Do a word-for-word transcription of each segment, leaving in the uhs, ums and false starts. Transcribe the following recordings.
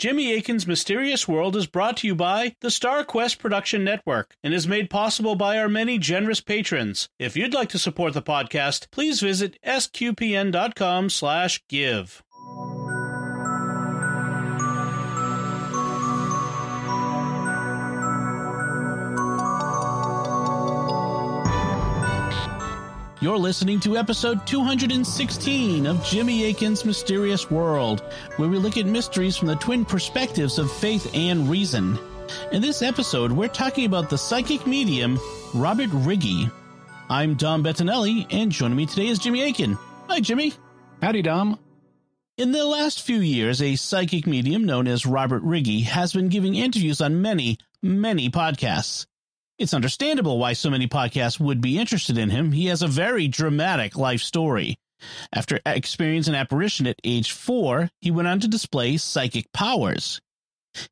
Jimmy Akin's Mysterious World is brought to you by the StarQuest Production Network and is made possible by our many generous patrons. If you'd like to support the podcast, please visit sqpn.com slash give. You're listening to episode two hundred sixteen of Jimmy Akin's Mysterious World, where we look at mysteries from the twin perspectives of faith and reason. In this episode, we're talking about the psychic medium, Robert Rieghi. I'm Dom Bettinelli, and joining me today is Jimmy Akin. Hi, Jimmy. Howdy, Dom. In the last few years, a psychic medium known as Robert Rieghi has been giving interviews on many, many podcasts. It's understandable why so many podcasts would be interested in him. He has a very dramatic life story. After experiencing an apparition at age four, he went on to display psychic powers.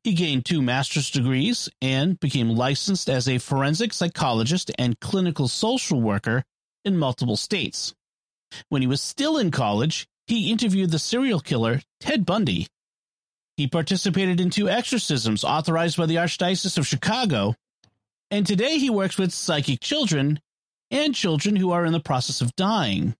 He gained two master's degrees and became licensed as a forensic psychologist and clinical social worker in multiple states. When he was still in college, he interviewed the serial killer Ted Bundy. He participated in two exorcisms authorized by the Archdiocese of Chicago. And today he works with psychic children and children who are in the process of dying.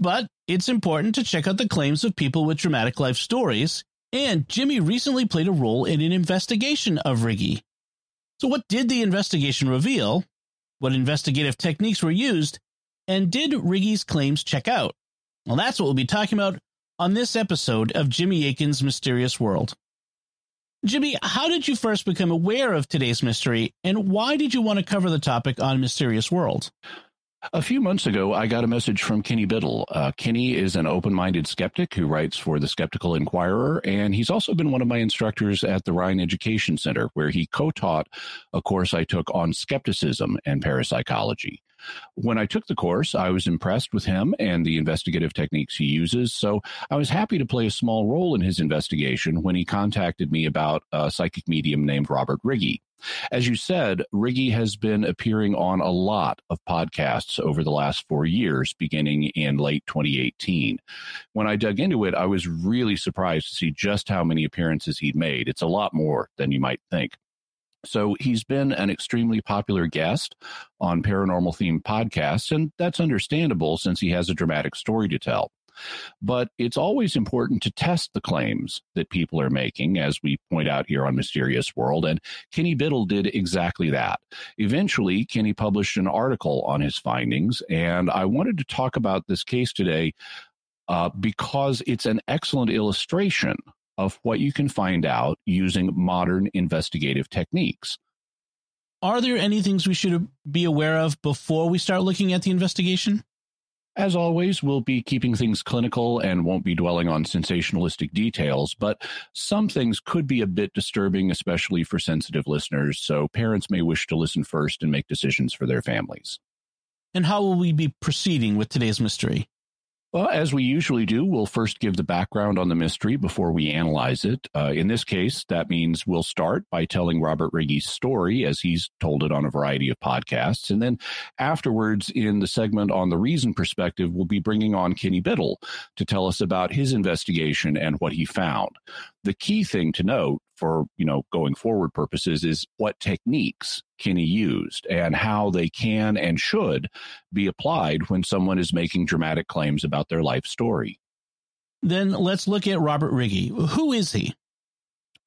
But it's important to check out the claims of people with dramatic life stories, and Jimmy recently played a role in an investigation of Rieghi. So what did the investigation reveal? What investigative techniques were used? And did Rieghi's claims check out? Well, that's what we'll be talking about on this episode of Jimmy Akin's Mysterious World. Jimmy, how did you first become aware of today's mystery, and why did you want to cover the topic on Mysterious World? A few months ago, I got a message from Kenny Biddle. Uh, Kenny is an open-minded skeptic who writes for the Skeptical Inquirer, and he's also been one of my instructors at the Rhine Education Center, where he co-taught a course I took on skepticism and parapsychology. When I took the course, I was impressed with him and the investigative techniques he uses, so I was happy to play a small role in his investigation when he contacted me about a psychic medium named Robert Rieghi. As you said, Rieghi has been appearing on a lot of podcasts over the last four years, beginning in late twenty eighteen. When I dug into it, I was really surprised to see just how many appearances he'd made. It's a lot more than you might think. So he's been an extremely popular guest on paranormal-themed podcasts, and that's understandable since he has a dramatic story to tell. But it's always important to test the claims that people are making, as we point out here on Mysterious World, and Kenny Biddle did exactly that. Eventually, Kenny published an article on his findings, and I wanted to talk about this case today uh, because it's an excellent illustration of what you can find out using modern investigative techniques. Are there any things we should be aware of before we start looking at the investigation? As always, we'll be keeping things clinical and won't be dwelling on sensationalistic details, but some things could be a bit disturbing, especially for sensitive listeners, so parents may wish to listen first and make decisions for their families. And how will we be proceeding with today's mystery? Well, as we usually do, we'll first give the background on the mystery before we analyze it. Uh, in this case, that means we'll start by telling Robert Rieghi's story as he's told it on a variety of podcasts. And then afterwards, in the segment on the reason perspective, we'll be bringing on Kenny Biddle to tell us about his investigation and what he found. The key thing to note for, you know, going forward purposes is what techniques Kenny used and how they can and should be applied when someone is making dramatic claims about their life story. Then let's look at Robert Rieghi. Who is he?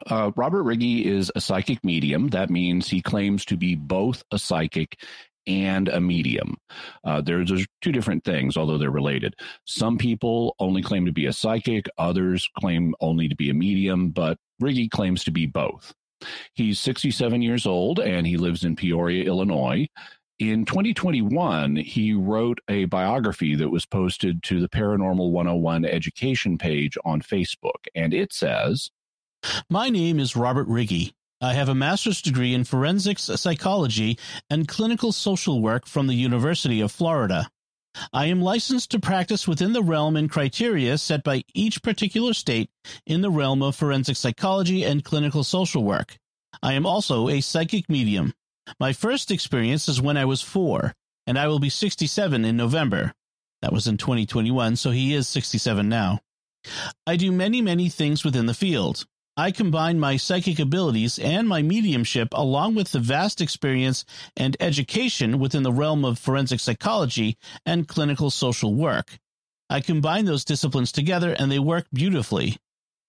Uh, Robert Rieghi is a psychic medium. That means he claims to be both a psychic and a medium. Uh, there's, there's two different things, although they're related. Some people only claim to be a psychic. Others claim only to be a medium, but Rieghi claims to be both. He's sixty-seven years old, and he lives in Peoria, Illinois. In twenty twenty-one, he wrote a biography that was posted to the Paranormal one oh one education page on Facebook, and it says, "My name is Robert Rieghi. I have a master's degree in forensics psychology and clinical social work from the University of Florida. I am licensed to practice within the realm and criteria set by each particular state in the realm of forensic psychology and clinical social work. I am also a psychic medium. My first experience is when I was four, and I will be sixty-seven in November." That was in twenty twenty-one, so he is sixty-seven now. "I do many, many things within the field. I combine my psychic abilities and my mediumship along with the vast experience and education within the realm of forensic psychology and clinical social work. I combine those disciplines together and they work beautifully.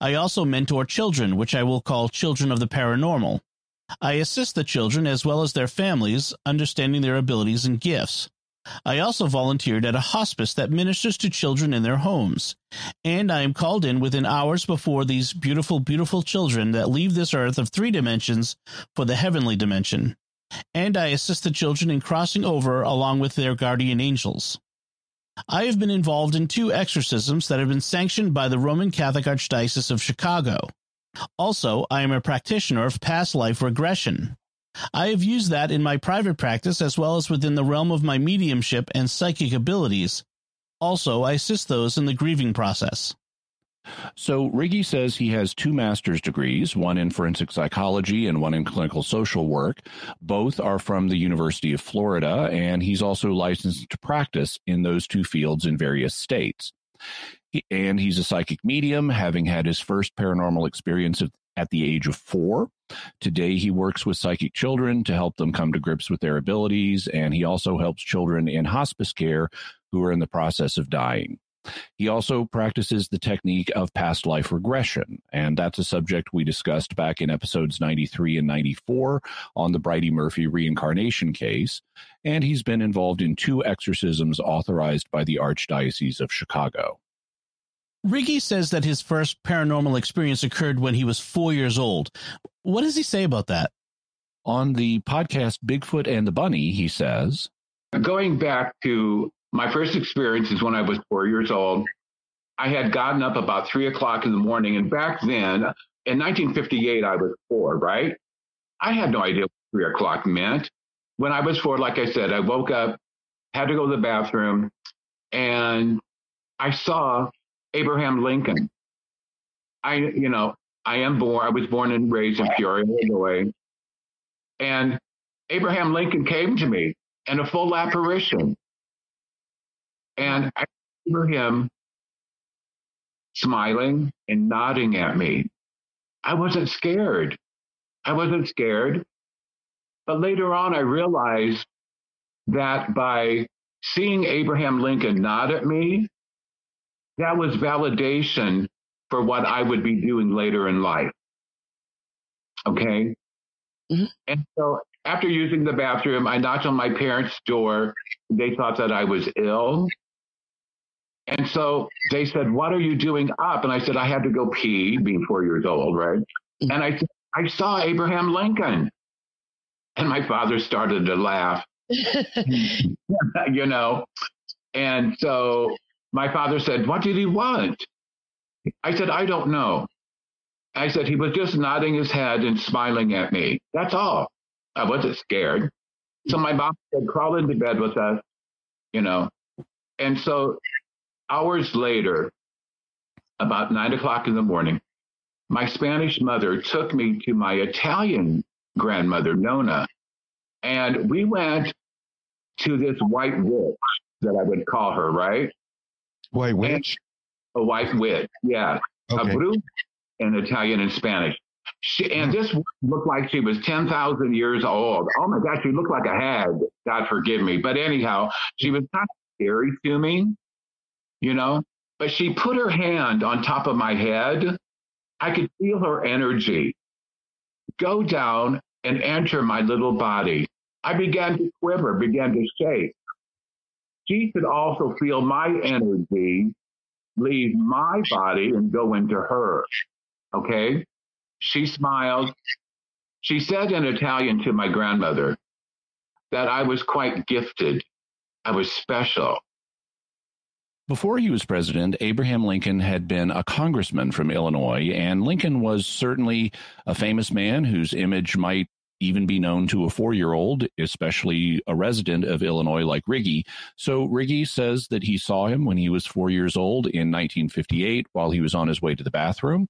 I also mentor children, which I will call Children of the Paranormal. I assist the children as well as their families, understanding their abilities and gifts. I also volunteered at a hospice that ministers to children in their homes, and I am called in within hours before these beautiful, beautiful children that leave this earth of three dimensions for the heavenly dimension, and I assist the children in crossing over along with their guardian angels. I have been involved in two exorcisms that have been sanctioned by the Roman Catholic Archdiocese of Chicago. Also, I am a practitioner of past life regression. I have used that in my private practice as well as within the realm of my mediumship and psychic abilities. Also, I assist those in the grieving process. So Rieghi says he has two master's degrees, one in forensic psychology and one in clinical social work. Both are from the University of Florida, and he's also licensed to practice in those two fields in various states. He, and he's a psychic medium, having had his first paranormal experience of at the age of four. Today, he works with psychic children to help them come to grips with their abilities, and he also helps children in hospice care who are in the process of dying. He also practices the technique of past life regression, and that's a subject we discussed back in episodes ninety-three and ninety-four on the Bridey Murphy reincarnation case, and he's been involved in two exorcisms authorized by the Archdiocese of Chicago. Rieghi says that his first paranormal experience occurred when he was four years old. What does he say about that? On the podcast Bigfoot and the Bunny, he says, going back to my first experience is when I was four years old. I had gotten up about three o'clock in the morning. And back then, in nineteen fifty-eight, I was four, right? I had no idea what three o'clock meant. When I was four, like I said, I woke up, had to go to the bathroom, and I saw Abraham Lincoln. I, you know, I am born, I was born and raised in Peoria, Illinois. And Abraham Lincoln came to me in a full apparition. And I remember him smiling and nodding at me. I wasn't scared. I wasn't scared. But later on, I realized that by seeing Abraham Lincoln nod at me, that was validation for what I would be doing later in life. Okay? Mm-hmm. And so after using the bathroom, I knocked on my parents' door. They thought that I was ill. And so they said, what are you doing up? And I said, I had to go pee, being four years old, right? Mm-hmm. And I said, I saw Abraham Lincoln. And my father started to laugh, you know? And so my father said, what did he want? I said, I don't know. I said, he was just nodding his head and smiling at me. That's all. I wasn't scared. So my mom said, crawl into bed with us, you know. And so hours later, about nine o'clock in the morning, my Spanish mother took me to my Italian grandmother, Nona. And we went to this white witch that I would call her, right? White witch? And a white witch, yeah. Okay. A bruja in Italian and Spanish. She, and this looked like she was ten thousand years old. Oh, my gosh, she looked like a hag. God forgive me. But anyhow, she was kind of scary to me, you know. But she put her hand on top of my head. I could feel her energy go down and enter my little body. I began to quiver, began to shake. She could also feel my energy leave my body and go into her, okay? She smiled. She said in Italian to my grandmother that I was quite gifted. I was special. Before he was president, Abraham Lincoln had been a congressman from Illinois, and Lincoln was certainly a famous man whose image might even be known to a four-year-old, especially a resident of Illinois like Rieghi. So Rieghi says that he saw him when he was four years old in nineteen fifty-eight while he was on his way to the bathroom.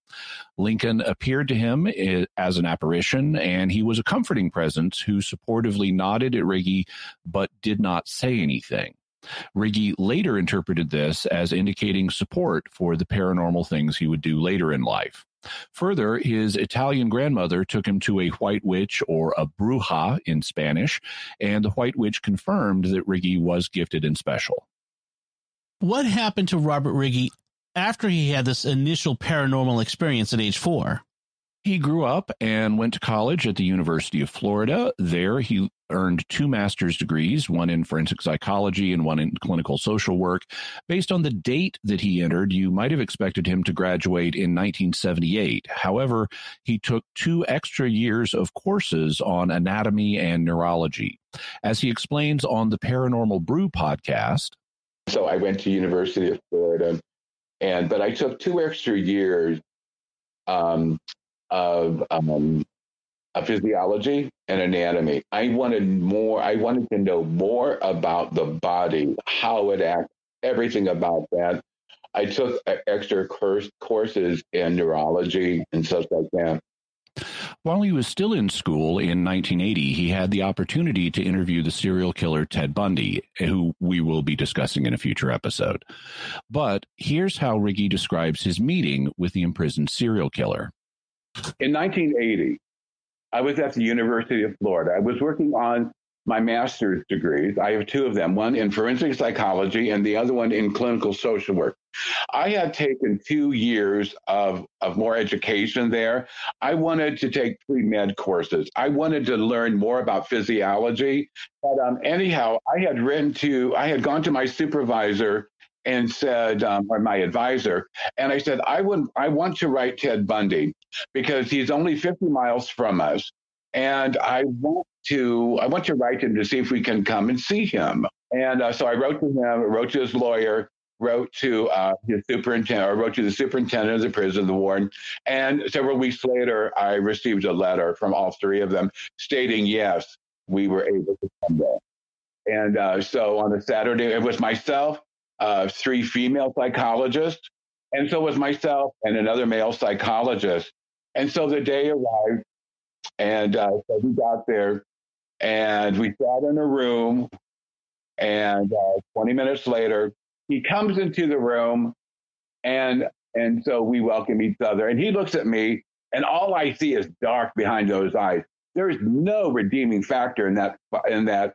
Lincoln appeared to him as an apparition, and he was a comforting presence who supportively nodded at Rieghi but did not say anything. Rieghi later interpreted this as indicating support for the paranormal things he would do later in life. Further, his Italian grandmother took him to a white witch, or a bruja in Spanish, and the white witch confirmed that Rieghi was gifted and special. What happened to Robert Rieghi after he had this initial paranormal experience at age four? He grew up and went to college at the University of Florida. There, he earned two master's degrees, one in forensic psychology and one in clinical social work. Based on the date that he entered, you might have expected him to graduate in nineteen seventy-eight. However, he took two extra years of courses on anatomy and neurology. As he explains on the Paranormal Brew podcast, so I went to University of Florida, and but I took two extra years um, of um, a physiology and anatomy. I wanted more. I wanted to know more about the body, how it acts, everything about that. I took extra course, courses in neurology and such like that. While he was still in school in nineteen eighty, he had the opportunity to interview the serial killer Ted Bundy, who we will be discussing in a future episode. But here's how Rieghi describes his meeting with the imprisoned serial killer. In nineteen eighty, I was at the University of Florida. I was working on my master's degrees. I have two of them, one in forensic psychology and the other one in clinical social work. I had taken two years of, of more education there. I wanted to take pre-med courses. I wanted to learn more about physiology. But um, anyhow, I had written to, I had gone to my supervisor and said, um, or my advisor, and I said, I would, I want to write Ted Bundy because he's only fifty miles from us. And I want to I want to write to him to see if we can come and see him. And uh, so I wrote to him, wrote to his lawyer, wrote to uh, his superintendent, or wrote to the superintendent of the prison, the warden. And several weeks later, I received a letter from all three of them stating, yes, we were able to come there. And uh, so on a Saturday, it was myself, uh, three female psychologists, and so was myself and another male psychologist. And so the day arrived. And uh, so we got there, and we sat in a room, and uh, twenty minutes later, he comes into the room, and and so we welcome each other, and he looks at me, and all I see is dark behind those eyes. There is no redeeming factor in that in that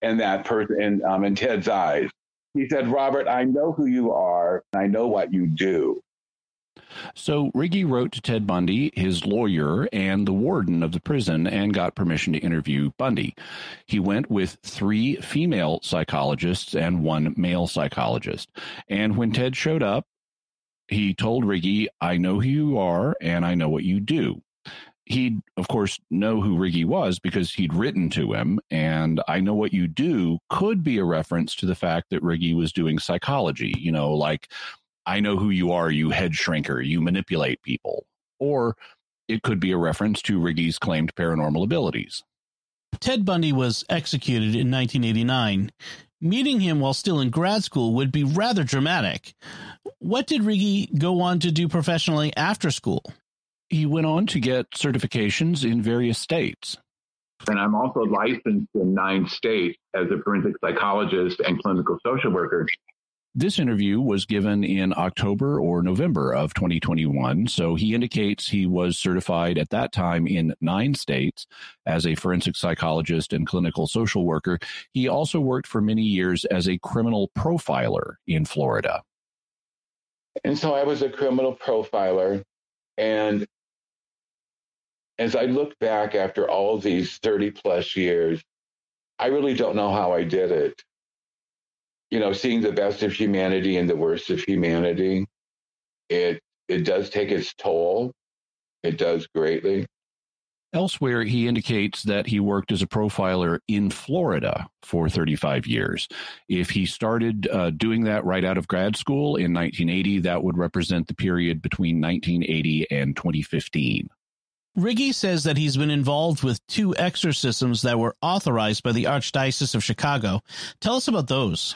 in that person in um in Ted's eyes. He said, "Robert, I know who you are, and I know what you do." So Rieghi wrote to Ted Bundy, his lawyer, and the warden of the prison and got permission to interview Bundy. He went with three female psychologists and one male psychologist. And when Ted showed up, he told Rieghi, "I know who you are and I know what you do." He'd, of course, know who Rieghi was because he'd written to him, and "I know what you do" could be a reference to the fact that Rieghi was doing psychology, you know, like, "I know who you are, you head shrinker, you manipulate people." Or it could be a reference to Rieghi's claimed paranormal abilities. Ted Bundy was executed in nineteen eighty-nine. Meeting him while still in grad school would be rather dramatic. What did Rieghi go on to do professionally after school? He went on to get certifications in various states. And I'm also licensed in nine states as a forensic psychologist and clinical social worker. This interview was given in October or November of twenty twenty-one, so he indicates he was certified at that time in nine states as a forensic psychologist and clinical social worker. He also worked for many years as a criminal profiler in Florida. And so I was a criminal profiler, and as I look back after all these thirty plus years, I really don't know how I did it. You know, seeing the best of humanity and the worst of humanity, it it does take its toll. It does greatly. Elsewhere, he indicates that he worked as a profiler in Florida for thirty-five years. If he started uh, doing that right out of grad school in nineteen eighty, that would represent the period between nineteen eighty and twenty fifteen. Rieghi says that he's been involved with two exorcisms that were authorized by the Archdiocese of Chicago. Tell us about those.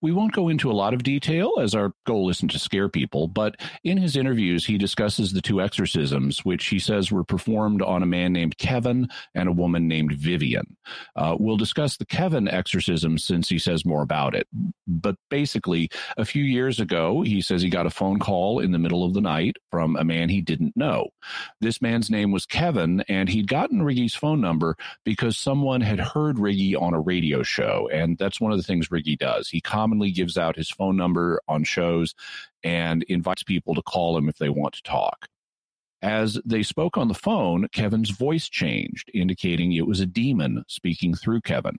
We won't go into a lot of detail, as our goal isn't to scare people, but in his interviews, he discusses the two exorcisms, which he says were performed on a man named Kevin and a woman named Vivian. Uh, we'll discuss the Kevin exorcism since he says more about it. But basically, a few years ago, he says he got a phone call in the middle of the night from a man he didn't know. This man's name was Kevin, and he'd gotten Rieghi's phone number because someone had heard Rieghi on a radio show, and that's one of the things Rieghi does. He comments commonly gives out his phone number on shows and invites people to call him if they want to talk. As they spoke on the phone, Kevin's voice changed, indicating it was a demon speaking through Kevin.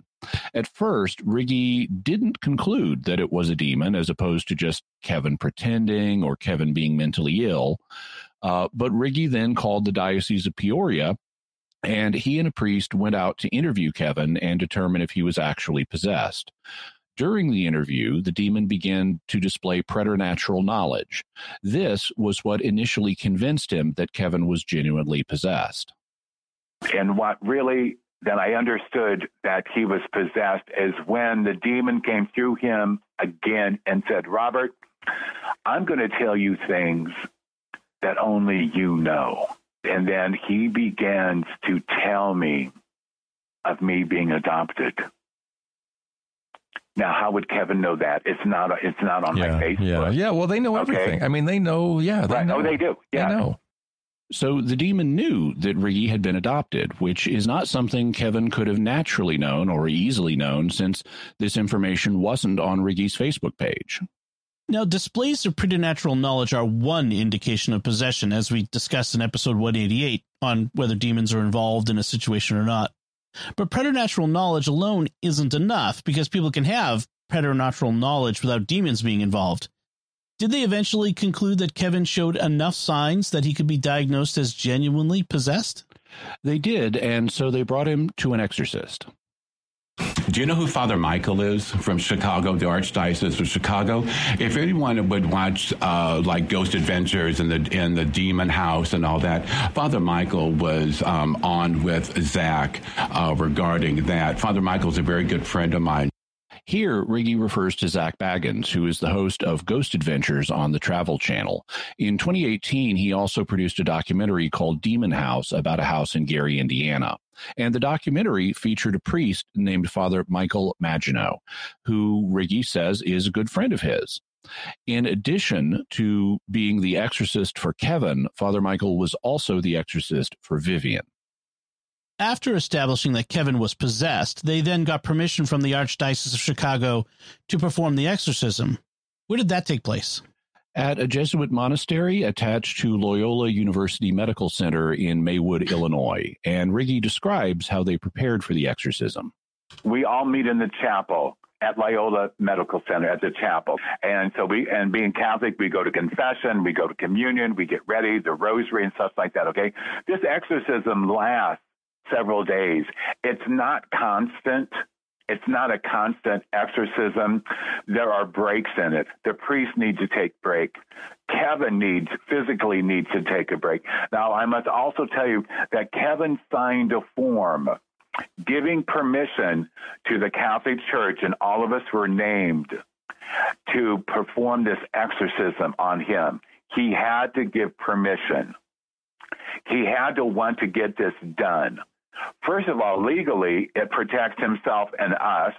At first, Rieghi didn't conclude that it was a demon, as opposed to just Kevin pretending or Kevin being mentally ill. Uh, but Rieghi then called the Diocese of Peoria, and he and a priest went out to interview Kevin and determine if he was actually possessed. During the interview, the demon began to display preternatural knowledge. This was what initially convinced him that Kevin was genuinely possessed. And what really then I understood that he was possessed is when the demon came through him again and said, "Robert, I'm going to tell you things that only you know." And then he begins to tell me of me being adopted. Now, how would Kevin know that? It's not it's not on yeah, my Facebook. Yeah, yeah. Well, they know everything. Okay. I mean, they know. Yeah, they right. know. Oh, they do. Yeah. They know. So the demon knew that Rieghi had been adopted, which is not something Kevin could have naturally known or easily known, since this information wasn't on Rieghi's Facebook page. Now, displays of preternatural knowledge are one indication of possession, as we discussed in episode one eighty-eight on whether demons are involved in a situation or not. But preternatural knowledge alone isn't enough, because people can have preternatural knowledge without demons being involved. Did they eventually conclude that Kevin showed enough signs that he could be diagnosed as genuinely possessed? They did, and so they brought him to an exorcist. Do you know who Father Michael is from Chicago, the Archdiocese of Chicago? If anyone would watch uh, like Ghost Adventures and the and the Demon House and all that, Father Michael was um, on with Zach uh, regarding that. Father Michael's a very good friend of mine. Here, Rieghi refers to Zach Bagans, who is the host of Ghost Adventures on the Travel Channel. In twenty eighteen, he also produced a documentary called Demon House about a house in Gary, Indiana. And the documentary featured a priest named Father Michael Maginot, who Rieghi says is a good friend of his. In addition to being the exorcist for Kevin, Father Michael was also the exorcist for Vivian. After establishing that Kevin was possessed, they then got permission from the Archdiocese of Chicago to perform the exorcism. Where did that take place? At a Jesuit monastery attached to Loyola University Medical Center in Maywood, Illinois. And Rieghi describes how they prepared for the exorcism. We all meet in the chapel at Loyola Medical Center at the chapel. And so we, and being Catholic, we go to confession, we go to communion, we get ready, the rosary and stuff like that. Okay. This exorcism lasts several days. It's not constant. It's not a constant exorcism. There are breaks in it. The priest needs to take break. Kevin needs, physically needs to take a break. Now, I must also tell you that Kevin signed a form giving permission to the Catholic Church, and all of us were named to perform this exorcism on him. He had to give permission. He had to want to get this done. First of all, legally, it protects himself and us.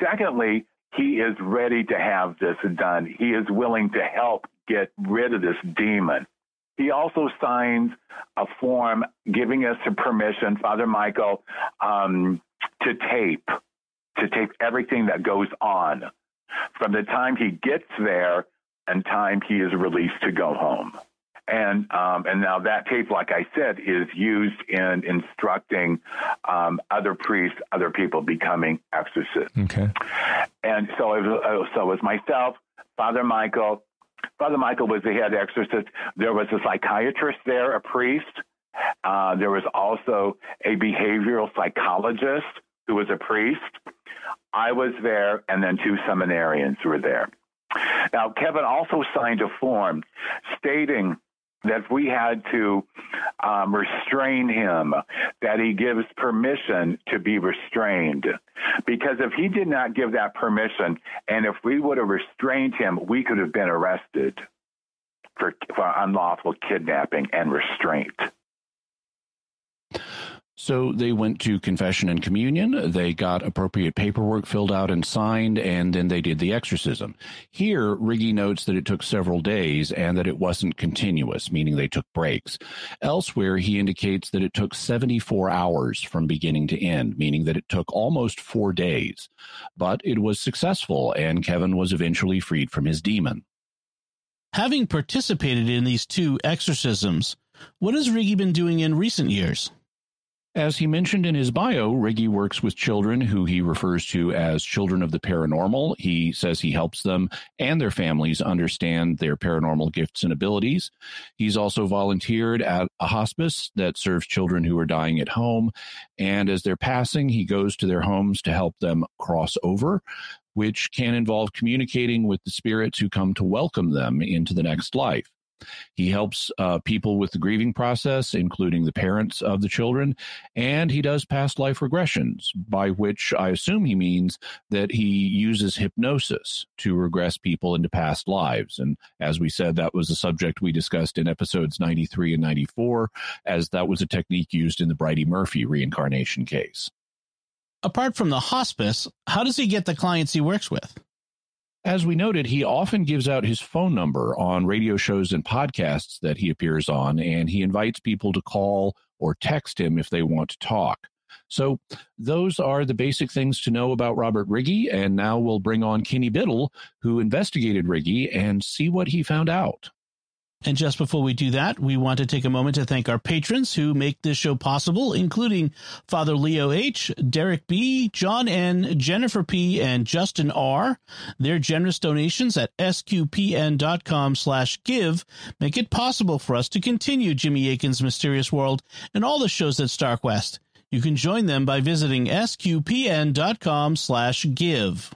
Secondly, he is ready to have this done. He is willing to help get rid of this demon. He also signs a form giving us the permission, Father Michael, um, to tape, to tape everything that goes on from the time he gets there and time he is released to go home. And um, and now that tape, like I said, is used in instructing um, other priests, other people becoming exorcists. Okay. And so it was, so it was myself, Father Michael. Father Michael was the head exorcist. There was a psychiatrist there, a priest. Uh, there was also a behavioral psychologist who was a priest. I was there, and then two seminarians were there. Now, Kevin also signed a form stating that we had to um, restrain him, that he gives permission to be restrained. Because if he did not give that permission, and if we would have restrained him, we could have been arrested for, for unlawful kidnapping and restraint. So they went to confession and communion, they got appropriate paperwork filled out and signed, and then they did the exorcism. Here, Rieghi notes that it took several days and that it wasn't continuous, meaning they took breaks. Elsewhere, he indicates that it took seventy-four hours from beginning to end, meaning that it took almost four days. But it was successful, and Kevin was eventually freed from his demon. Having participated in these two exorcisms, what has Rieghi been doing in recent years? As he mentioned in his bio, Rieghi works with children who he refers to as children of the paranormal. He says he helps them and their families understand their paranormal gifts and abilities. He's also volunteered at a hospice that serves children who are dying at home. And as they're passing, he goes to their homes to help them cross over, which can involve communicating with the spirits who come to welcome them into the next life. He helps uh, people with the grieving process, including the parents of the children, and he does past life regressions, by which I assume he means that he uses hypnosis to regress people into past lives. And as we said, that was a subject we discussed in episodes ninety-three and ninety-four, as that was a technique used in the Bridey Murphy reincarnation case. Apart from the hospice, how does he get the clients he works with? As we noted, he often gives out his phone number on radio shows and podcasts that he appears on, and he invites people to call or text him if they want to talk. So those are the basic things to know about Robert Rieghi, and now we'll bring on Kenny Biddle, who investigated Rieghi, and see what he found out. And just before we do that, we want to take a moment to thank our patrons who make this show possible, including Father Leo H., Derek B., John N., Jennifer P., and Justin R. Their generous donations at sqpn.com slash give make it possible for us to continue Jimmy Akin's Mysterious World and all the shows at StarQuest. You can join them by visiting sqpn.com slash give.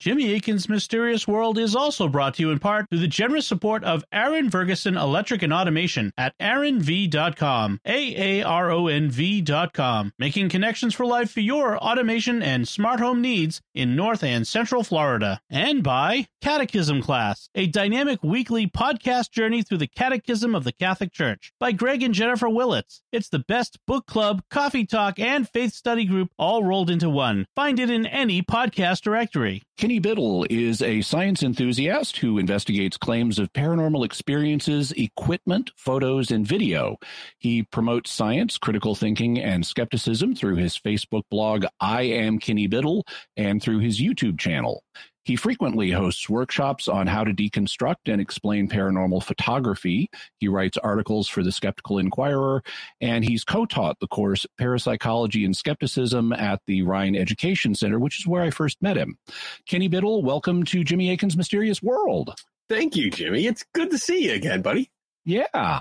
Jimmy Akin's Mysterious World is also brought to you in part through the generous support of Aaron Ferguson Electric and Automation at aaron v dot com, A A R O N V dot com, making connections for life for your automation and smart home needs in North and Central Florida. And by Catechism Class, a dynamic weekly podcast journey through the Catechism of the Catholic Church by Greg and Jennifer Willits. It's the best book club, coffee talk, and faith study group all rolled into one. Find it in any podcast directory. Kenny Biddle is a science enthusiast who investigates claims of paranormal experiences, equipment, photos, and video. He promotes science, critical thinking, and skepticism through his Facebook blog, I Am Kenny Biddle, and through his YouTube channel. He frequently hosts workshops on how to deconstruct and explain paranormal photography. He writes articles for the Skeptical Inquirer, and he's co-taught the course Parapsychology and Skepticism at the Rhine Education Center, which is where I first met him. Kenny Biddle, welcome to Jimmy Akin's Mysterious World. Thank you, Jimmy. It's good to see you again, buddy. Yeah.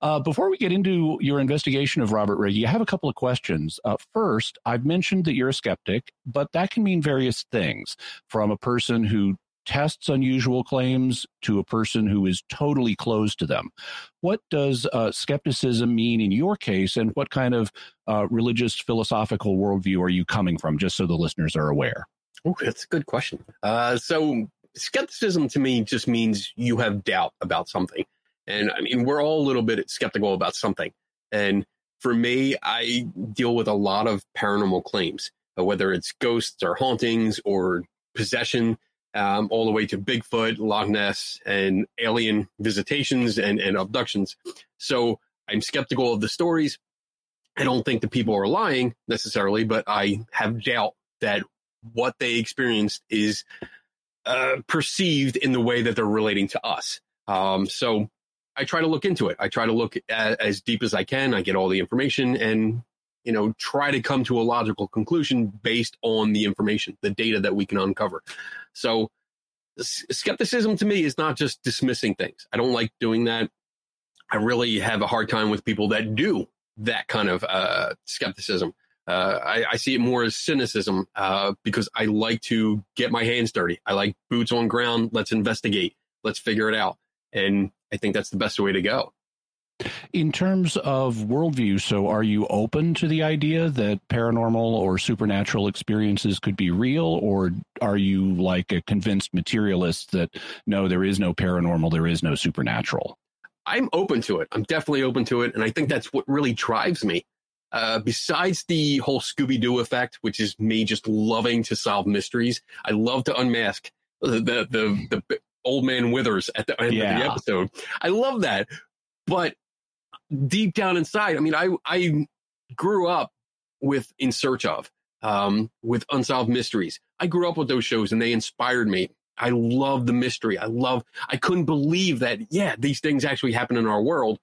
Uh, before we get into your investigation of Robert Rieghi, I have a couple of questions. Uh, first, I've mentioned that you're a skeptic, but that can mean various things, from a person who tests unusual claims to a person who is totally closed to them. What does uh, skepticism mean in your case, and what kind of uh, religious philosophical worldview are you coming from, just so the listeners are aware? Oh, that's a good question. Uh, so skepticism to me just means you have doubt about something. And I mean, we're all a little bit skeptical about something. And for me, I deal with a lot of paranormal claims, whether it's ghosts or hauntings or possession, um, all the way to Bigfoot, Loch Ness, and alien visitations and, and abductions. So I'm skeptical of the stories. I don't think the people are lying necessarily, but I have doubt that what they experienced is uh, perceived in the way that they're relating to us. Um, so I try to look into it. I try to look at, as deep as I can. I get all the information and, you know, try to come to a logical conclusion based on the information, the data that we can uncover. So skepticism to me is not just dismissing things. I don't like doing that. I really have a hard time with people that do that kind of uh, skepticism. Uh, I, I see it more as cynicism uh, because I like to get my hands dirty. I like boots on ground. Let's investigate. Let's figure it out. And I think that's the best way to go. In terms of worldview, so are you open to the idea that paranormal or supernatural experiences could be real, or are you like a convinced materialist that, no, there is no paranormal, there is no supernatural? I'm open to it. I'm definitely open to it. And I think that's what really drives me. Uh, besides the whole Scooby-Doo effect, which is me just loving to solve mysteries, I love to unmask the the, the, the old man Withers at the end yeah. of the episode. I love that. But deep down inside, I mean, I I grew up with In Search Of, um, with Unsolved Mysteries. I grew up with those shows and they inspired me. I love the mystery. I love, I couldn't believe that, yeah, these things actually happen in our world.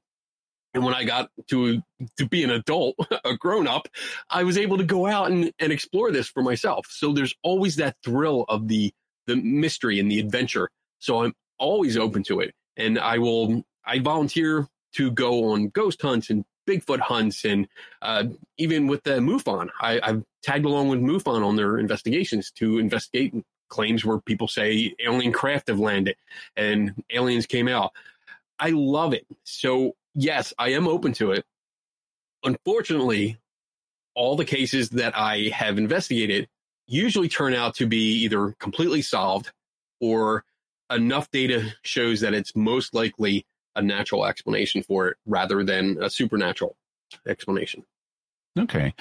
And when I got to to be an adult, a grown up, I was able to go out and, and explore this for myself. So there's always that thrill of the the mystery and the adventure. So I'm always open to it. And I will, I volunteer to go on ghost hunts and Bigfoot hunts. And uh, even with the MUFON, I, I've tagged along with MUFON on their investigations to investigate claims where people say alien craft have landed and aliens came out. I love it. So yes, I am open to it. Unfortunately, all the cases that I have investigated usually turn out to be either completely solved or enough data shows that it's most likely a natural explanation for it rather than a supernatural explanation. Okay.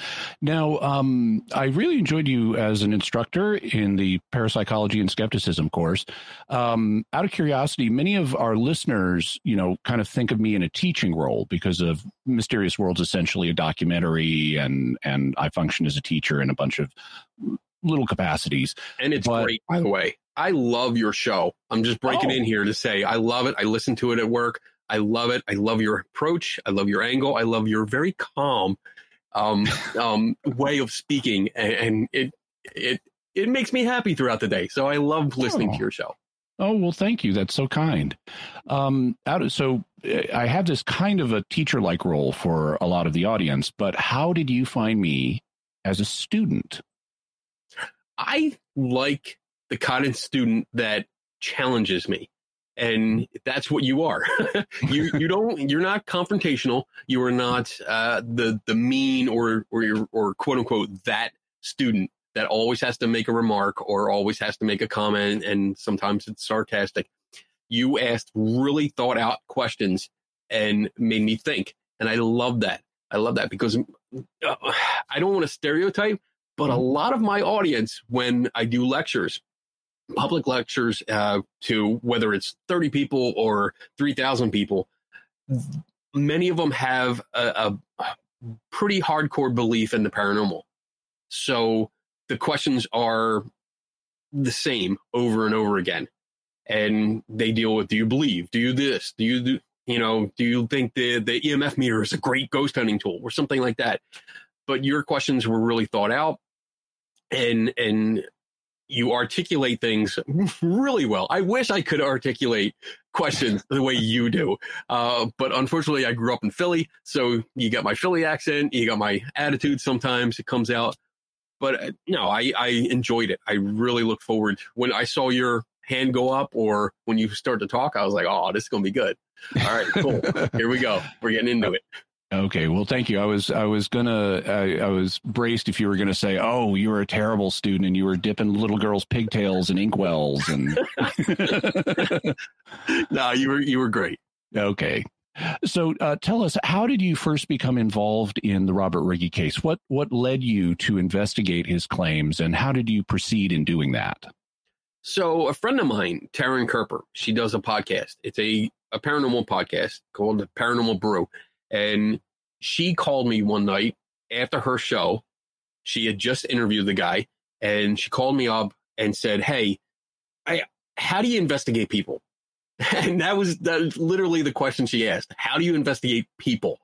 Now, um, I really enjoyed you as an instructor in the Parapsychology and Skepticism course. Um, out of curiosity, many of our listeners, you know, kind of think of me in a teaching role because of Mysterious World's essentially a documentary, and, and I function as a teacher in a bunch of little capacities. And it's but, great, by the way. I love your show. I'm just breaking oh. in here to say I love it. I listen to it at work. I love it. I love your approach. I love your angle. I love your very calm um, um, way of speaking, and, and it it it makes me happy throughout the day. So I love listening oh. to your show. Oh, well, thank you. That's so kind. Um, out of, so I have this kind of a teacher-like role for a lot of the audience, but how did you find me as a student? I like the kind of student that challenges me. And that's what you are. you you don't, you're not confrontational. You are not uh, the the mean or or your, or quote unquote that student that always has to make a remark or always has to make a comment. And sometimes it's sarcastic. You asked really thought out questions and made me think. And I love that. I love that because uh, I don't want to stereotype, but a lot of my audience, when I do lectures, public lectures uh, to whether it's thirty people or three thousand people, many of them have a, a pretty hardcore belief in the paranormal. So the questions are the same over and over again. And they deal with, do you believe? Do you this? Do you, do, you know, do you think the, the E M F meter is a great ghost hunting tool or something like that? But your questions were really thought out, and and you articulate things really well. I wish I could articulate questions the way you do. Uh, but unfortunately, I grew up in Philly. So you got my Philly accent. You got my attitude. Sometimes it comes out. But uh, no, I, I enjoyed it. I really look forward. When I saw your hand go up or when you start to talk, I was like, oh, this is going to be good. All right, cool. Here we go. We're getting into it. Okay, well, thank you. I was I was gonna I, I was braced if you were gonna say, "Oh, you were a terrible student and you were dipping little girls' pigtails in inkwells." And no, you were you were great. Okay, so uh, tell us, how did you first become involved in the Robert Rieghi case? What what led you to investigate his claims, and how did you proceed in doing that? So, a friend of mine, Taryn Kerper, she does a podcast. It's a a paranormal podcast called the Paranormal Brew. And she called me one night after her show. She had just interviewed the guy, and she called me up and said, "Hey, I, how do you investigate people?" And that was, that was literally the question she asked. How do you investigate people?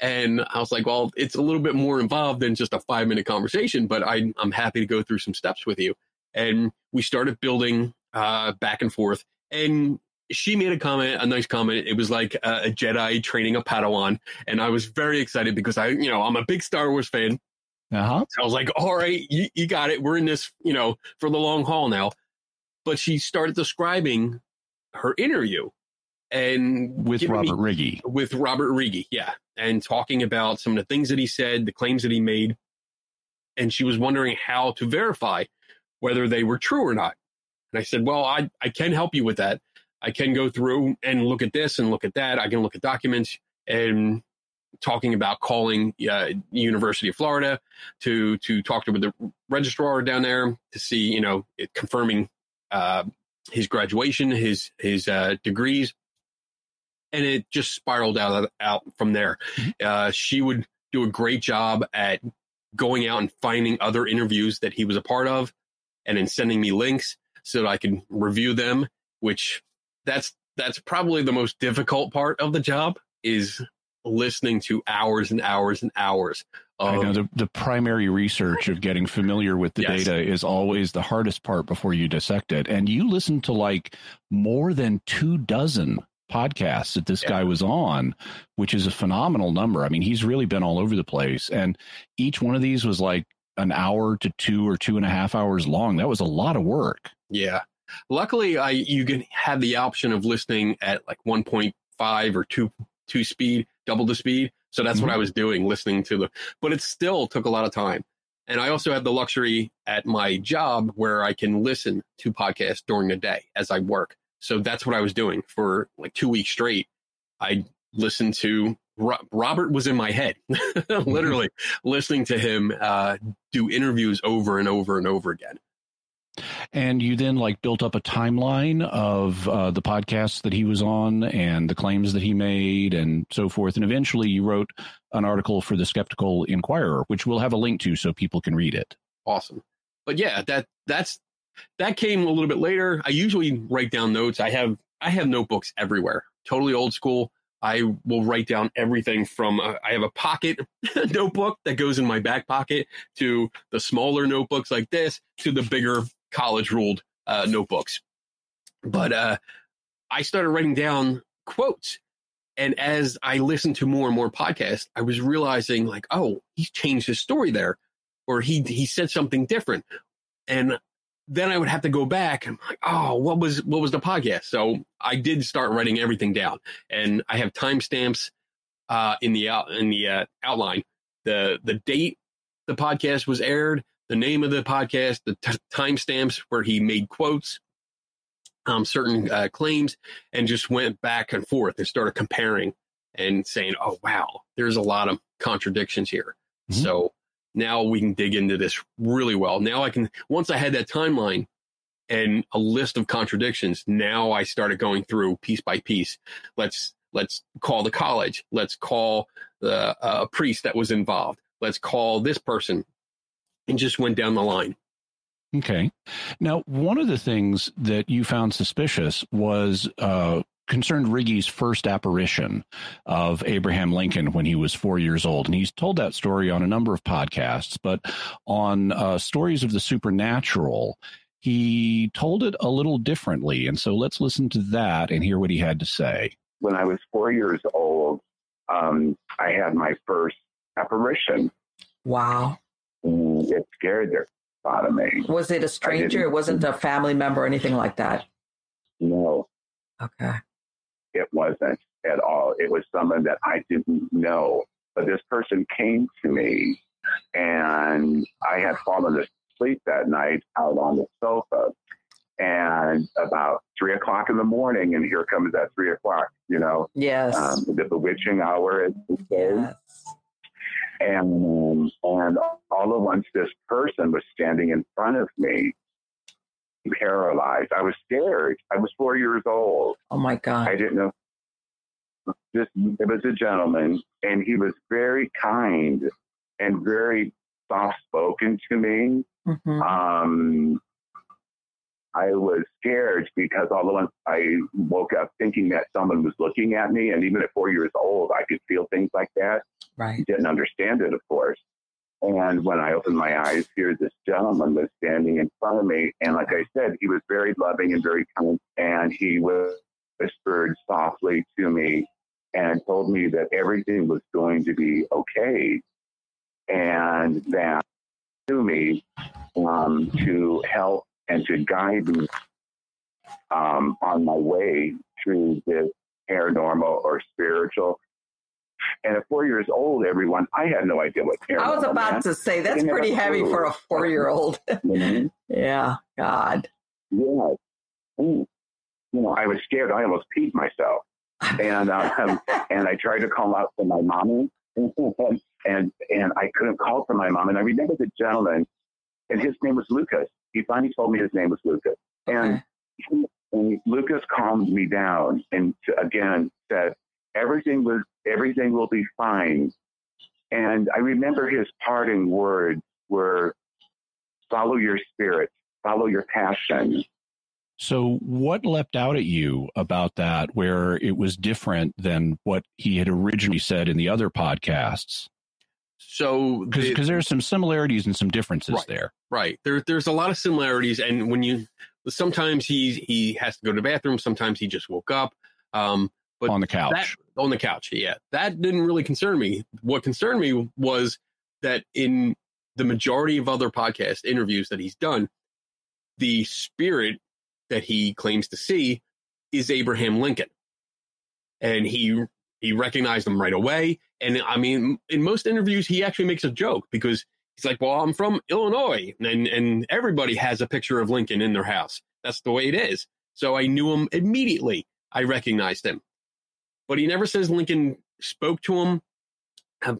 And I was like, well, it's a little bit more involved than just a five minute conversation, but I, I'm happy to go through some steps with you. And we started building uh, back and forth. And she made a comment, a nice comment. It was like a, a Jedi training a Padawan. And I was very excited because I, you know, I'm a big Star Wars fan. Uh-huh. So I was like, all right, you, you got it. We're in this, you know, for the long haul now. But she started describing her interview. and with Robert Rieghi. With Robert Rieghi, yeah, and talking about some of the things that he said, the claims that he made, and she was wondering how to verify whether they were true or not. And I said, well, I, I can help you with that. I can go through and look at this and look at that. I can look at documents, and talking about calling uh, University of Florida to to talk to the registrar down there to see, you know, it, confirming uh, his graduation, his his uh, degrees. And it just spiraled out, out from there. Uh, she would do a great job at going out and finding other interviews that he was a part of and then sending me links so that I could review them, which that's that's probably the most difficult part of the job is listening to hours and hours and hours. Um, I know the, the primary research of getting familiar with the yes. data is always the hardest part before you dissect it. And you listen to like more than two dozen podcasts that this yeah. guy was on, which is a phenomenal number. I mean, he's really been all over the place. And each one of these was like an hour to two or two and a half hours long. That was a lot of work. Yeah. Luckily, I you can have the option of listening at like one point five or two, two speed, double the speed. So that's mm-hmm. what I was doing, listening to the, but it still took a lot of time. And I also had the luxury at my job where I can listen to podcasts during the day as I work. So that's what I was doing for like two weeks straight. I listened to Robert was in my head, literally listening to him uh, do interviews over and over and over again. And you then like built up a timeline of uh, the podcasts that he was on and the claims that he made and so forth. And eventually you wrote an article for the Skeptical Inquirer, which we'll have a link to so people can read it. Awesome. But yeah, that that's that came a little bit later. I usually write down notes. I have I have notebooks everywhere. Totally old school. I will write down everything from uh, I have a pocket notebook that goes in my back pocket to the smaller notebooks like this to the bigger college ruled uh, notebooks. But uh, I started writing down quotes. And as I listened to more and more podcasts, I was realizing like, oh, he's changed his story there or he he said something different. And then I would have to go back and I'm like, oh, what was what was the podcast? So I did start writing everything down, and I have timestamps uh, in the out, in the uh, outline, the the date the podcast was aired, the name of the podcast, the t- timestamps where he made quotes, um, certain uh, claims, and just went back and forth and started comparing and saying, oh wow, there's a lot of contradictions here. Mm-hmm. So now we can dig into this really well. Now I can, once I had that timeline and a list of contradictions, now I started going through piece by piece. Let's let's call the college. Let's call the uh, priest that was involved. Let's call this person, and just went down the line. Okay. Now, one of the things that you found suspicious was uh, concerned Rieghi's first apparition of Abraham Lincoln when he was four years old. And he's told that story on a number of podcasts, but on uh, Stories of the Supernatural, he told it a little differently. And so let's listen to that and hear what he had to say. When I was four years old, um, I had my first apparition. Wow. It scared the out of me. Was it a stranger? It wasn't a family member or anything like that? No. Okay. It wasn't at all. It was someone that I didn't know. But this person came to me, and I had fallen asleep that night out on the sofa. And about three o'clock in the morning, and here comes that three o'clock, you know? Yes. Um, the bewitching hour is yes. And, and all at once, this person was standing in front of me, paralyzed. I was scared. I was four years old. Oh, my God. I didn't know. This, it was a gentleman, and he was very kind and very soft-spoken to me. Mm-hmm. Um, I was scared because all at once I woke up thinking that someone was looking at me. And even at four years old, I could feel things like that. Right. Didn't understand it, of course. And when I opened my eyes here, this gentleman was standing in front of me. And like I said, he was very loving and very kind. And he whispered softly to me and told me that everything was going to be okay. And that to me um, to help and to guide me um, on my way through this paranormal or spiritual. And at four years old, everyone, I had no idea what paranormal was. I was about meant. to say, that's pretty heavy for a four-year-old. Mm-hmm. Yeah, God. Yeah. You know, I was scared. I almost peed myself. And um, and I tried to call out for my mommy. and, and and I couldn't call for my mom. And I remember the gentleman, and his name was Lucas. He finally told me his name was Lucas. And, okay. and Lucas calmed me down and, again, said, Everything was everything will be fine. And I remember his parting words were, follow your spirit, follow your passion. So what leapt out at you about that, where it was different than what he had originally said in the other podcasts? So because the, there's some similarities and some differences right, there. Right. There, there's a lot of similarities. And when you sometimes he he has to go to the bathroom. Sometimes he just woke up. Um, But on the couch, that, on the couch. Yeah, that didn't really concern me. What concerned me was that in the majority of other podcast interviews that he's done, the spirit that he claims to see is Abraham Lincoln. And he he recognized him right away. And I mean, in most interviews, he actually makes a joke because he's like, well, I'm from Illinois and, and everybody has a picture of Lincoln in their house. That's the way it is. So I knew him immediately. I recognized him. But he never says Lincoln spoke to him.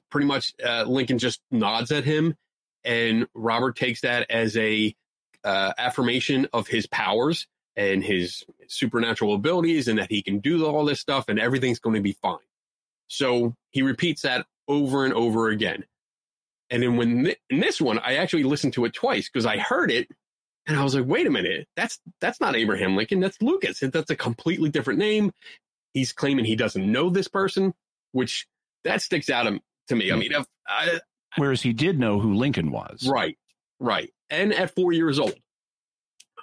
Pretty much uh, Lincoln just nods at him. And Robert takes that as a uh, affirmation of his powers and his supernatural abilities and that he can do all this stuff and everything's going to be fine. So he repeats that over and over again. And then when th- in this one, I actually listened to it twice because I heard it and I was like, wait a minute, that's that's not Abraham Lincoln. That's Lucas. That's a completely different name. He's claiming he doesn't know this person, which that sticks out to me. I mean, if, I, whereas he did know who Lincoln was. Right. Right. And at four years old,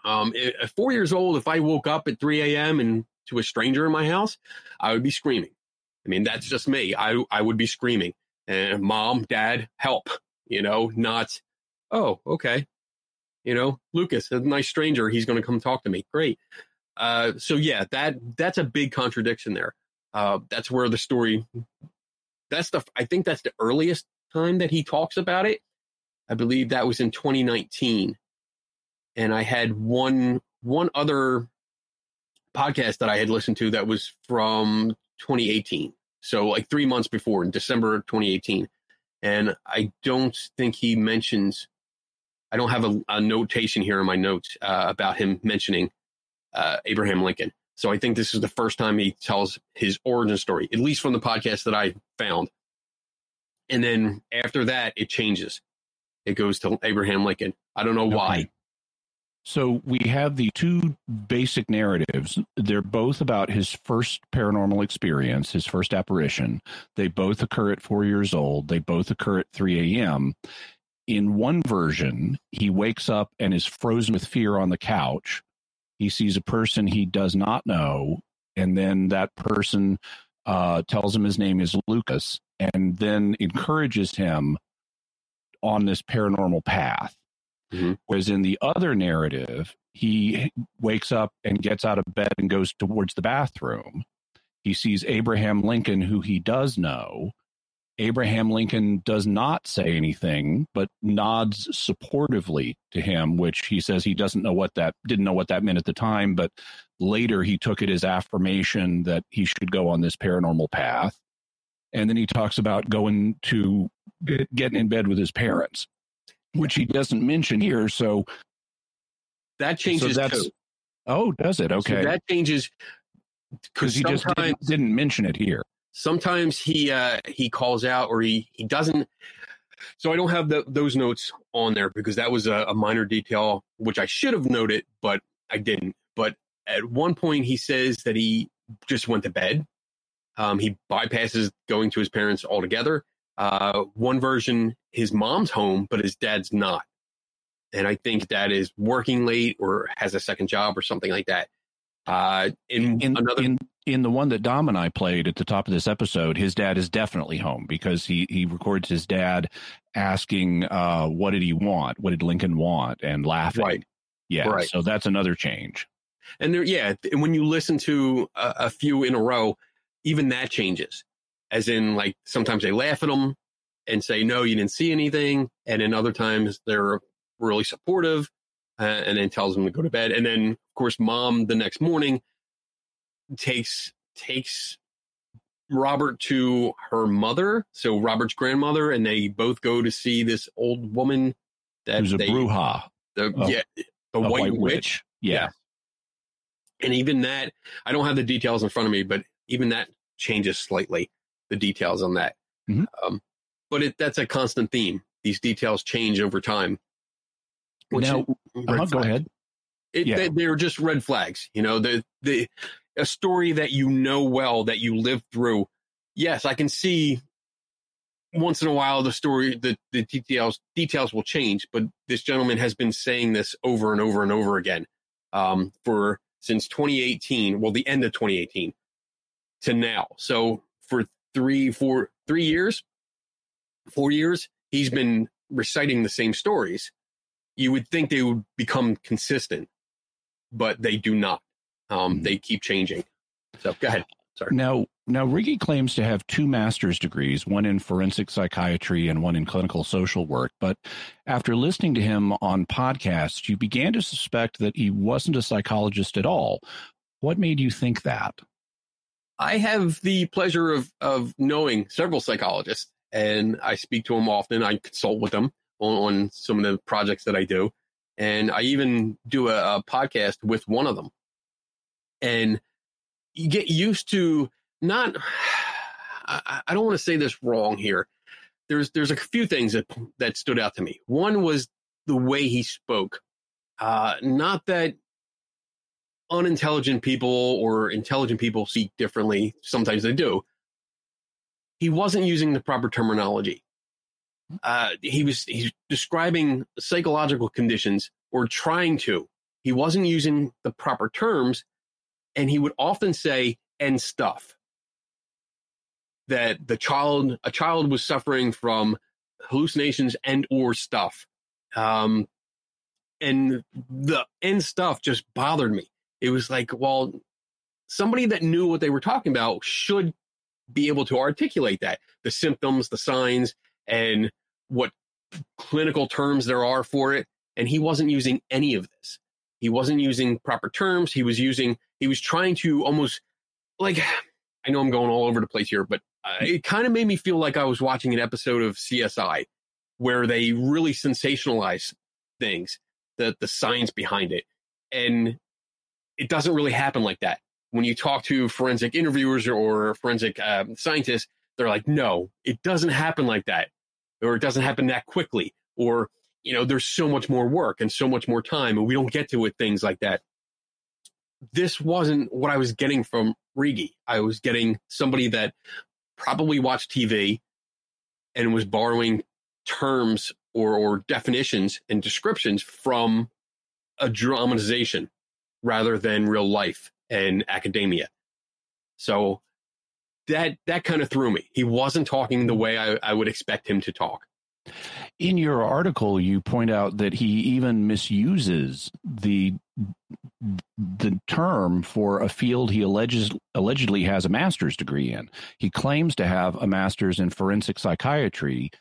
um, at four years old, if I woke up at three a.m. and to a stranger in my house, I would be screaming. I mean, that's just me. I, I would be screaming and mom, dad, help, you know, not, oh, OK. You know, Lucas, a nice stranger. He's going to come talk to me. Great. Uh, so, yeah, that that's a big contradiction there. Uh, that's where the story that's the I think that's the earliest time that he talks about it. I believe that was in twenty nineteen. And I had one one other podcast that I had listened to that was from twenty eighteen. So like three months before in December of twenty eighteen. And I don't think he mentions I don't have a, a notation here in my notes uh, about him mentioning Uh, Abraham Lincoln. So I think this is the first time he tells his origin story, at least from the podcast that I found. And then after that, it changes. It goes to Abraham Lincoln. I don't know okay. why. So we have the two basic narratives. They're both about his first paranormal experience, his first apparition. They both occur at four years old. They both occur at three a.m. In one version, he wakes up and is frozen with fear on the couch. He sees a person he does not know, and then that person uh, tells him his name is Lucas, and then encourages him on this paranormal path. Mm-hmm. Whereas in the other narrative, he wakes up and gets out of bed and goes towards the bathroom. He sees Abraham Lincoln, who he does know. Abraham Lincoln does not say anything, but nods supportively to him, which he says he doesn't know what that didn't know what that meant at the time. But later he took it as affirmation that he should go on this paranormal path. And then he talks about going to get, getting in bed with his parents, which he doesn't mention here. So that changes. So that's, code. Oh, does it? OK, so that changes because he just didn't, didn't mention it here. Sometimes he uh, he calls out or he, he doesn't. So I don't have the, those notes on there because that was a, a minor detail, which I should have noted, but I didn't. But at one point he says that he just went to bed. Um, he bypasses going to his parents altogether. Uh, one version, his mom's home, but his dad's not. And I think that is working late or has a second job or something like that. Uh, in, in another. In- In the one that Dom and I played at the top of this episode, his dad is definitely home because he, he records his dad asking, uh, what did he want? What did Lincoln want? And laughing. Right. Yeah. Right. So that's another change. And there, yeah. And when you listen to a, a few in a row, even that changes. As in, like, sometimes they laugh at them and say, no, you didn't see anything. And then other times they're really supportive uh, and then tells them to go to bed. And then, of course, mom the next morning takes takes Robert to her mother, so Robert's grandmother, and they both go to see this old woman that who's a they, bruja. The, oh, yeah, the white, white witch. witch. Yeah. yeah. And even that, I don't have the details in front of me, but even that changes slightly, the details on that. Mm-hmm. Um, but it, that's a constant theme. These details change over time. Which now, uh-huh, go ahead. It, yeah. they, they're just red flags. You know, the, the, a story that you know well, that you lived through. Yes, I can see once in a while the story, the, the details details will change, but this gentleman has been saying this over and over and over again um, for since twenty eighteen, well, the end of twenty eighteen to now. So for three, four, three years, four years, he's been reciting the same stories. You would think they would become consistent, but they do not. Um, mm-hmm. They keep changing. So go ahead. Sorry. Now, now Rieghi claims to have two master's degrees, one in forensic psychiatry and one in clinical social work. But after listening to him on podcasts, you began to suspect that he wasn't a psychologist at all. What made you think that? I have the pleasure of, of knowing several psychologists, and I speak to them often. I consult with them on, on some of the projects that I do. And I even do a, a podcast with one of them. And you get used to not, I, I don't want to say this wrong here. There's there's a few things that that stood out to me. One was the way he spoke. Uh, not that unintelligent people or intelligent people speak differently. Sometimes they do. He wasn't using the proper terminology. Uh, he was he's describing psychological conditions or trying to. He wasn't using the proper terms. And he would often say, and stuff, that the child, a child was suffering from hallucinations and or stuff. Um, and the and stuff just bothered me. It was like, well, somebody that knew what they were talking about should be able to articulate that, the symptoms, the signs, and what clinical terms there are for it. And he wasn't using any of this. He wasn't using proper terms. He was using, he was trying to almost, like, I know I'm going all over the place here, but uh, it kind of made me feel like I was watching an episode of C S I where they really sensationalize things, the, the science behind it. And it doesn't really happen like that. When you talk to forensic interviewers or forensic uh, scientists, they're like, no, it doesn't happen like that, or it doesn't happen that quickly, or you know, there's so much more work and so much more time, and we don't get to with things like that. This wasn't what I was getting from Rieghi. I was getting somebody that probably watched T V and was borrowing terms or, or definitions and descriptions from a dramatization rather than real life and academia. So that that kind of threw me. He wasn't talking the way I, I would expect him to talk. In your article, you point out that he even misuses the the term for a field he alleges allegedly has a master's degree in. He claims to have a master's in forensic psychiatry,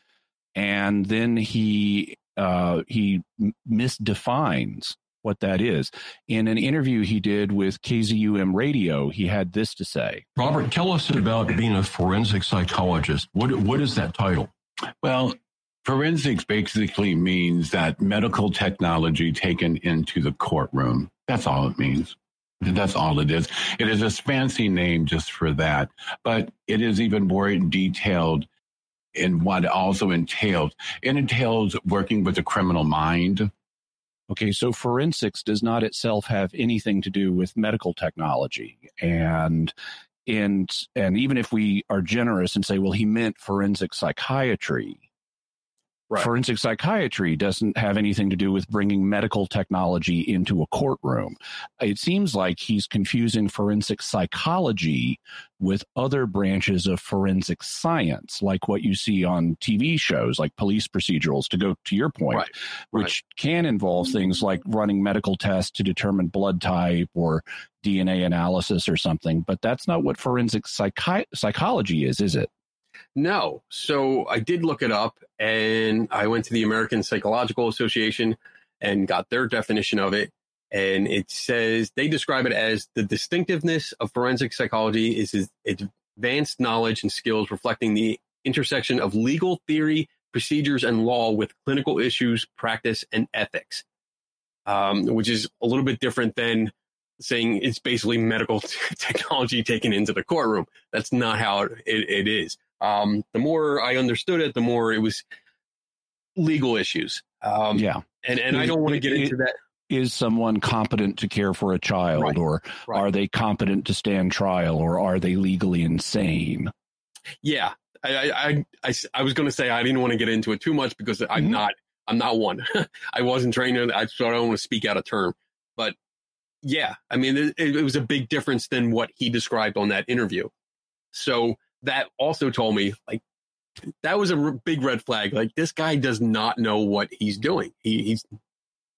and then he uh, he misdefines what that is. In an interview he did with K Z U M Radio, he had this to say: Robert, tell us about being a forensic psychologist. What what is that title? Well, forensics basically means that medical technology taken into the courtroom. That's all it means. That's all it is. It is a fancy name just for that, but it is even more detailed in what it also entails. It entails working with the criminal mind. Okay, so forensics does not itself have anything to do with medical technology. And and and even if we are generous and say, well, he meant forensic psychiatry, Right. Forensic psychiatry doesn't have anything to do with bringing medical technology into a courtroom. It seems like he's confusing forensic psychology with other branches of forensic science, like what you see on T V shows, like police procedurals, to go to your point, right. which right. can involve things like running medical tests to determine blood type or D N A analysis or something. But that's not what forensic psychi- psychology is, is it? No. So I did look it up, and I went to the American Psychological Association and got their definition of it. And it says they describe it as the distinctiveness of forensic psychology is advanced knowledge and skills reflecting the intersection of legal theory, procedures, and law with clinical issues, practice, and ethics, um, which is a little bit different than saying it's basically medical t- technology taken into the courtroom. That's not how it, it is. Um, the more I understood it, the more it was legal issues. Um, yeah. And, and I don't want to get into that. Is someone competent to care for a child, right. or right. are they competent to stand trial, or are they legally insane? Yeah. I, I, I, I was going to say, I didn't want to get into it too much because I'm mm-hmm. not, I'm not one. I wasn't trained. I so I don't want to speak out of term, but yeah, I mean, it, it was a big difference than what he described on that interview. So that also told me, like, that was a r- big red flag. Like, this guy does not know what he's doing. He, he's,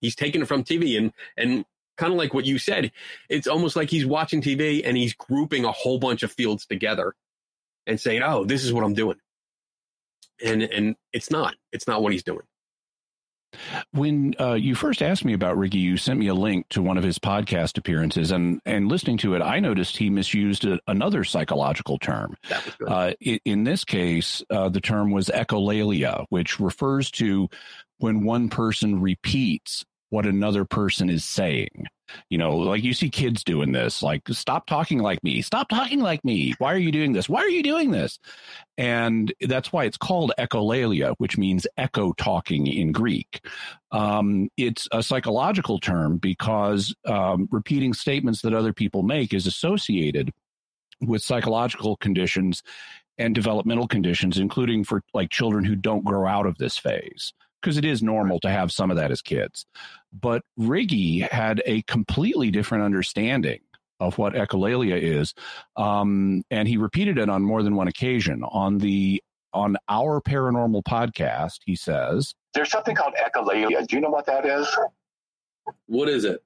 He's taken it from T V, and and kind of like what you said, it's almost like he's watching T V and he's grouping a whole bunch of fields together and saying, oh, this is what I'm doing. And and it's not. It's not what he's doing. When uh, you first asked me about Rieghi, you sent me a link to one of his podcast appearances, and, and listening to it, I noticed he misused a, another psychological term. That was good. Uh, in, in this case, uh, the term was echolalia, which refers to when one person repeats what another person is saying. You know, like you see kids doing this, like, stop talking like me, stop talking like me. Why are you doing this? Why are you doing this? And that's why it's called echolalia, which means echo talking in Greek. Um, it's a psychological term because um, repeating statements that other people make is associated with psychological conditions and developmental conditions, including for like children who don't grow out of this phase. Because it is normal to have some of that as kids. But Rieghi had a completely different understanding of what echolalia is. Um, and he repeated it on more than one occasion. On the on our paranormal podcast, he says, there's something called echolalia. Do you know what that is? What is it?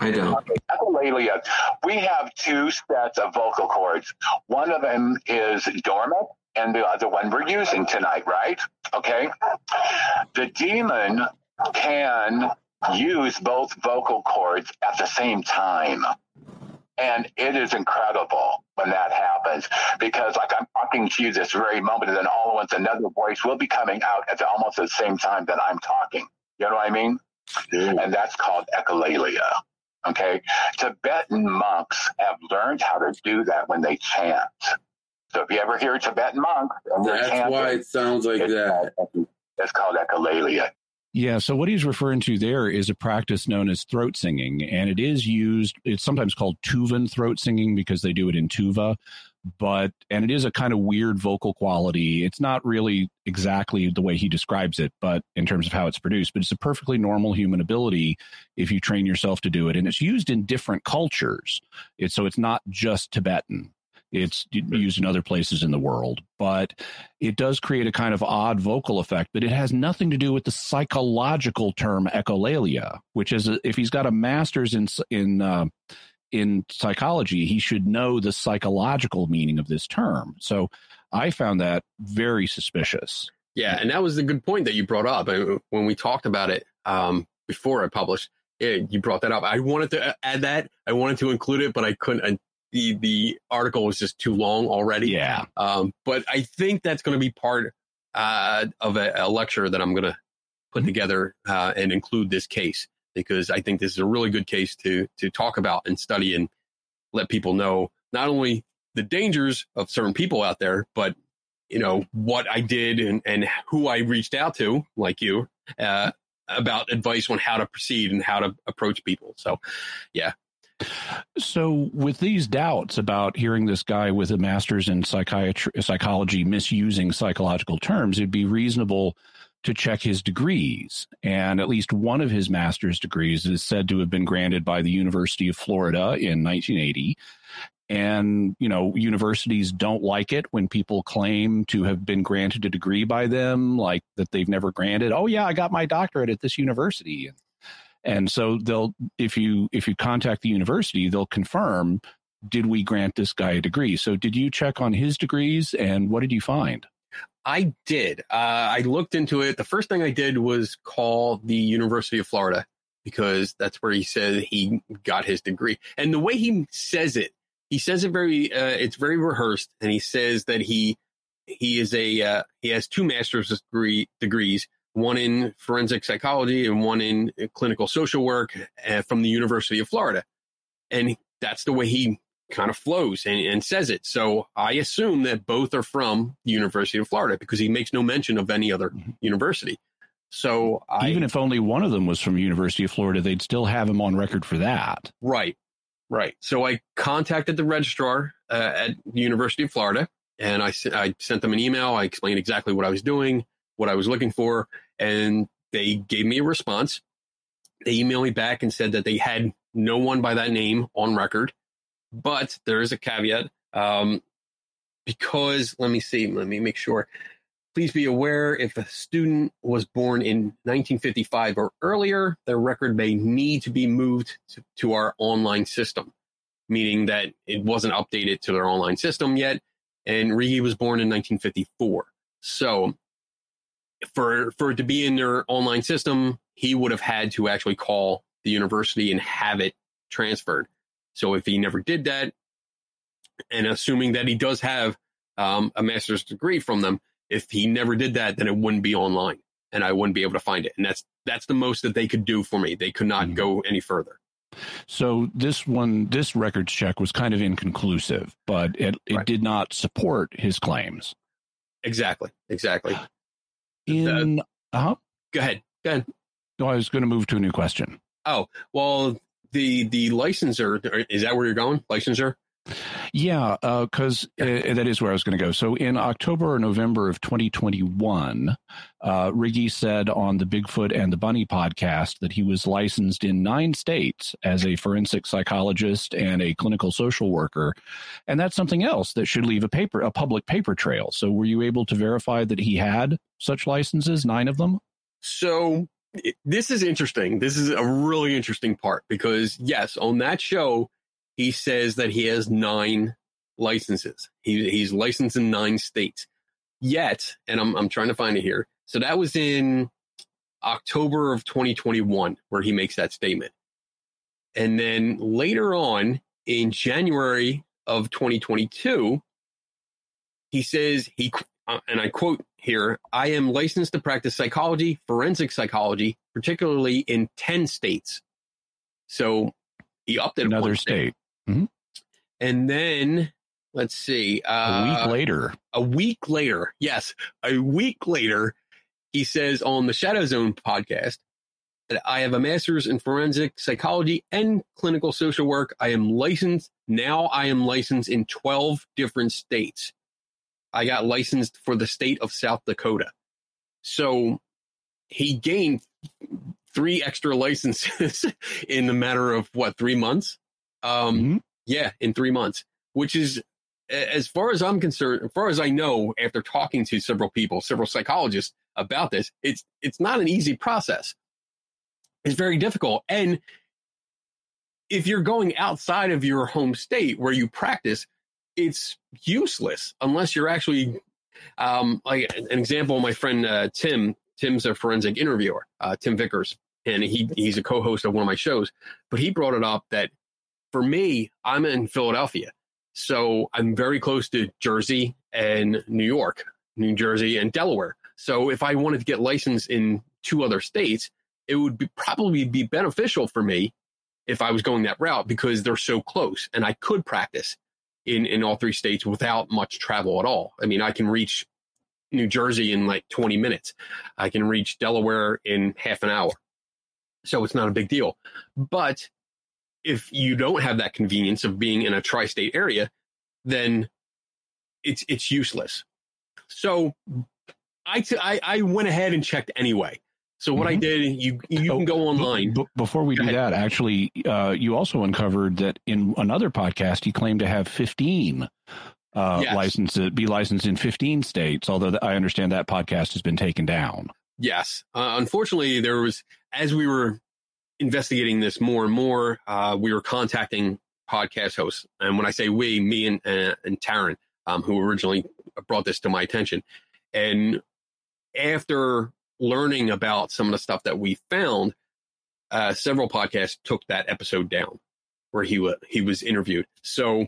I don't. Okay. Echolalia. We have two sets of vocal cords. One of them is dormant, and the other one we're using tonight, right? Okay. The demon can use both vocal cords at the same time. And it is incredible when that happens, because like I'm talking to you this very moment, and then all at once another voice will be coming out at the, almost at the same time that I'm talking. You know what I mean? Mm. And that's called echolalia. Okay. Tibetan monks have learned how to do that when they chant. So if you ever hear a Tibetan monk, and that's chanting, why it sounds like it's that. Called, it's called echolalia. Yeah. So what he's referring to there is a practice known as throat singing, and it is used. It's sometimes called Tuvan throat singing because they do it in Tuva, but and it is a kind of weird vocal quality. It's not really exactly the way he describes it, but in terms of how it's produced, but it's a perfectly normal human ability if you train yourself to do it, and it's used in different cultures. It's so it's not just Tibetan. It's used in other places in the world, but it does create a kind of odd vocal effect, but it has nothing to do with the psychological term echolalia, which is, if he's got a master's in in uh, in psychology, he should know the psychological meaning of this term. So I found that very suspicious. Yeah, and that was the good point that you brought up when we talked about it um, before I published. It, you brought that up. I wanted to add that. I wanted to include it, but I couldn't. I, The the article was just too long already. Yeah. Um, but I think that's going to be part uh, of a, a lecture that I'm going to put together uh, and include this case, because I think this is a really good case to to talk about and study and let people know not only the dangers of certain people out there, but, you know, what I did and, and who I reached out to, like you, uh, about advice on how to proceed and how to approach people. So, yeah. So with these doubts about hearing this guy with a master's in psychiatry, psychology misusing psychological terms, it'd be reasonable to check his degrees. And at least one of his master's degrees is said to have been granted by the University of Florida in nineteen eighty. And, you know, universities don't like it when people claim to have been granted a degree by them, like that they've never granted. Oh, yeah, I got my doctorate at this university. And so they'll if you if you contact the university, they'll confirm, did we grant this guy a degree? So did you check on his degrees, and what did you find? I did. Uh, I looked into it. The first thing I did was call the University of Florida, because that's where he said he got his degree. And the way he says it, he says it very uh, it's very rehearsed. And he says that he he is a uh, he has two master's degree degrees, one in forensic psychology and one in clinical social work uh, from the University of Florida. And that's the way he kind of flows and, and says it. So I assume that both are from the University of Florida, because he makes no mention of any other mm-hmm. university. So I, even if only one of them was from the University of Florida, they'd still have him on record for that. Right. Right. So I contacted the registrar uh, at the University of Florida, and I, I sent them an email. I explained exactly what I was doing, what I was looking for, and they gave me a response. They emailed me back and said that they had no one by that name on record. But there is a caveat, um, because let me see, let me make sure. Please be aware, if a student was born in nineteen fifty-five or earlier, their record may need to be moved to, to our online system, meaning that it wasn't updated to their online system yet. And Rieghi was born in nineteen fifty-four. So for, for it to be in their online system, he would have had to actually call the university and have it transferred. So if he never did that, and assuming that he does have um, a master's degree from them, if he never did that, then it wouldn't be online and I wouldn't be able to find it. And that's that's the most that they could do for me. They could not mm-hmm. go any further. So this one, this records check was kind of inconclusive, but it, it right. did not support his claims. Exactly. Exactly. In uh, uh-huh. Go ahead. Go ahead. No, I was going to move to a new question. Oh, well, the the licenser, is that where you're going? Licenser? Yeah, because uh, uh, that is where I was going to go. So in October or November of twenty twenty-one, uh, Rieghi said on the Bigfoot and the Bunny podcast that he was licensed in nine states as a forensic psychologist and a clinical social worker. And that's something else that should leave a paper, a public paper trail. So were you able to verify that he had such licenses, nine of them? So this is interesting. This is a really interesting part, because, yes, on that show, he says that he has nine licenses. He, he's licensed in nine states. Yet, and I'm, I'm trying to find it here. So that was in October of twenty twenty-one where he makes that statement. And then later on in January of twenty twenty-two, he says he, and I quote here, "I am licensed to practice psychology, forensic psychology, particularly in ten states." So he opted another state. Mm-hmm. And then let's see, uh, a week later, a week later. Yes. A week later, he says on the Shadow Zone podcast that "I have a master's in forensic psychology and clinical social work. I am licensed. Now I am licensed in twelve different states. I got licensed for the state of South Dakota." So he gained three extra licenses in the matter of what, three months? Um, mm-hmm. Yeah, in three months, which is, as far as I'm concerned, as far as I know, after talking to several people, several psychologists about this, it's it's not an easy process. It's very difficult. And if you're going outside of your home state where you practice, it's useless unless you're actually, um, like an example, my friend uh, Tim, Tim's a forensic interviewer, uh, Tim Vickers, and he he's a co-host of one of my shows. But he brought it up that for me, I'm in Philadelphia, so I'm very close to Jersey and New York, New Jersey and Delaware. So if I wanted to get licensed in two other states, it would be, probably be beneficial for me if I was going that route, because they're so close and I could practice in, in all three states without much travel at all. I mean, I can reach New Jersey in like twenty minutes. I can reach Delaware in half an hour. So it's not a big deal. But if you don't have that convenience of being in a tri-state area, then it's it's useless. So I, t I, I went ahead and checked anyway. So what mm-hmm. I did, you you can go online. But before we go do ahead. that, actually, uh, you also uncovered that in another podcast, you claimed to have fifteen uh, yes. licenses, be licensed in fifteen states, although I understand that podcast has been taken down. Yes. Uh, unfortunately, there was, as we were investigating this more and more, uh, we were contacting podcast hosts. And when I say we, me and, uh, and Taryn, um, who originally brought this to my attention. And after learning about some of the stuff that we found, uh, several podcasts took that episode down where he was, he was interviewed. So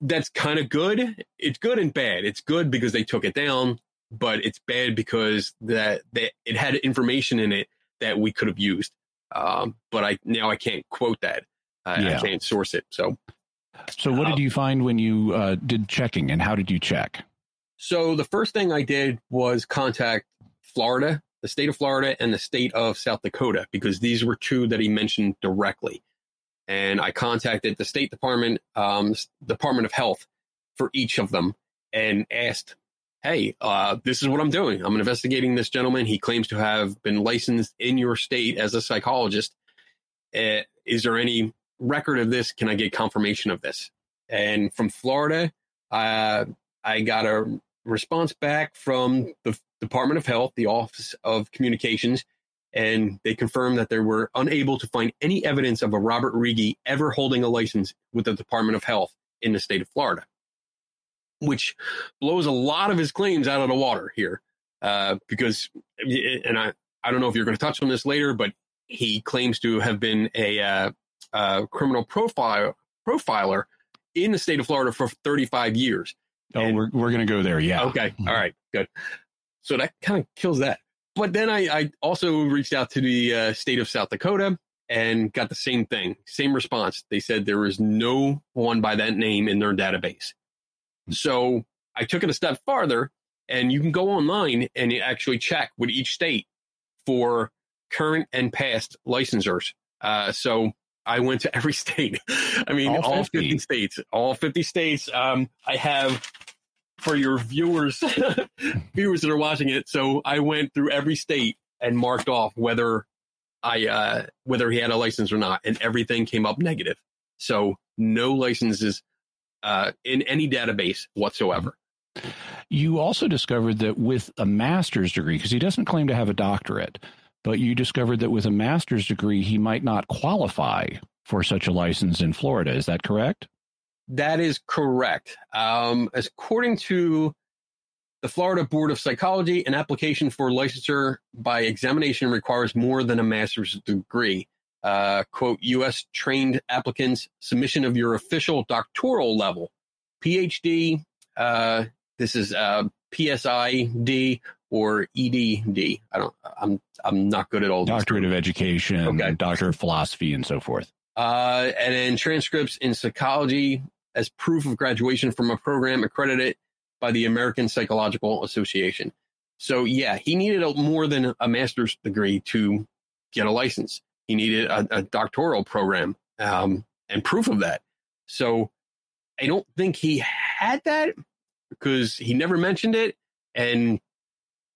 that's kind of good. It's good and bad. It's good because they took it down, but it's bad because that, that it had information in it that we could have used. Um, but I, now I can't quote that. I, yeah. I can't source it. So, so what um, did you find when you uh, did checking, and how did you check? So the first thing I did was contact Florida, the state of Florida, and the state of South Dakota, because these were two that he mentioned directly. And I contacted the State Department, um, Department of Health for each of them, and asked, hey, uh, this is what I'm doing. I'm investigating this gentleman. He claims to have been licensed in your state as a psychologist. Uh, is there any record of this? Can I get confirmation of this? And from Florida, uh, I got a response back from the Department of Health, the Office of Communications, and they confirmed that they were unable to find any evidence of a Robert Rieghi ever holding a license with the Department of Health in the state of Florida, which blows a lot of his claims out of the water here. Uh, because, and I, I don't know if you're going to touch on this later, but he claims to have been a uh, uh, criminal profile, profiler in the state of Florida for thirty-five years. Oh, and, we're, we're going to go there. Yeah. Okay. All right. Good. So that kind of kills that. But then I, I also reached out to the uh, state of South Dakota and got the same thing, same response. They said there is no one by that name in their database. So I took it a step farther, and you can go online and actually check with each state for current and past licensors. Uh, so I went to every state. I mean, all fifty. all fifty states, all fifty states. Um, I have for your viewers, viewers that are watching it. So I went through every state and marked off whether I, uh, whether he had a license or not, and everything came up negative. So no licenses uh, in any database whatsoever. You also discovered that with a master's degree, because he doesn't claim to have a doctorate, but you discovered that with a master's degree, he might not qualify for such a license in Florida. Is that correct? That is correct. Um, as according to the Florida Board of Psychology, an application for licensure by examination requires more than a master's degree. Uh, quote, U S trained applicants, submission of your official doctoral level, P H D, uh, this is uh, P S I D, or E D D. I don't, I'm, I'm not good at all. Doctorate of Education, okay. Doctor of Philosophy, and so forth. Uh, and then transcripts in psychology as proof of graduation from a program accredited by the American Psychological Association. So yeah, he needed a, more than a master's degree to get a license. He needed a, a doctoral program, um, and proof of that. So I don't think he had that, because he never mentioned it. And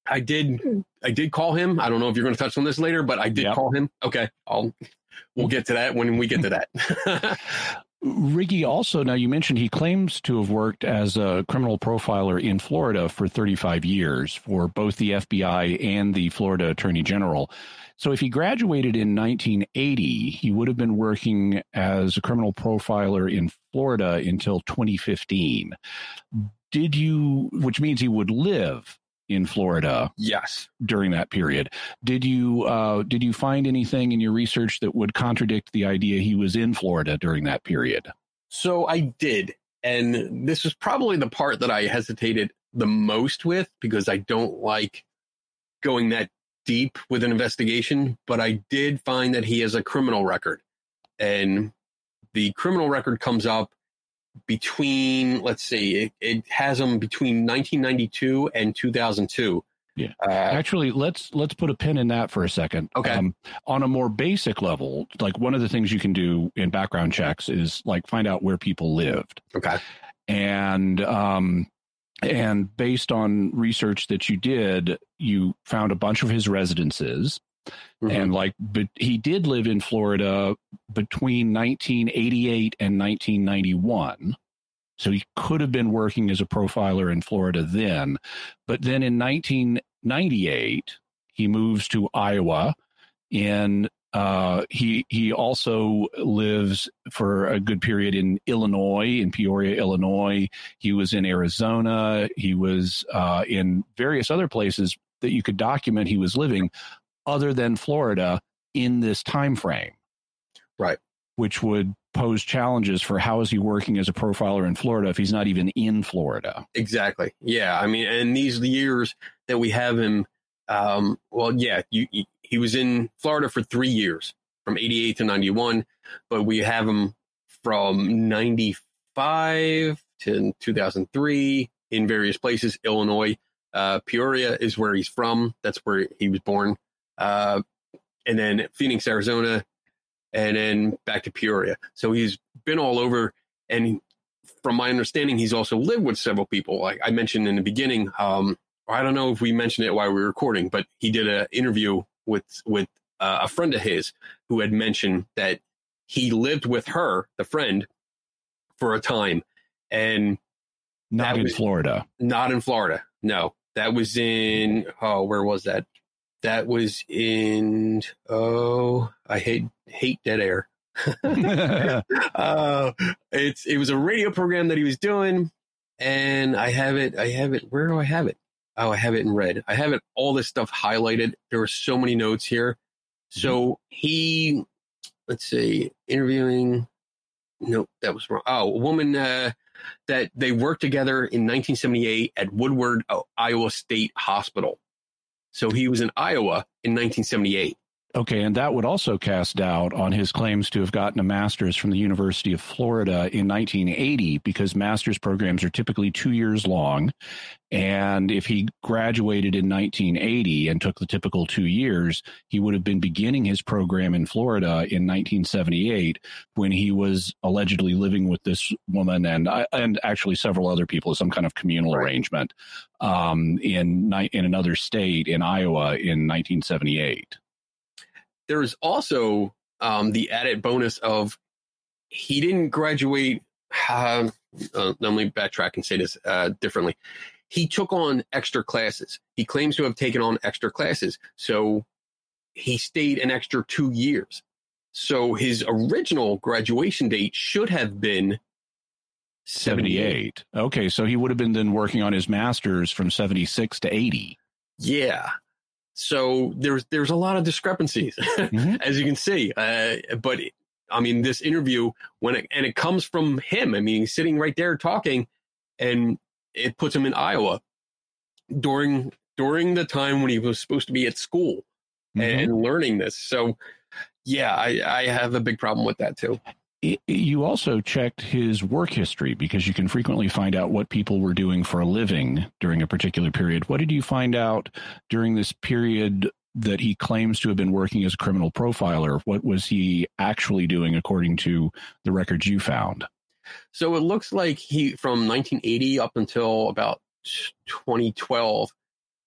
I did, I did call him. I don't know if you're going to touch on this later, but I did yep. call him. Okay. I'll, we'll get to that when we get to that. Rieghi also, now you mentioned he claims to have worked as a criminal profiler in Florida for thirty-five years for both the F B I and the Florida Attorney General. So if he graduated in nineteen eighty, he would have been working as a criminal profiler in Florida until twenty fifteen. Did you, which means he would live in Florida, yes, during that period. Did you uh, did you find anything in your research that would contradict the idea he was in Florida during that period? So I did, and this was probably the part that I hesitated the most with, because I don't like going that deep with an investigation. But I did find that he has a criminal record, and the criminal record comes up between, let's see, it, it has them between nineteen ninety-two and two thousand two. Yeah. Uh, Actually, let's let's put a pin in that for a second. Okay. Um, on a more basic level, like one of the things you can do in background checks is like find out where people lived. Okay. And um, And based on research that you did, you found a bunch of his residences. Mm-hmm. And like, but he did live in Florida between nineteen eighty-eight and nineteen ninety-one. So he could have been working as a profiler in Florida then. But then in nineteen ninety-eight, he moves to Iowa. In uh, he he also lives for a good period in Illinois, in Peoria, Illinois. He was in Arizona. He was uh, in various other places that you could document he was living other than Florida in this time frame. Right. Which would pose challenges for how is he working as a profiler in Florida if he's not even in Florida? Exactly. Yeah. I mean, and these years that we have him, um, well, yeah, you, you, he was in Florida for three years from eighty-eight to ninety-one, but we have him from ninety-five to two thousand three in various places. Illinois, uh, Peoria is where he's from. That's where he was born. Uh, and then Phoenix, Arizona, and then back to Peoria. So he's been all over. And from my understanding, he's also lived with several people. Like I mentioned in the beginning, um, I don't know if we mentioned it while we were recording, but he did an interview with with uh, a friend of his who had mentioned that he lived with her, the friend, for a time. And not in Florida. Not in Florida. No, that was in, oh, where was that? That was in, oh, I hate hate dead air. uh, it's it was a radio program that he was doing, and I have it. I have it. Where do I have it? Oh, I have it in red. I have it. All this stuff highlighted. There were so many notes here. So he, let's see, interviewing. Nope, that was wrong. Oh, a woman uh, that they worked together in nineteen seventy-eight at Woodward, oh, Iowa State Hospital. So he was in Iowa in nineteen seventy-eight. Okay, and that would also cast doubt on his claims to have gotten a master's from the University of Florida in nineteen eighty, because master's programs are typically two years long. And if he graduated in nineteen eighty and took the typical two years, he would have been beginning his program in Florida in nineteen seventy-eight when he was allegedly living with this woman and and actually several other people, some kind of communal right. arrangement um, in in another state in Iowa in nineteen seventy-eight. There is also um, the added bonus of he didn't graduate. Uh, uh, let me backtrack and say this uh, differently. He took on extra classes. He claims to have taken on extra classes. So he stayed an extra two years. So his original graduation date should have been seventy-eight. Okay, so he would have been then working on his master's from seventy-six to eighty. Yeah. So there's there's a lot of discrepancies, mm-hmm. as you can see. Uh, but I mean, this interview when it, and it comes from him. I mean, he's sitting right there talking, and it puts him in Iowa during during the time when he was supposed to be at school mm-hmm. and learning this. So, yeah, I, I have a big problem with that, too. You also checked his work history because you can frequently find out what people were doing for a living during a particular period. What did you find out during this period that he claims to have been working as a criminal profiler? What was he actually doing according to the records you found? So it looks like he, from nineteen eighty up until about twenty twelve,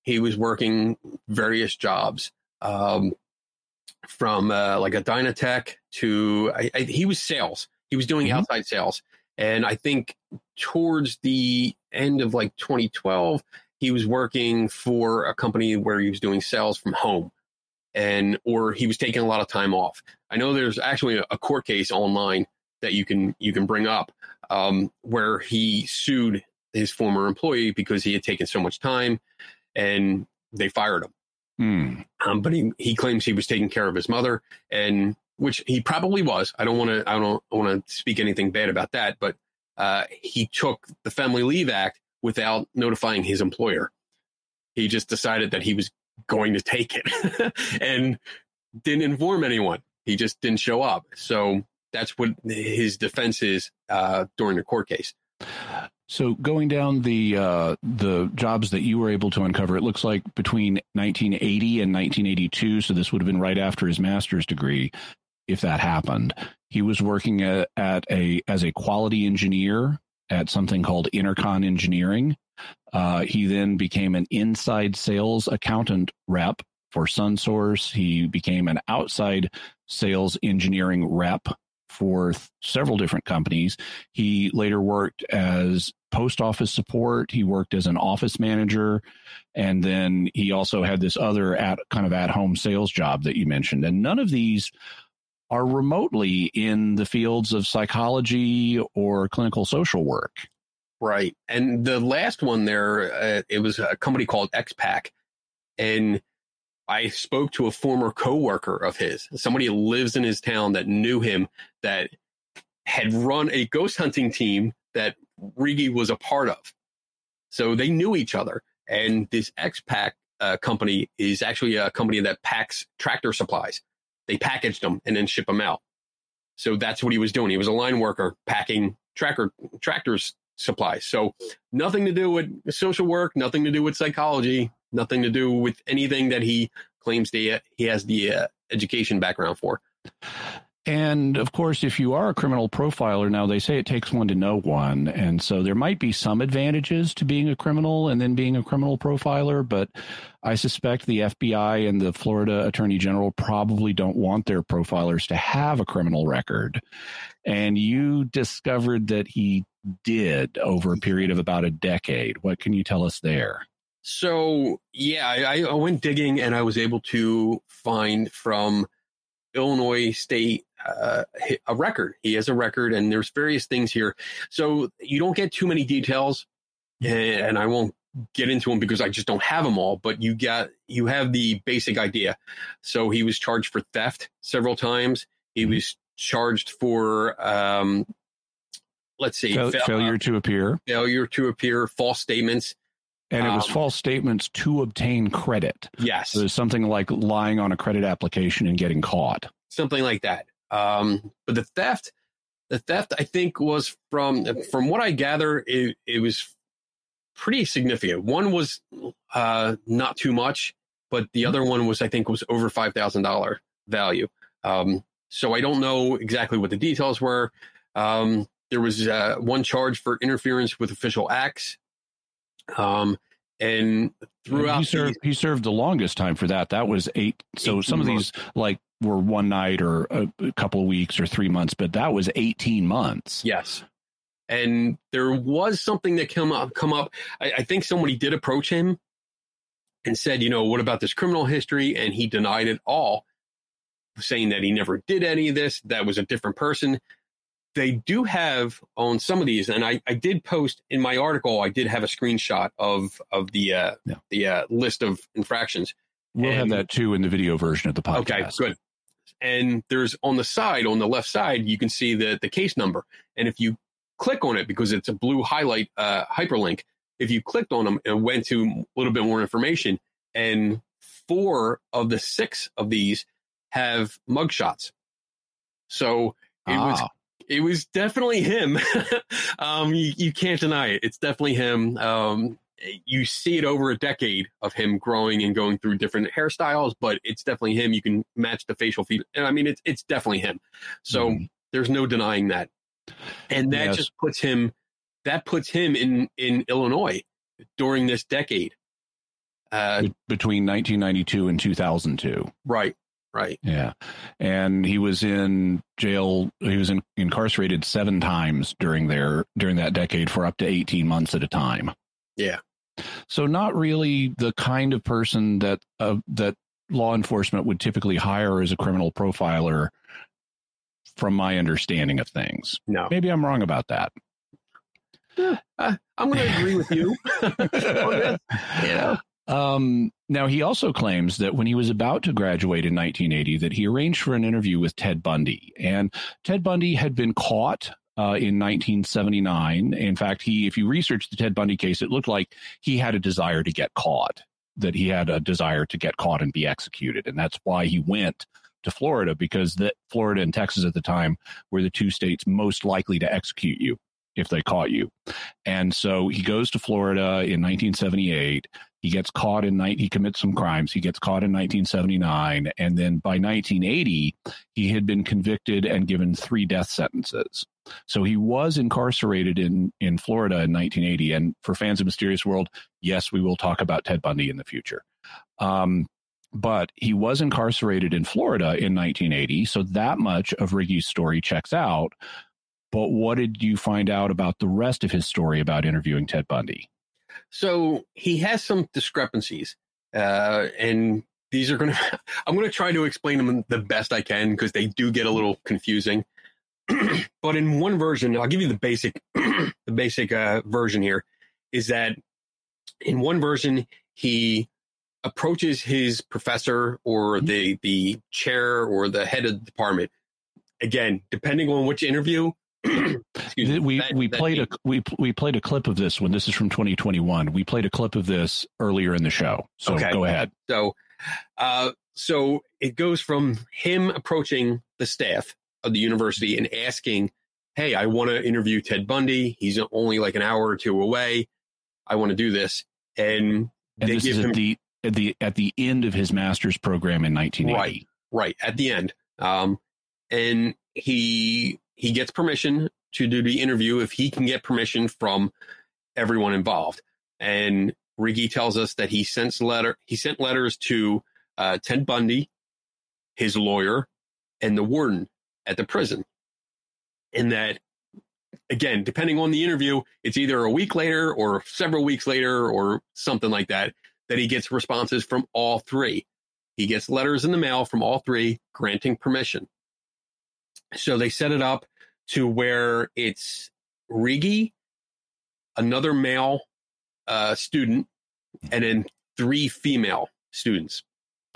he was working various jobs. Um, from uh, like a Dynatech to I, I, he was sales. He was doing mm-hmm. outside sales. And I think towards the end of like twenty twelve, he was working for a company where he was doing sales from home and or he was taking a lot of time off. I know there's actually a, a court case online that you can you can bring up um, where he sued his former employee because he had taken so much time and they fired him. Hmm. Um, but he, he claims he was taking care of his mother, and which he probably was. I don't want to I don't want to speak anything bad about that. But uh, he took the Family Leave Act without notifying his employer. He just decided that he was going to take it and didn't inform anyone. He just didn't show up. So that's what his defense is uh, during the court case. So going down the uh, the jobs that you were able to uncover, it looks like between nineteen eighty and nineteen eighty-two, so this would have been right after his master's degree, if that happened, he was working at, at a as a quality engineer at something called Intercon Engineering. Uh, he then became an inside sales accountant rep for SunSource. He became an outside sales engineering rep for th- several different companies. He later worked as post office support. He worked as an office manager. And then he also had this other at, kind of at-home sales job that you mentioned. And none of these are remotely in the fields of psychology or clinical social work. Right. And the last one there, uh, it was a company called X PAC. And I spoke to a former coworker of his, somebody who lives in his town that knew him, that had run a ghost hunting team that Rieghi was a part of. So they knew each other. And this X PAC uh, company is actually a company that packs tractor supplies. They package them and then ship them out. So that's what he was doing. He was a line worker packing tracker tractors supplies. So nothing to do with social work, nothing to do with psychology, nothing to do with anything that he claims the, he has the uh, education background for. And of course, if you are a criminal profiler, now they say it takes one to know one. And so there might be some advantages to being a criminal and then being a criminal profiler. But I suspect the F B I and the Florida Attorney General probably don't want their profilers to have a criminal record. And you discovered that he did over a period of about a decade. What can you tell us there? So, yeah, I, I went digging and I was able to find from Illinois State uh, a record. He has a record, and there's various things here. So you don't get too many details, and I won't get into them because I just don't have them all. But you got you have the basic idea. So he was charged for theft several times. He was charged for um, let's see, Fail- failure to appear, failure to appear, false statements. And it was um, false statements to obtain credit. Yes. So it was something like lying on a credit application and getting caught. Something like that. Um, but the theft, the theft, I think, was from, from what I gather, it, it was pretty significant. One was uh, not too much, but the other one was, I think, was over five thousand dollars value. Um, so I don't know exactly what the details were. Um, there was uh, one charge for interference with official acts. Um, and throughout, he served, he served the longest time for that. That was eight. So some of these like were one night or a couple of weeks or three months, but that was eighteen months. Yes. And there was something that came up, come up. I, I think somebody did approach him and said, you know, what about this criminal history? And he denied it all, saying that he never did any of this. That was a different person. They do have on some of these, and I, I did post in my article, I did have a screenshot of of the uh, yeah. the uh, list of infractions. We'll and, have that, too, in the video version of the podcast. Okay, good. And there's on the side, on the left side, you can see the, the case number. And if you click on it, because it's a blue highlight uh, hyperlink, if you clicked on them and went to a little bit more information, and four of the six of these have mugshots. So it ah. was... It was definitely him. um, you, you can't deny it. It's definitely him. Um, you see it over a decade of him growing and going through different hairstyles, but it's definitely him. You can match the facial features. And I mean, it's it's definitely him. So mm. there's no denying that. And that yes. just puts him, that puts him in, in Illinois during this decade. Uh, Between nineteen ninety-two and two thousand two. Right. Right. Yeah. And he was in jail. He was in, incarcerated seven times during their during that decade for up to eighteen months at a time. Yeah. So not really the kind of person that uh, that law enforcement would typically hire as a criminal profiler, from my understanding of things. No, maybe I'm wrong about that. Yeah, I, I'm going to agree with you. Yeah. Yeah. Um, now, he also claims that when he was about to graduate in nineteen eighty, that he arranged for an interview with Ted Bundy. And Ted Bundy had been caught uh, in nineteen seventy-nine. In fact, he if you research the Ted Bundy case, it looked like he had a desire to get caught, that he had a desire to get caught and be executed. And that's why he went to Florida, because the, Florida and Texas at the time were the two states most likely to execute you if they caught you. And so he goes to Florida in nineteen seventy-eight. He gets caught in night. He commits some crimes. He gets caught in nineteen seventy-nine. And then by nineteen eighty, he had been convicted and given three death sentences. So he was incarcerated in, in Florida in nineteen eighty. And for fans of Mysterious World, yes, we will talk about Ted Bundy in the future. Um, but he was incarcerated in Florida in nineteen eighty. So that much of Rieghi's story checks out. But what did you find out about the rest of his story about interviewing Ted Bundy? So he has some discrepancies. Uh, and these are going to, I'm going to try to explain them the best I can because they do get a little confusing. But in one version, I'll give you the basic, the basic uh, version here, is that in one version, he approaches his professor or the, the chair or the head of the department. Again, depending on which interview, excuse me, we, that, we that played a, we, we played a clip of this when this is from twenty twenty-one. We played a clip of this earlier in the show. So okay. Go ahead. So, uh, so it goes from him approaching the staff of the university and asking, hey, I want to interview Ted Bundy. He's only like an hour or two away. I want to do this. And, and they this give is him at the, at the, at the end of his master's program in nineteen eighty. Right. Right. At the end. Um, and he, he gets permission to do the interview if he can get permission from everyone involved. And Rieghi tells us that he sent letter, he sent letters to uh, Ted Bundy, his lawyer, and the warden at the prison. And that, again, depending on the interview, it's either a week later or several weeks later or something like that, that he gets responses from all three. He gets letters in the mail from all three granting permission. So they set it up to where it's Rieghi, another male uh, student, and then three female students.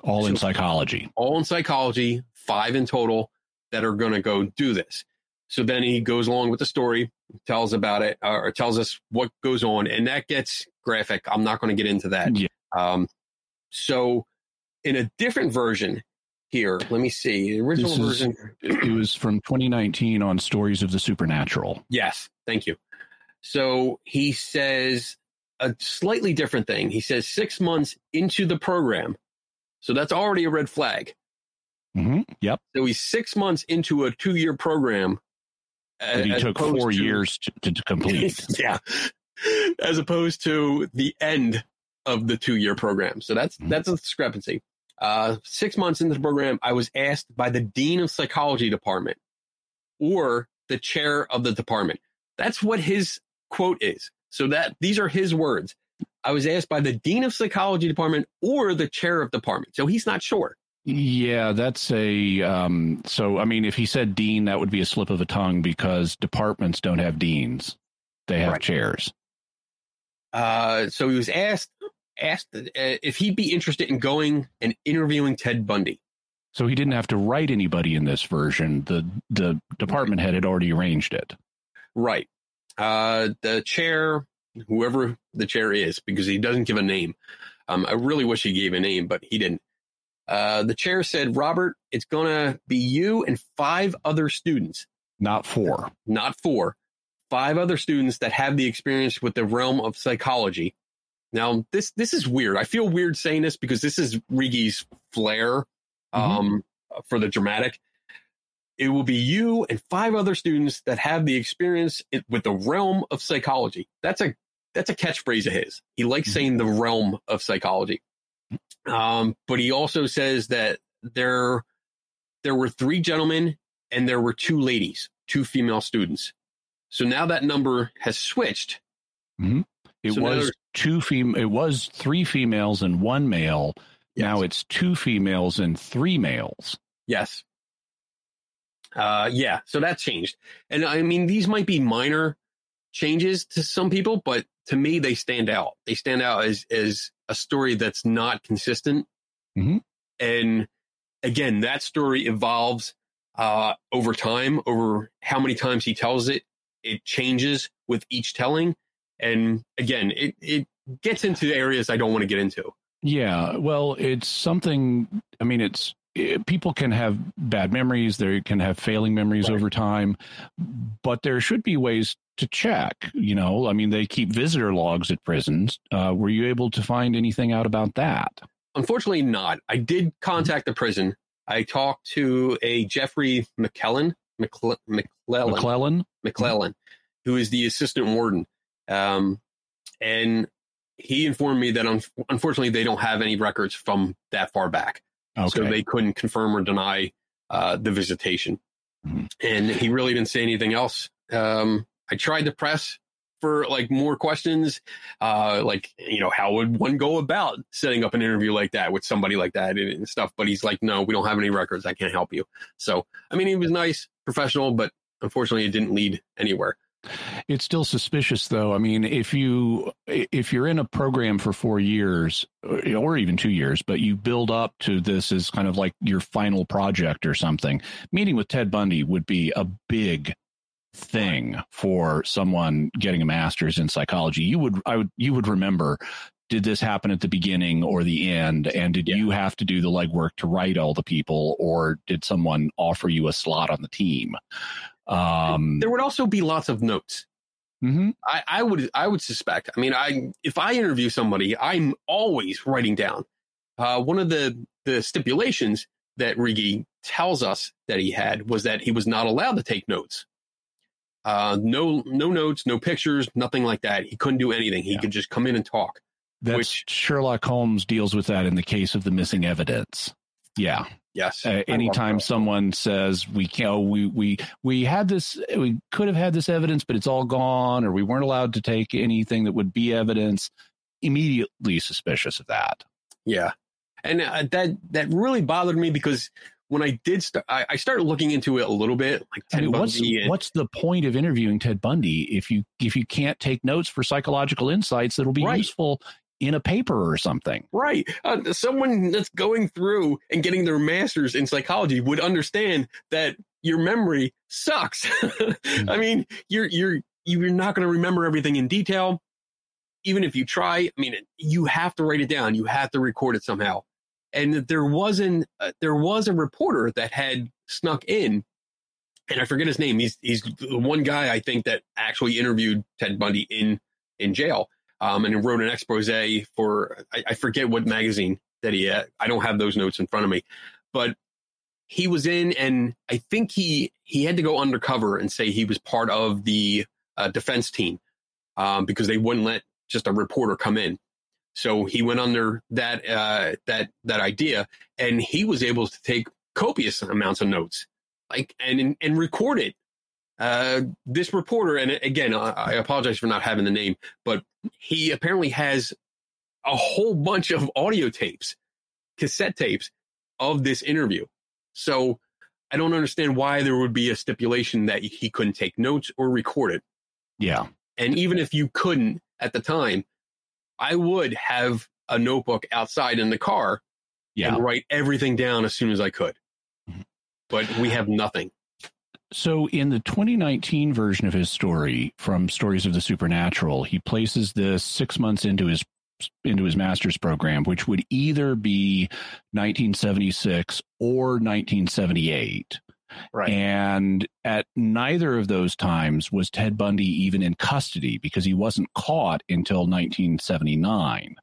All in so, psychology. All in psychology, five in total, that are going to go do this. So then he goes along with the story, tells about it, uh, or tells us what goes on, and that gets graphic. I'm not going to get into that. Yeah. Um, so in a different version here, let me see. The original is, version. It was from twenty nineteen on Stories of the Supernatural. Yes, thank you. So he says a slightly different thing. He says six months into the program. So that's already a red flag. Mm-hmm. Yep. So he's six months into a two-year program. And he took four to, years to, to complete. Yeah. As opposed to the end of the two-year program. So that's mm-hmm. that's a discrepancy. Uh, six months into the program, I was asked by the dean of psychology department or the chair of the department. That's what his quote is. So that these are his words. I was asked by the dean of psychology department or the chair of department. So he's not sure. Yeah, that's a um, so I mean, if he said dean, that would be a slip of a tongue because departments don't have deans. They have right. chairs. Uh, so he was asked asked if he'd be interested in going and interviewing Ted Bundy. So he didn't have to write anybody in this version. The the department head had already arranged it. Right. Uh, the chair, whoever the chair is, because he doesn't give a name. Um, I really wish he gave a name, but he didn't. Uh, the chair said, Robert, it's going to be you and five other students. Not four. Not four. Five other students that have the experience with the realm of psychology. Now, this this is weird. I feel weird saying this because this is Rieghi's flair um, mm-hmm. for the dramatic. It will be you and five other students that have the experience with the realm of psychology. That's a that's a catchphrase of his. He likes mm-hmm. saying the realm of psychology. Um, but he also says that there, there were three gentlemen and there were two ladies, two female students. So now that number has switched. Mm-hmm. It so was two fem- It was three females and one male. Yes. Now it's two females and three males. Yes. Uh, yeah. So that changed. And I mean, these might be minor changes to some people, but to me, they stand out. They stand out as, as a story that's not consistent. Mm-hmm. And again, that story evolves uh, over time, over how many times he tells it. It changes with each telling. And again, it, it gets into areas I don't want to get into. Yeah, well, it's something, I mean, it's it, people can have bad memories. They can have failing memories right. over time, but there should be ways to check, you know, I mean, they keep visitor logs at prisons. Uh, were you able to find anything out about that? Unfortunately not. I did contact the prison. I talked to a Jeffrey McClellan, McClellan, McClellan, McClellan, who is the assistant warden. Um, and he informed me that un- unfortunately they don't have any records from that far back. Okay. So they couldn't confirm or deny uh, the visitation. Mm-hmm. And he really didn't say anything else. Um, I tried to press for like more questions, uh, like, you know, how would one go about setting up an interview like that with somebody like that and, and stuff. But he's like, no, we don't have any records. I can't help you. So, I mean, he was nice, professional, but unfortunately it didn't lead anywhere. It's still suspicious, though. I mean, if you if you're in a program for four years or even two years, but you build up to this as kind of like your final project or something, meeting with Ted Bundy would be a big thing for someone getting a master's in psychology. You would I would you would remember, did this happen at the beginning or the end? And did yeah. you have to do the legwork to write all the people, or did someone offer you a slot on the team? Um, there would also be lots of notes. Mm-hmm. I, I would, I would suspect. I mean, I if I interview somebody, I'm always writing down. Uh, one of the the stipulations that Rieghi tells us that he had was that he was not allowed to take notes. Uh, no, no notes, no pictures, nothing like that. He couldn't do anything. He yeah. could just come in and talk. That's, which Sherlock Holmes deals with that in the case of the missing evidence. Yeah. Yes. Uh, anytime someone says we can't, oh, we we we had this, we could have had this evidence, but it's all gone, or we weren't allowed to take anything that would be evidence. Immediately suspicious of that. Yeah, and uh, that that really bothered me, because when I did, st- I, I started looking into it a little bit. Like, Ted I mean, what's Bundy and, what's the point of interviewing Ted Bundy if you if you can't take notes for psychological insights that'll be right. useful in a paper or something? Right. Uh, someone that's going through and getting their master's in psychology would understand that your memory sucks. Mm-hmm. I mean, you're, you're, you're not going to remember everything in detail. Even if you try, I mean, you have to write it down. You have to record it somehow. And there wasn't, uh, there was a reporter that had snuck in, and I forget his name. He's, he's the one guy I think that actually interviewed Ted Bundy in, in jail. Um, and he wrote an expose for, I, I forget what magazine that he had. I don't have those notes in front of me, but he was in, and I think he, he had to go undercover and say he was part of the uh, defense team um, because they wouldn't let just a reporter come in. So he went under that, uh, that, that idea, and he was able to take copious amounts of notes, like, and, and record it. Uh, this reporter, and again, I, I apologize for not having the name, but he apparently has a whole bunch of audio tapes, cassette tapes of this interview. So I don't understand why there would be a stipulation that he couldn't take notes or record it. Yeah. And even if you couldn't at the time, I would have a notebook outside in the car yeah. and write everything down as soon as I could. Mm-hmm. But we have nothing. So in the twenty nineteen version of his story from Stories of the Supernatural, he places this six months into his into his master's program, which would either be nineteen seventy-six or nineteen seventy-eight. Right. And at neither of those times was Ted Bundy even in custody, because he wasn't caught until nineteen seventy-nine.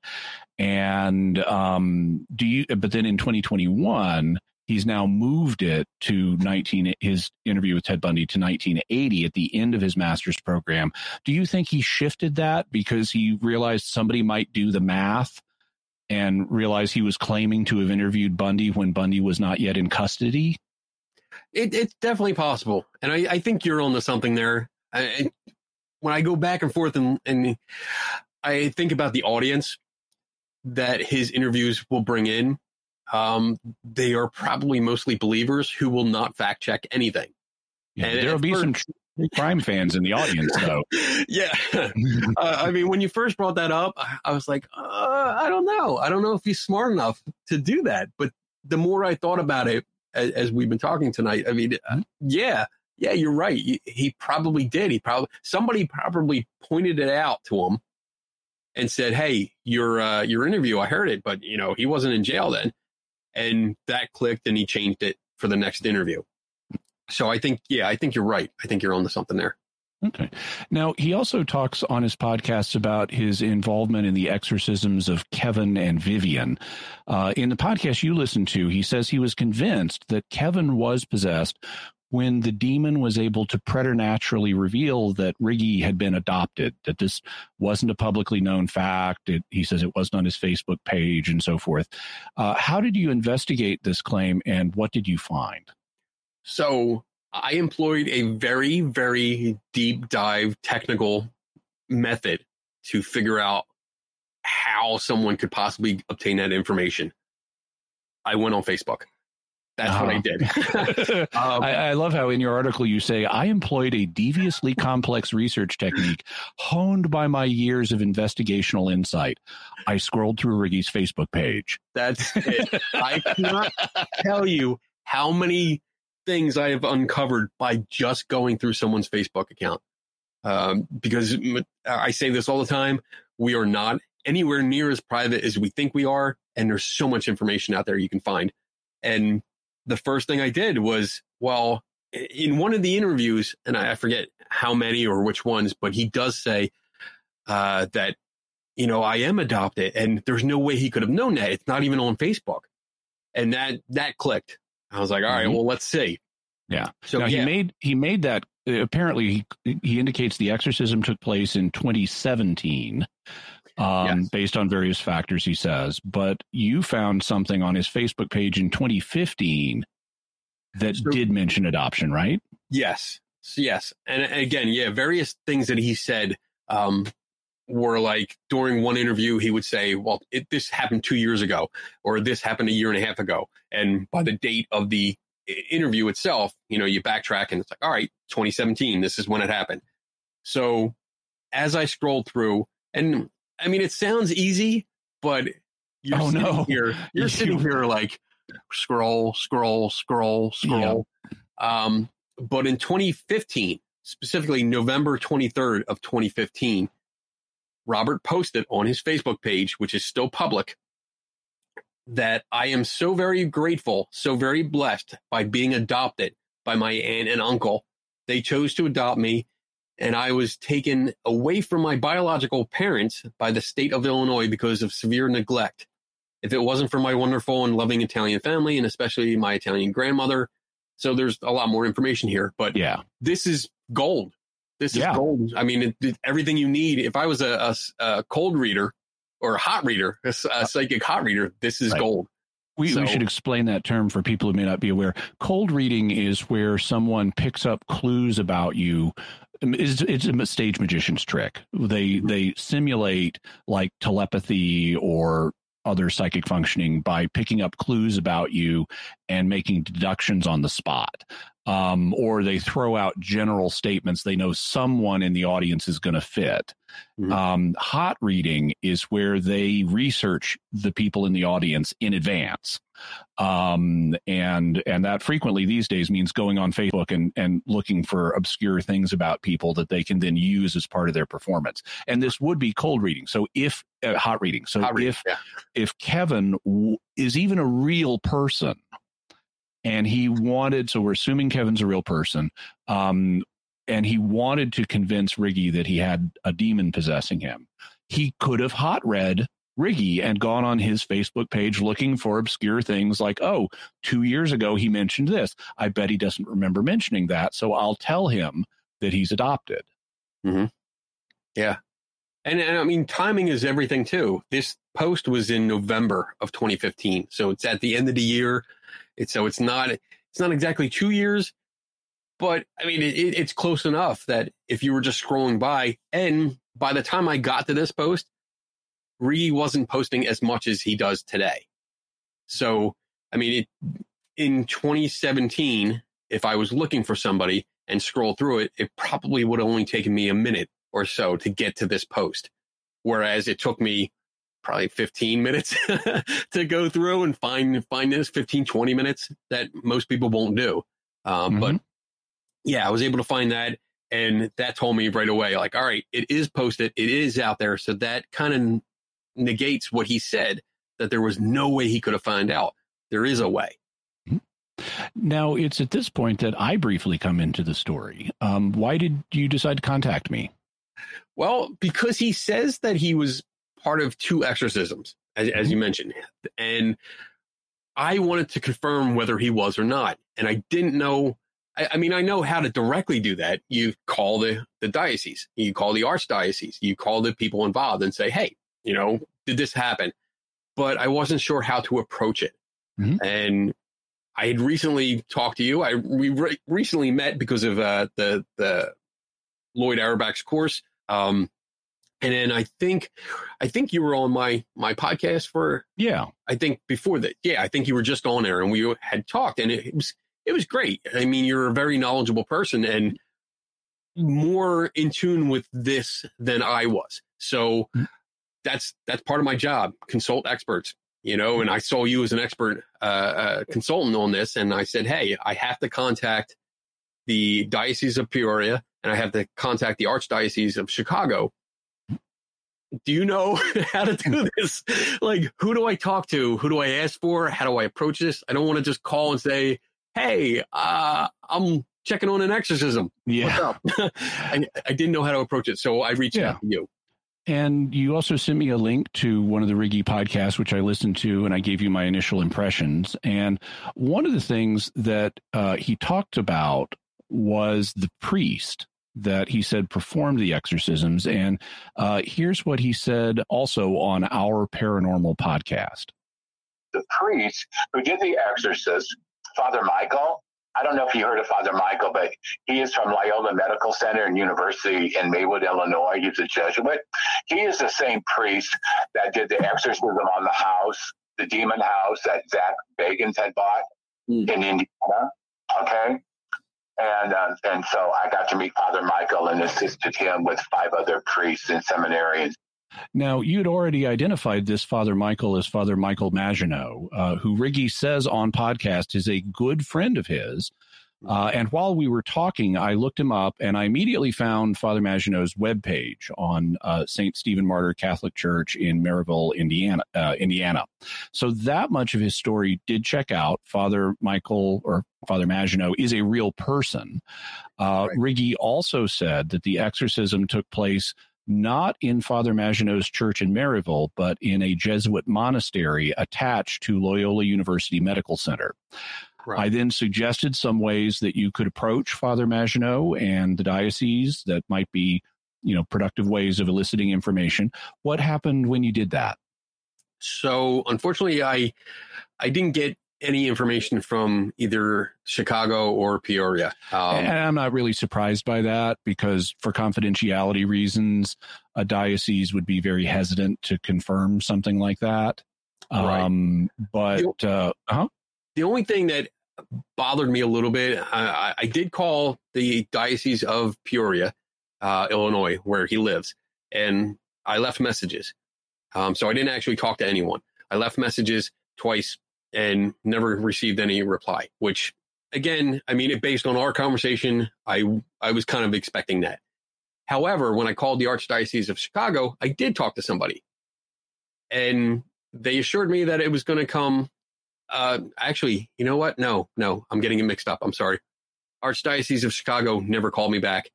And um, do you? But then in twenty twenty-one. He's now moved it to nineteen his interview with Ted Bundy to nineteen eighty at the end of his master's program. Do you think he shifted that because he realized somebody might do the math and realize he was claiming to have interviewed Bundy when Bundy was not yet in custody? It, it's definitely possible. And I, I think you're onto something there. I, when I go back and forth and, and I think about the audience that his interviews will bring in, Um, they are probably mostly believers who will not fact check anything. Yeah, and there'll be first, some true crime fans in the audience, though. Yeah. uh, I mean, when you first brought that up, I was like, uh, I don't know. I don't know if he's smart enough to do that. But the more I thought about it, as, as we've been talking tonight, I mean, uh, yeah, yeah, you're right. He, he probably did. He probably, somebody probably pointed it out to him and said, hey, your, uh, your interview, I heard it, but you know, he wasn't in jail then. And that clicked, and he changed it for the next interview. So I think, yeah, I think you're right. I think you're onto something there. Okay. Now, he also talks on his podcast about his involvement in the exorcisms of Kevin and Vivian. Uh, in the podcast you listened to, he says he was convinced that Kevin was possessed when the demon was able to preternaturally reveal that Rieghi had been adopted, that this wasn't a publicly known fact. It, he says it wasn't on his Facebook page and so forth. Uh, how did you investigate this claim, and what did you find? So I employed a very, very deep dive technical method to figure out how someone could possibly obtain that information. I went on Facebook. That's uh-huh. what I did. um, I, I love how in your article you say, I employed a deviously complex research technique honed by my years of investigational insight. I scrolled through Rieghi's Facebook page. That's it. I cannot tell you how many things I have uncovered by just going through someone's Facebook account. Um, because I say this all the time, we are not anywhere near as private as we think we are. And there's so much information out there you can find. And the first thing I did was, well, in one of the interviews, and I forget how many or which ones, but he does say uh, that, you know, I am adopted, and there's no way he could have known that. It's not even on Facebook. And that that clicked. I was like, all right, well, let's see. Yeah. So now, yeah. he made he made that. Apparently, he, he indicates the exorcism took place in twenty seventeen. Um, yes. Based on various factors, he says, but you found something on his Facebook page in twenty fifteen that so, did mention adoption, right? Yes. Yes. And, and again, yeah, various things that he said um, were like during one interview, he would say, well, it, this happened two years ago, or this happened a year and a half ago. And by the date of the interview itself, you know, you backtrack and it's like, all right, twenty seventeen, this is when it happened. So as I scrolled through, and I mean, it sounds easy, but you're oh, sitting no. here. You're sitting here like scroll, scroll, scroll, scroll. Yeah. Um, but in twenty fifteen, specifically November twenty-third of twenty fifteen, Robert posted on his Facebook page, which is still public, that I am so very grateful, so very blessed by being adopted by my aunt and uncle. They chose to adopt me. And I was taken away from my biological parents by the state of Illinois because of severe neglect. If it wasn't for my wonderful and loving Italian family, and especially my Italian grandmother. So there's a lot more information here, but yeah, this is gold. This yeah. is gold. I mean, it, it, everything you need. If I was a, a, a cold reader or a hot reader, a, a psychic hot reader, this is right. gold. We, so, we should explain that term for people who may not be aware. Cold reading is where someone picks up clues about you. It's, it's a stage magician's trick. They they simulate like telepathy or other psychic functioning by picking up clues about you and making deductions on the spot. Um, or they throw out general statements they know someone in the audience is going to fit. Mm-hmm. Um, hot reading is where they research the people in the audience in advance. Um, and and that frequently these days means going on Facebook and, and looking for obscure things about people that they can then use as part of their performance. And this would be cold reading. So if uh, hot reading. So hot reading, if yeah. if Kevin w- is even a real person, and he wanted, so we're assuming Kevin's a real person, um, and he wanted to convince Rieghi that he had a demon possessing him. He could have hot read Rieghi and gone on his Facebook page looking for obscure things like, oh, two years ago he mentioned this. I bet he doesn't remember mentioning that, so I'll tell him that he's adopted. Mm-hmm. Yeah. And, and I mean, timing is everything, too. This post was in November of twenty fifteen, so it's at the end of the year. It's so it's not it's not exactly two years, but I mean, it, it's close enough that if you were just scrolling by, and by the time I got to this post, Rieghi wasn't posting as much as he does today. So, I mean, it, in twenty seventeen, if I was looking for somebody and scrolled through it, it probably would have only taken me a minute or so to get to this post, whereas it took me probably fifteen minutes to go through and find find this fifteen, twenty minutes that most people won't do. Um, mm-hmm. But yeah, I was able to find that. And that told me right away, like, all right, it is posted. It is out there. So that kind of negates what he said, that there was no way he could have found out. There is a way. Now, it's at this point that I briefly come into the story. Um, why did you decide to contact me? Well, because he says that he was part of two exorcisms, as, as you mentioned, and I wanted to confirm whether he was or not, and I didn't know. I, I mean, I know how to directly do that. You call the, the diocese, you call the archdiocese, you call the people involved and say, hey, you know, did this happen? But I wasn't sure how to approach it. Mm-hmm. And I had recently talked to you. I we re- recently met because of uh, the the Lloyd Auerbach's course, um, and then I think I think you were on my my podcast for yeah. I think before that, yeah, I think you were just on there and we had talked, and it, it was it was great. I mean, you're a very knowledgeable person and more in tune with this than I was. So mm-hmm. that's that's part of my job: consult experts. You know, and I saw you as an expert uh, uh, consultant on this. And I said, hey, I have to contact the Diocese of Peoria and I have to contact the Archdiocese of Chicago. Do you know how to do this? Like, who do I talk to? Who do I ask for? How do I approach this? I don't want to just call and say, hey, uh, I'm checking on an exorcism. Yeah. What's up? I, I didn't know how to approach it. So I reached yeah. out to you. And you also sent me a link to one of the Rieghi podcasts, which I listened to, and I gave you my initial impressions. And one of the things that uh, he talked about was the priest that he said performed the exorcisms. And uh, here's what he said also on our paranormal podcast. The priest who did the exorcist, Father Michael, I don't know if you heard of Father Michael, but he is from Loyola Medical Center and University in Maywood, Illinois. He's a Jesuit. He is the same priest that did the exorcism on the house, the demon house that Zach Bagans had bought mm. in Indiana. Okay. And um, and so I got to meet Father Michael and assisted him with five other priests and seminarians. Now, you'd already identified this Father Michael as Father Michael Maginot, uh, who Rieghi says on podcast is a good friend of his. Uh, and while we were talking, I looked him up and I immediately found Father Maginot's webpage on uh, Saint Stephen Martyr Catholic Church in Maryville, Indiana, uh, Indiana. So that much of his story did check out. Father Michael or Father Maginot is a real person. Uh, right. Rieghi also said that the exorcism took place not in Father Maginot's church in Maryville, but in a Jesuit monastery attached to Loyola University Medical Center. Right. I then suggested some ways that you could approach Father Maginot and the diocese that might be, you know, productive ways of eliciting information. What happened when you did that? So, unfortunately, I I didn't get any information from either Chicago or Peoria. Um, and I'm not really surprised by that because for confidentiality reasons, a diocese would be very hesitant to confirm something like that. Um, right. But the, uh, huh? the only thing that bothered me a little bit, I, I did call the Diocese of Peoria, uh, Illinois, where he lives, and I left messages. Um, so I didn't actually talk to anyone. I left messages twice and never received any reply, which, again, I mean, based on our conversation, I I was kind of expecting that. However, when I called the Archdiocese of Chicago, I did talk to somebody. And they assured me that it was going to come. Uh, actually, you know what? No, no, I'm getting it mixed up. I'm sorry. Archdiocese of Chicago never called me back.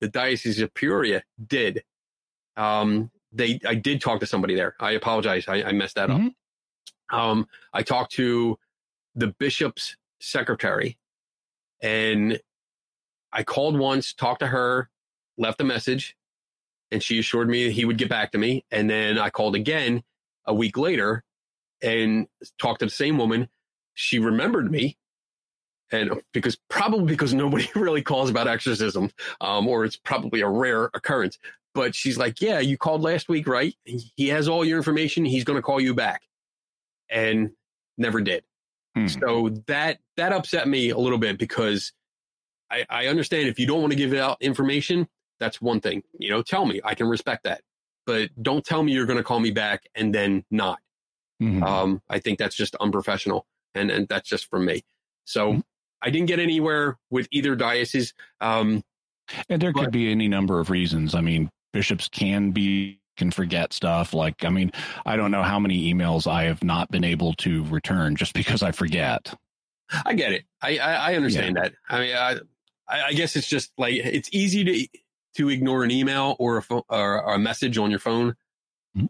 The Diocese of Peoria did. Um, they I did talk to somebody there. I apologize. I, I messed that mm-hmm. up. Um, I talked to the bishop's secretary and I called once, talked to her, left a message, and she assured me he would get back to me. And then I called again a week later and talked to the same woman. She remembered me, and because probably because nobody really calls about exorcism, um, or it's probably a rare occurrence, but she's like, yeah, you called last week, right? He has all your information. He's going to call you back. And never did. Hmm. So that that upset me a little bit because I, I understand if you don't want to give out information, that's one thing. You know, tell me. I can respect that. But don't tell me you're going to call me back and then not. Mm-hmm. Um, I think that's just unprofessional. And, and that's just from me. So mm-hmm. I didn't get anywhere with either diocese. Um, and there but, could be any number of reasons. I mean, bishops can be. can forget stuff. Like, I mean, I don't know how many emails I have not been able to return just because I forget. I get it. I, I, I understand yeah. that. I mean, I, I guess it's just like, it's easy to, to ignore an email or a, fo- or a message on your phone. Mm-hmm.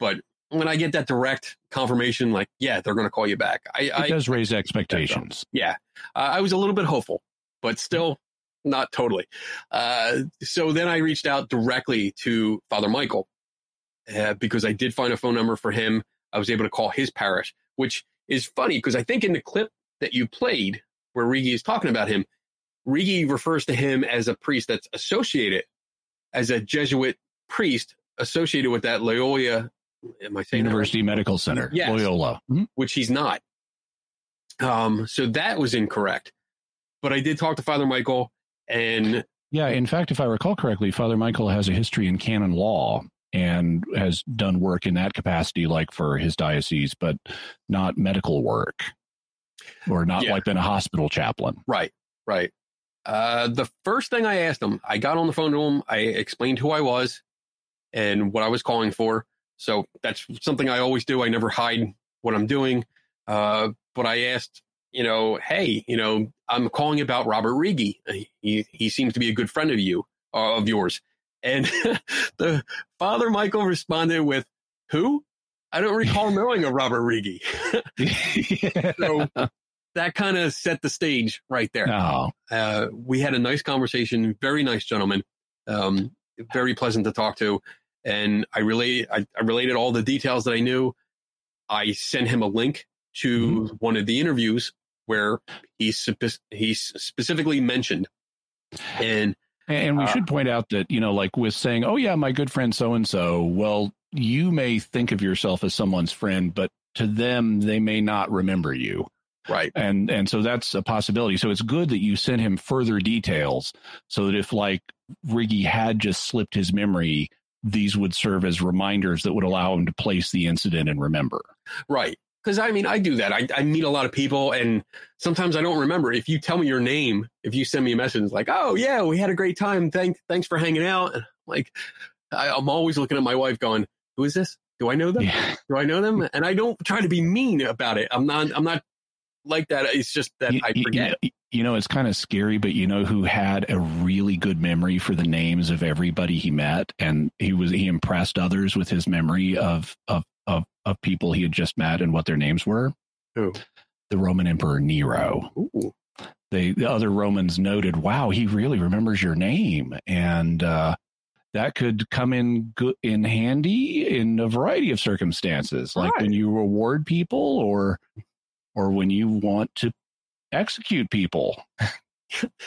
But when I get that direct confirmation, like, yeah, they're going to call you back. I, it I, does raise expectations. Yeah. Uh, I was a little bit hopeful, but still not totally. Uh, so then I reached out directly to Father Michael uh, because I did find a phone number for him. I was able to call his parish, which is funny because I think in the clip that you played where Rieghi is talking about him, Rieghi refers to him as a priest that's associated as a Jesuit priest associated with that Loyola. Am I saying University that right? Medical Center, yes, Loyola, mm-hmm. which he's not. Um, so that was incorrect. But I did talk to Father Michael, and yeah, in fact, if I recall correctly, Father Michael has a history in canon law and has done work in that capacity, like for his diocese, but not medical work, or not yeah. like been a hospital chaplain. Right, right. Uh, the first thing I asked him, I got on the phone to him. I explained who I was and what I was calling for. So that's something I always do. I never hide what I'm doing. Uh, but I asked, you know, hey, you know, I'm calling about Robert Rieghi. He, he seems to be a good friend of you, uh, of yours. And the Father Michael responded with, who? I don't recall knowing a Robert Rieghi. So that kind of set the stage right there. Oh. Uh, we had a nice conversation. Very nice gentleman. Um, very pleasant to talk to. And I relate, I, I related all the details that I knew. I sent him a link to mm-hmm. one of the interviews where he he specifically mentioned. And and we uh, should point out that, you know, like with saying, oh, yeah, my good friend so-and-so. Well, you may think of yourself as someone's friend, but to them, they may not remember you. Right. And and so that's a possibility. So it's good that you sent him further details so that if like Rieghi had just slipped his memory, these would serve as reminders that would allow him to place the incident and remember. Right. Because, I mean, I do that. I, I meet a lot of people, and sometimes I don't remember. If you tell me your name, if you send me a message like, oh, yeah, we had a great time. Thank, thanks for hanging out. And like, I, I'm always looking at my wife going, who is this? Do I know them? Yeah. Do I know them? And I don't try to be mean about it. I'm not I'm not like that. It's just that you, I forget. You, you know, it's kind of scary, but you know who had a really good memory for the names of everybody he met, and he was he impressed others with his memory of of of, of people he had just met and what their names were? Who? The Roman Emperor Nero. Ooh. They, the other Romans noted, wow, he really remembers your name, and uh, that could come in go- in handy in a variety of circumstances, like right. when you reward people or or when you want to execute people.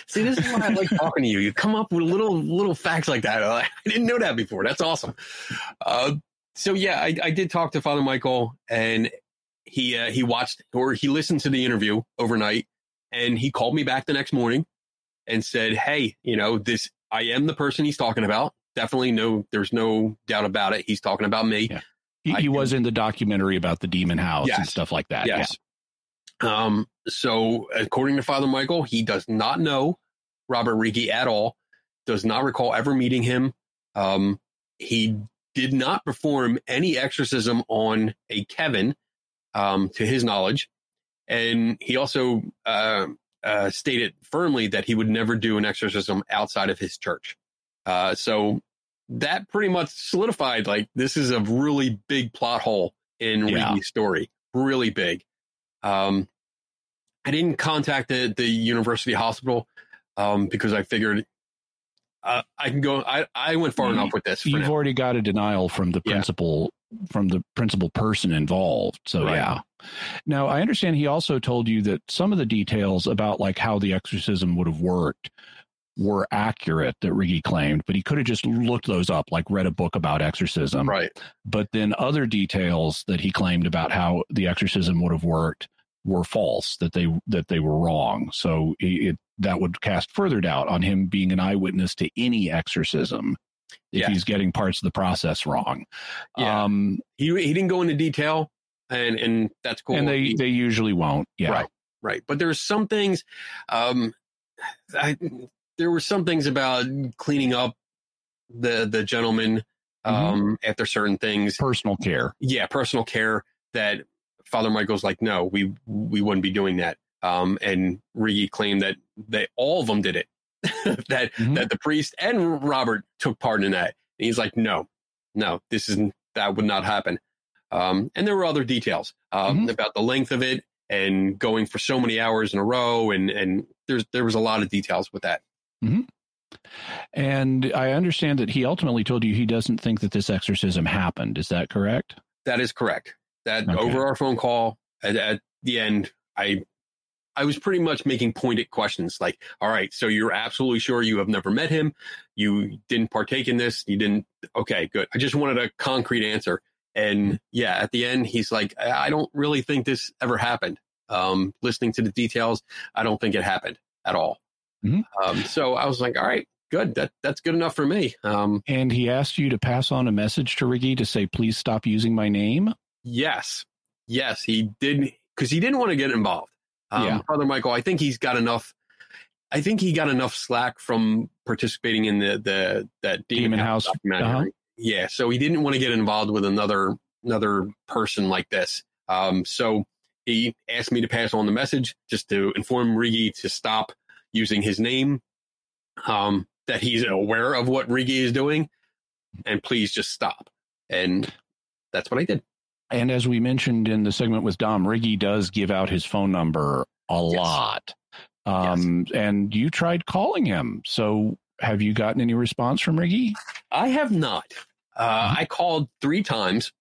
See, this is why I like talking to you. You come up with little little facts like that. I didn't know that before. That's awesome. Uh, so yeah, I, I did talk to Father Michael, and he uh, he watched or he listened to the interview overnight, and he called me back the next morning and said, "Hey, you know, this I am the person he's talking about. Definitely no, there's no doubt about it. He's talking about me." Yeah. He, he was in the documentary about the Demon House yes. and stuff like that. Yes. Yeah. Um, so according to Father Michael, he does not know Robert Rieghi at all, does not recall ever meeting him. Um, he did not perform any exorcism on a Kevin, um, to his knowledge. And he also, uh, uh, stated firmly that he would never do an exorcism outside of his church. Uh, so that pretty much solidified, like, this is a really big plot hole in yeah. Rieghi's story, really big. Um, I didn't contact the, the university hospital, um, because I figured, uh, I can go, I, I went far you, enough with this. You've now. already got a denial from the yeah. principal, from the principal person involved. So, right. yeah. Now I understand he also told you that some of the details about like how the exorcism would have worked were accurate that Rieghi claimed, but he could have just looked those up, like read a book about exorcism. Right. But then other details that he claimed about how the exorcism would have worked were false, that they that they were wrong. So it, that would cast further doubt on him being an eyewitness to any exorcism if yeah. he's getting parts of the process wrong. Yeah. Um, he he didn't go into detail, and, and that's cool. And they, they usually won't. Yeah. Right. Right. But there's some things. Um, I. There were some things about cleaning up the the gentleman um, mm-hmm. after certain things. Personal care. Yeah, personal care that Father Michael's like, no, we we wouldn't be doing that. Um, and Rieghi claimed that they all of them did it, that mm-hmm. that the priest and Robert took part in that. And he's like, no, no, this isn't, that would not happen. Um, and there were other details um, mm-hmm. about the length of it and going for so many hours in a row. And, and there's, there was a lot of details with that. Mm-hmm. And I understand that he ultimately told you he doesn't think that this exorcism happened. Is that correct? That is correct. That okay. Over our phone call at, at the end, I, I was pretty much making pointed questions like, all right, so you're absolutely sure you have never met him. You didn't partake in this. You didn't. Okay, good. I just wanted a concrete answer. And yeah, at the end, he's like, I don't really think this ever happened. Um, listening to the details, I don't think it happened at all. Mm-hmm. Um, so I was like, all right, good. That that's good enough for me. Um, and he asked you to pass on a message to Rieghi to say, please stop using my name. Yes. Yes, he did. Because he didn't want to get involved. Um, yeah. Father Michael, I think he's got enough. I think he got enough slack from participating in the, the that Demon, Demon House documentary. Uh-huh. Yeah, so he didn't want to get involved with another another person like this. Um, so he asked me to pass on the message just to inform Rieghi to stop using his name, um, that he's aware of what Rieghi is doing, and please just stop. And that's what I did. And as we mentioned in the segment with Dom, Rieghi does give out his phone number a yes. lot. Um, yes. And you tried calling him. So have you gotten any response from Rieghi? I have not. Uh, I called three times.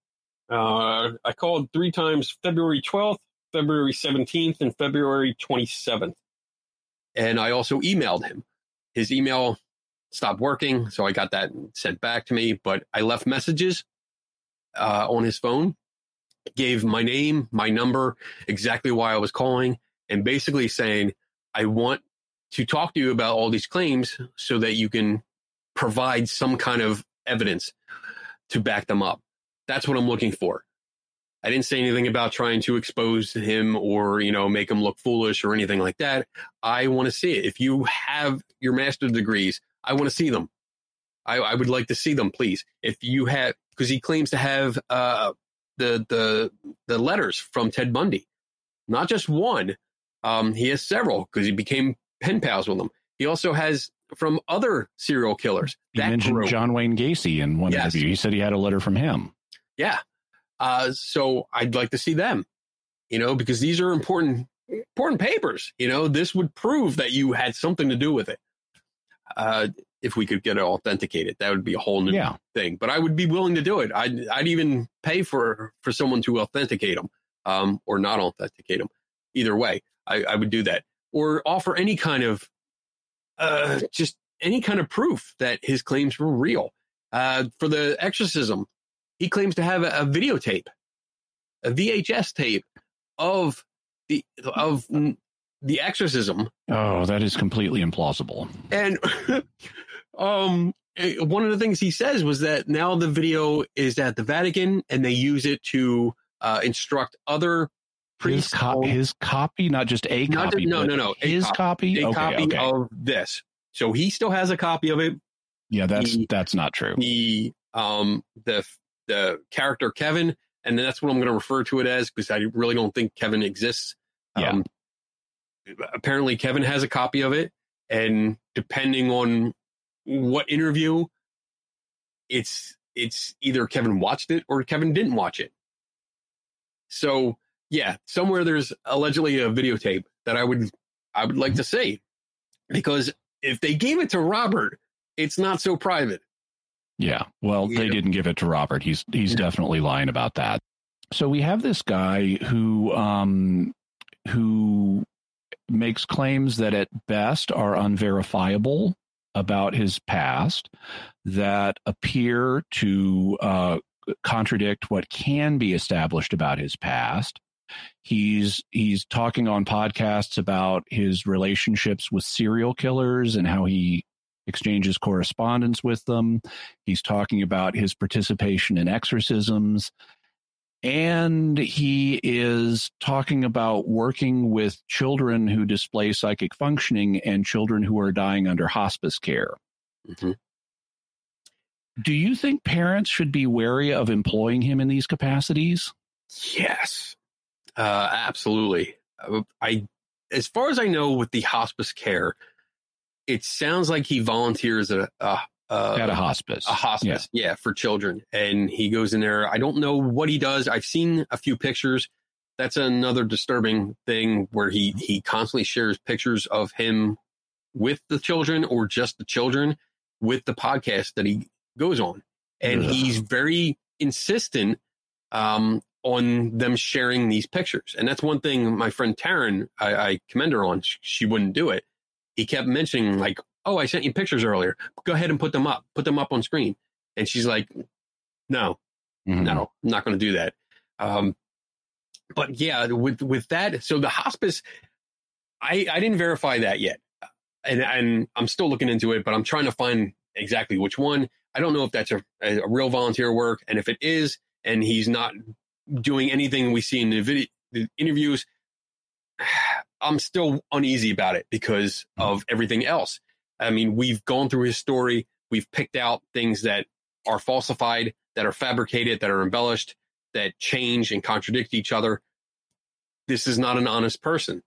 Uh, I called three times, February twelfth, February seventeenth, and February twenty-seventh. And I also emailed him. His email stopped working, so I got that sent back to me. But I left messages uh, on his phone, gave my name, my number, exactly why I was calling, and basically saying, I want to talk to you about all these claims so that you can provide some kind of evidence to back them up. That's what I'm looking for. I didn't say anything about trying to expose him or, you know, make him look foolish or anything like that. I want to see it. If you have your master's degrees, I want to see them. I, I would like to see them, please. If you have, because he claims to have uh, the the the letters from Ted Bundy, not just one. Um, he has several because he became pen pals with them. He also has from other serial killers. He that mentioned group. John Wayne Gacy in one yes. interview. He said he had a letter from him. Yeah. Uh, so I'd like to see them, you know, because these are important, important papers. You know, this would prove that you had something to do with it. Uh, if we could get it authenticated, that would be a whole new yeah. thing. But I would be willing to do it. I'd, I'd even pay for, for someone to authenticate them um, or not authenticate them. Either way, I, I would do that. Or offer any kind of uh, just any kind of proof that his claims were real. Uh, for the exorcism, he claims to have a, a videotape, a V H S tape of the of the exorcism. Oh, that is completely implausible. And um, one of the things he says was that now the video is at the Vatican and they use it to uh, instruct other. His, co- his copy, not just a not copy. Just, no, no, no. His a copy, copy, a okay, copy okay. of this. So he still has a copy of it. Yeah, that's he, that's not true. The um the the character Kevin, and that's what I'm going to refer to it as because I really don't think Kevin exists. Um, yeah. Apparently, Kevin has a copy of it, and depending on what interview, it's it's either Kevin watched it or Kevin didn't watch it. So. Yeah, somewhere there's allegedly a videotape that I would I would like to see, because if they gave it to Robert, it's not so private. Yeah, well, you they know. didn't give it to Robert. He's he's yeah. definitely lying about that. So we have this guy who um, who makes claims that at best are unverifiable about his past, that appear to uh, contradict what can be established about his past. He's he's talking on podcasts about his relationships with serial killers and how he exchanges correspondence with them. He's talking about his participation in exorcisms. And he is talking about working with children who display psychic functioning and children who are dying under hospice care. Mm-hmm. Do you think parents should be wary of employing him in these capacities? Yes. Uh, absolutely. I, as far as I know, with the hospice care, it sounds like he volunteers a, a, a at a hospice, a hospice, yeah. yeah, for children, and he goes in there. I don't know what he does. I've seen a few pictures. that's another disturbing thing where he, he constantly shares pictures of him with the children or just the children with the podcast that he goes on. And yeah. he's very insistent um, on them sharing these pictures. And that's one thing my friend Taryn, I, I commend her on. She, she wouldn't do it. He kept mentioning like, oh, I sent you pictures earlier. Go ahead and put them up, put them up on screen. And she's like, no, mm-hmm. no, I'm not going to do that. Um, but yeah, with, with that, so the hospice, I, I didn't verify that yet. And, and I'm still looking into it, but I'm trying to find exactly which one. I don't know if that's a, a, a real volunteer work. And if it is, and he's not doing anything we see in the video, the interviews, I'm still uneasy about it because of everything else. I mean, we've gone through his story. We've picked out things that are falsified, that are fabricated, that are embellished, that change and contradict each other. This is not an honest person.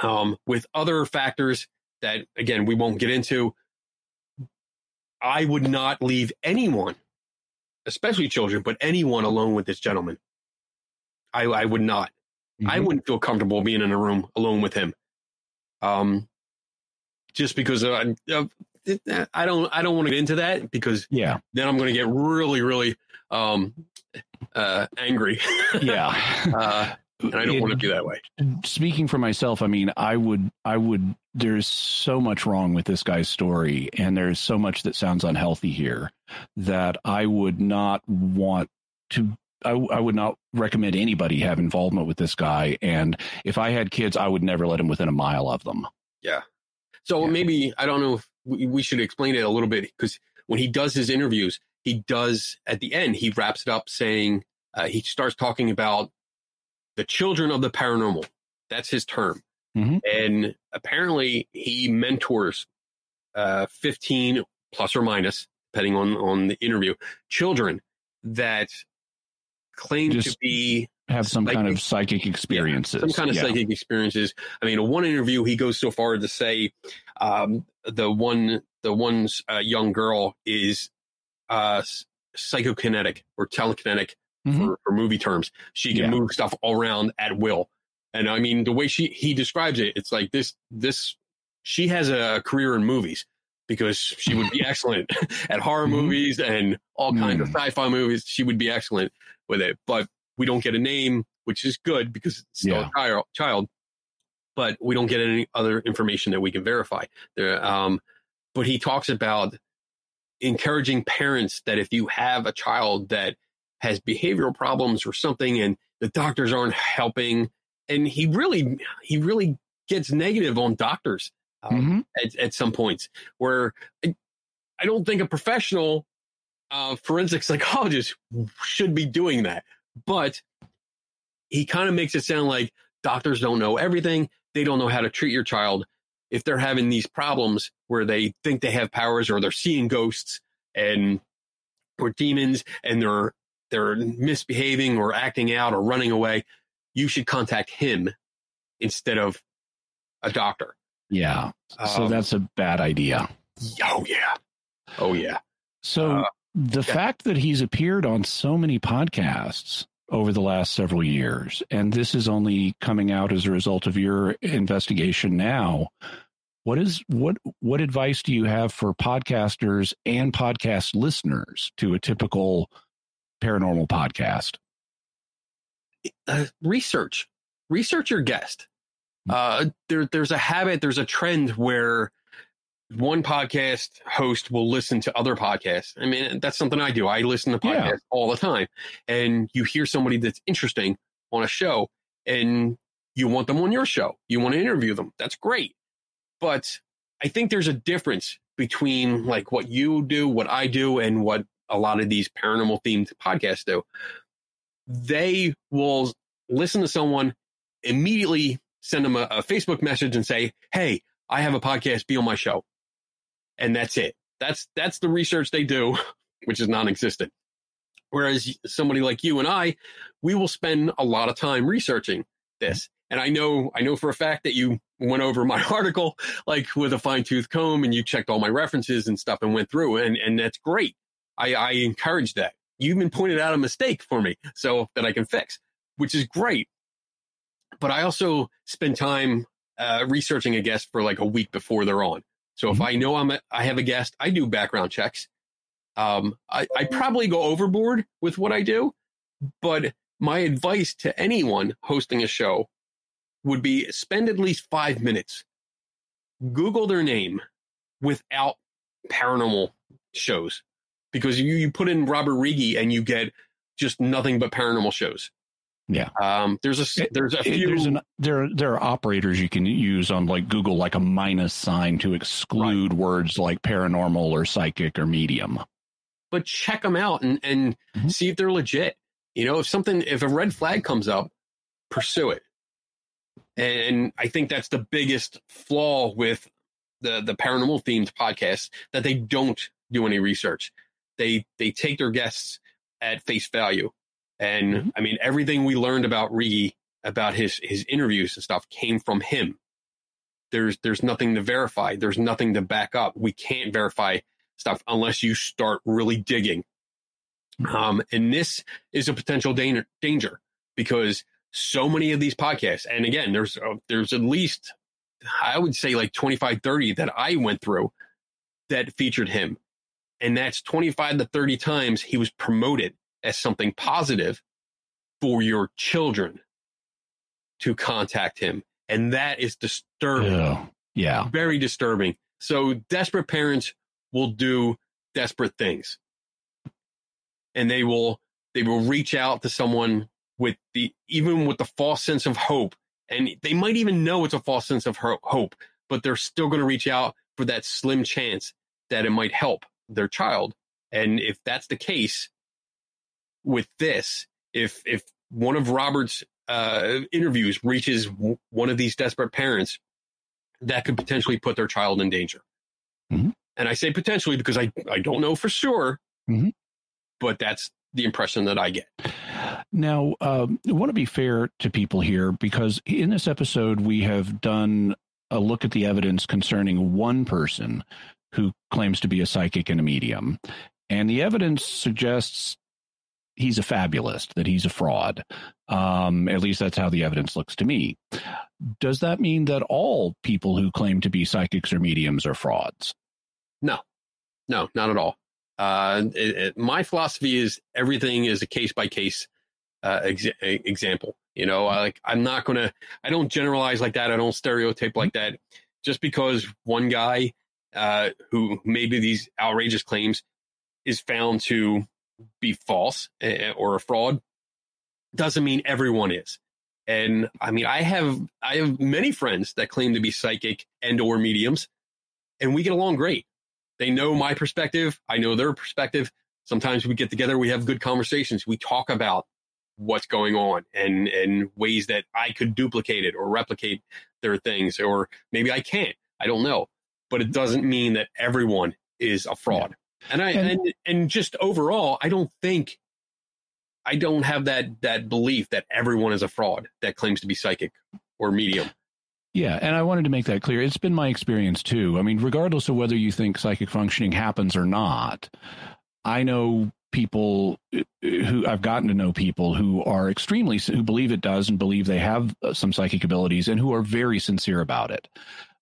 Um, with other factors that, again, we won't get into, I would not leave anyone, especially children, but anyone alone with this gentleman. I, I would not. Mm-hmm. I wouldn't feel comfortable being in a room alone with him. Um, just because of, of, I don't, I don't want to get into that because yeah. then I'm going to get really, really um, uh, angry. Yeah. uh, and I don't it, want to be that way. Speaking for myself, I mean, I would, I would, there's so much wrong with this guy's story and there's so much that sounds unhealthy here that I would not want to, I, I would not recommend anybody have involvement with this guy. And if I had kids, I would never let him within a mile of them. Yeah. So yeah. maybe, I don't know if we, we should explain it a little bit because when he does his interviews, he does at the end, he wraps it up saying, uh, he starts talking about the children of the paranormal. That's his term. Mm-hmm. And apparently he mentors uh, fifteen plus or minus, depending on, on the interview, children that claim Just to be have some psychic, kind of psychic experiences, yeah, some kind of yeah. psychic experiences. I mean, in one interview, he goes so far to say um, the one the one's uh, young girl is uh, psychokinetic or telekinetic. Mm-hmm. For, for movie terms, she can yeah. move stuff around at will. And I mean, the way she he describes it, it's like this, this, she has a career in movies because she would be excellent at horror mm-hmm. movies and all kinds mm-hmm. of sci-fi movies. She would be excellent with it, but we don't get a name, which is good because it's still yeah. a child, but we don't get any other information that we can verify there. Um, but he talks about encouraging parents that if you have a child that has behavioral problems or something and the doctors aren't helping. And he really, he really gets negative on doctors um, mm-hmm. at, at some points where I, I don't think a professional uh, forensic psychologist should be doing that. But he kind of makes it sound like doctors don't know everything. They don't know how to treat your child. If they're having these problems where they think they have powers or they're seeing ghosts and or demons and they're, they're misbehaving or acting out or running away, you should contact him instead of a doctor. Yeah. So um, that's a bad idea. Oh, yeah. Oh, yeah. So uh, the yeah. fact that he's appeared on so many podcasts over the last several years, and this is only coming out as a result of your investigation now, what is what what advice do you have for podcasters and podcast listeners to a typical paranormal podcast? Uh, research, research your guest. Uh, there, there's a habit, there's a trend where one podcast host will listen to other podcasts. I mean, that's something I do. I listen to podcasts yeah. all the time, and you hear somebody that's interesting on a show, and you want them on your show. You want to interview them. That's great, but I think there's a difference between like what you do, what I do, and what a lot of these paranormal themed podcasts do. They will listen to someone, immediately send them a, a Facebook message and say, hey, I have a podcast, be on my show. And that's it. That's, that's the research they do, which is non-existent. Whereas somebody like you and I, we will spend a lot of time researching this. And I know, I know for a fact that you went over my article, like with a fine tooth comb, and you checked all my references and stuff and went through, and, and that's great. I, I encourage that. You even pointed out a mistake for me so that I can fix, which is great. but I also spend time uh, researching a guest for like a week before they're on. So mm-hmm. if I know I'm a, I have a guest, I do background checks. Um, I, I probably go overboard with what I do, but my advice to anyone hosting a show would be spend at least five minutes. Google their name without paranormal shows, because you, you put in Robert Rieghi and you get just nothing but paranormal shows. Yeah. Um, there's a, there's a few. There's an, there, there are operators you can use on like Google, like a minus sign to exclude right. words like paranormal or psychic or medium. But check them out and, and mm-hmm. see if they're legit. You know, if something, if a red flag comes up, pursue it. And I think that's the biggest flaw with the, the paranormal themed podcasts, that they don't do any research. They, they take their guests at face value. And mm-hmm. I mean, everything we learned about Rieghi, about his, his interviews and stuff, came from him. There's, there's nothing to verify. There's nothing to back up. We can't verify stuff unless you start really digging. Mm-hmm. Um, and this is a potential danger, danger because so many of these podcasts, and again, there's, uh, there's at least, I would say like twenty-five, thirty that I went through that featured him. And that's twenty-five to thirty times he was promoted as something positive for your children to contact him. And that is disturbing. Yeah. yeah. Very disturbing. So desperate parents will do desperate things, and they will, they will reach out to someone with the, even with the false sense of hope. And they might even know it's a false sense of hope, but they're still going to reach out for that slim chance that it might help their child. And if that's the case with this, if if one of Robert's uh, interviews reaches w- one of these desperate parents, that could potentially put their child in danger. Mm-hmm. And I say potentially because I, I don't know for sure, mm-hmm. but that's the impression that I get. Now, um, I want to be fair to people here, because in this episode, we have done a look at the evidence concerning one person who claims to be a psychic and a medium. And the evidence suggests he's a fabulist, that he's a fraud. Um, at least that's how the evidence looks to me. Does that mean that all people who claim to be psychics or mediums are frauds? No, no, not at all. Uh, it, it, my philosophy is everything is a case by case uh, ex- example. You know, I, like I'm not going to, I don't generalize like that. I don't stereotype like that. Just because one guy uh, who made these outrageous claims is found to be false or a fraud doesn't mean everyone is. And I mean, I have, I have many friends that claim to be psychic and or mediums, and we get along great. They know my perspective. I know their perspective. Sometimes we get together, we have good conversations. We talk about what's going on and, and ways that I could duplicate it or replicate their things, or maybe I can't, I don't know, but it doesn't mean that everyone is a fraud. Yeah. And I and, and just overall, I don't think I don't have that that belief that everyone is a fraud that claims to be psychic or medium. Yeah. And I wanted to make that clear. It's been my experience, too. I mean, regardless of whether you think psychic functioning happens or not, I know people who I've gotten to know people who are extremely who believe it does and believe they have some psychic abilities and who are very sincere about it.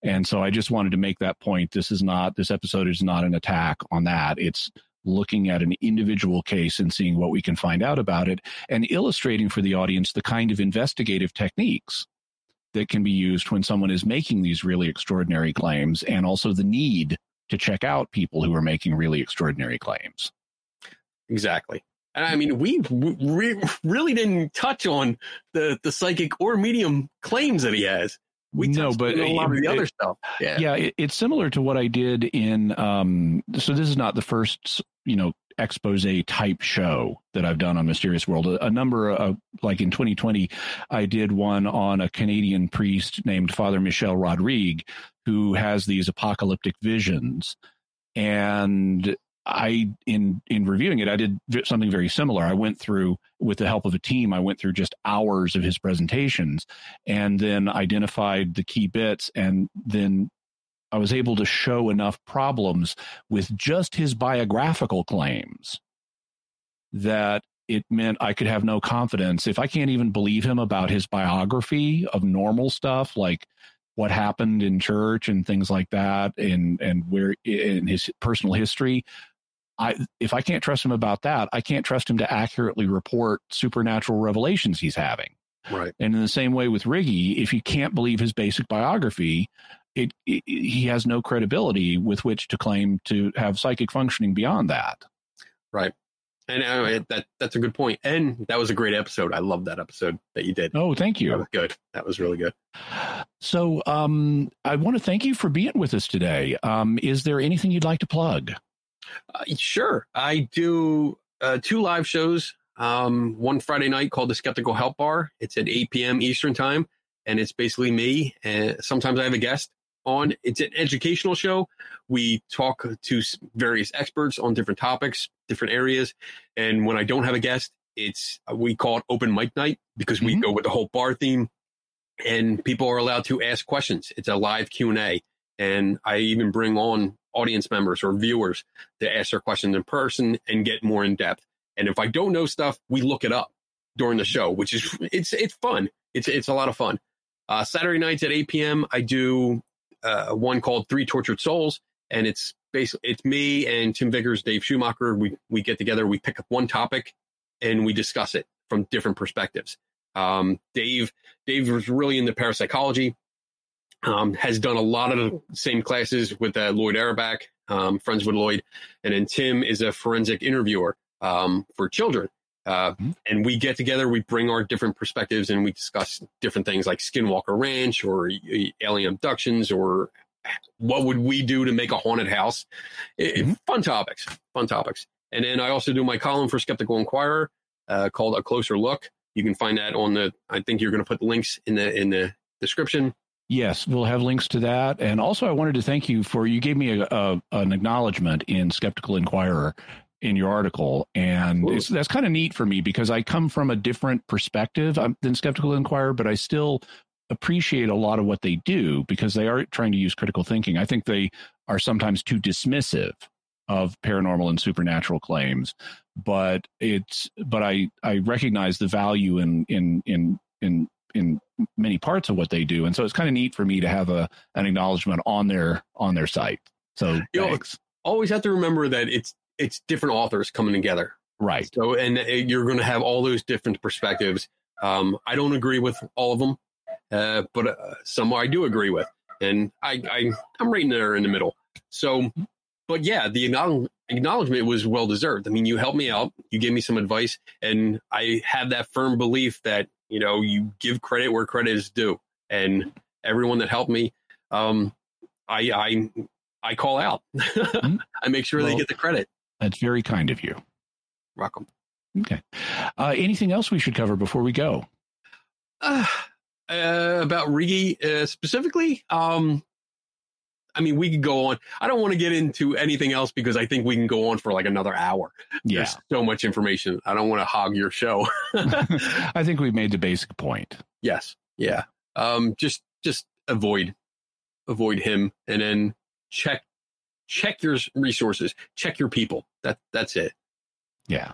And so I just wanted to make that point. This is not, this episode is not an attack on that. It's looking at an individual case and seeing what we can find out about it, and illustrating for the audience the kind of investigative techniques that can be used when someone is making these really extraordinary claims, and also the need to check out people who are making really extraordinary claims. Exactly. And I mean, we re- really didn't touch on the, the psychic or medium claims that he has. We know, but a lot it, of the other it, stuff. Yeah, yeah it, it's similar to what I did in. Um, so this is not the first, you know, expose type show that I've done on Mysterious World. A, a number of, like in twenty twenty, I did one on a Canadian priest named Father Michel Rodrigue, who has these apocalyptic visions. And I in in reviewing it, I did something very similar. I went through, with the help of a team, I went through just hours of his presentations, and then identified the key bits. And then I was able to show enough problems with just his biographical claims that it meant I could have no confidence. If I can't even believe him about his biography of normal stuff, like what happened in church and things like that, and, and where in his personal history, I, if I can't trust him about that, I can't trust him to accurately report supernatural revelations he's having. Right. And in the same way with Rieghi, if you can't believe his basic biography, it, it he has no credibility with which to claim to have psychic functioning beyond that. Right. And uh, that that's a good point. And that was a great episode. I love that episode that you did. Oh, thank you. That was good. That was really good. So um, I want to thank you for being with us today. Um, is there anything you'd like to plug? Uh, sure. I do uh, two live shows. Um, one Friday night called the Skeptical Help Bar. It's at eight p.m. Eastern time. And it's basically me. And sometimes I have a guest on. It's an educational show. We talk to various experts on different topics, different areas. And when I don't have a guest, it's we call it open mic night, because mm-hmm. we go with the whole bar theme, and people are allowed to ask questions. It's a live Q and A. And I even bring on audience members or viewers to ask their questions in person and get more in depth. And if I don't know stuff, we look it up during the show, which is it's it's fun. It's it's a lot of fun. Uh, Saturday nights at eight p.m. I do uh, one called Three Tortured Souls. And it's basically it's me and Tim Vickers, Dave Schumacher. We we get together, we pick up one topic, and we discuss it from different perspectives. Um, Dave Dave was really into parapsychology. Um, has done a lot of the same classes with uh, Lloyd Auerbach, um, friends with Lloyd. And then Tim is a forensic interviewer um, for children. Uh, mm-hmm. And we get together, we bring our different perspectives, and we discuss different things like Skinwalker Ranch or alien abductions, or what would we do to make a haunted house? It, mm-hmm. Fun topics, fun topics. And then I also do my column for Skeptical Inquirer uh, called A Closer Look. You can find that on the, I think you're going to put links in the in the description. Yes, we'll have links to that. And also, I wanted to thank you for you gave me a, a, an acknowledgement in Skeptical Inquirer in your article. And it's, that's kind of neat for me, because I come from a different perspective than Skeptical Inquirer, but I still appreciate a lot of what they do, because they are trying to use critical thinking. I think they are sometimes too dismissive of paranormal and supernatural claims, but it's but I, I recognize the value in in in in in many parts of what they do. And so it's kind of neat for me to have a, an acknowledgement on their, on their site. So you thanks. Know, always have to remember that it's, it's different authors coming together. Right. So, and you're going to have all those different perspectives. Um, I don't agree with all of them, uh, but uh, some I do agree with, and I, I I'm right there in the middle. So, but yeah, the acknowledgement was well-deserved. I mean, you helped me out, you gave me some advice, and I have that firm belief that, you know, you give credit where credit is due, and everyone that helped me, um, I, I, I call out. Mm-hmm. I make sure well, they get the credit. That's very kind of you. Rock 'em. Okay. Uh, anything else we should cover before we go? Uh, uh, about Rieghi uh, specifically? Um, I mean, we could go on. I don't want to get into anything else, because I think we can go on for like another hour. Yeah. There's so much information. I don't want to hog your show. I think we've made the basic point. Yes. Yeah. Um, just, just avoid, avoid him, and then check, check your resources, check your people. That that's it. Yeah.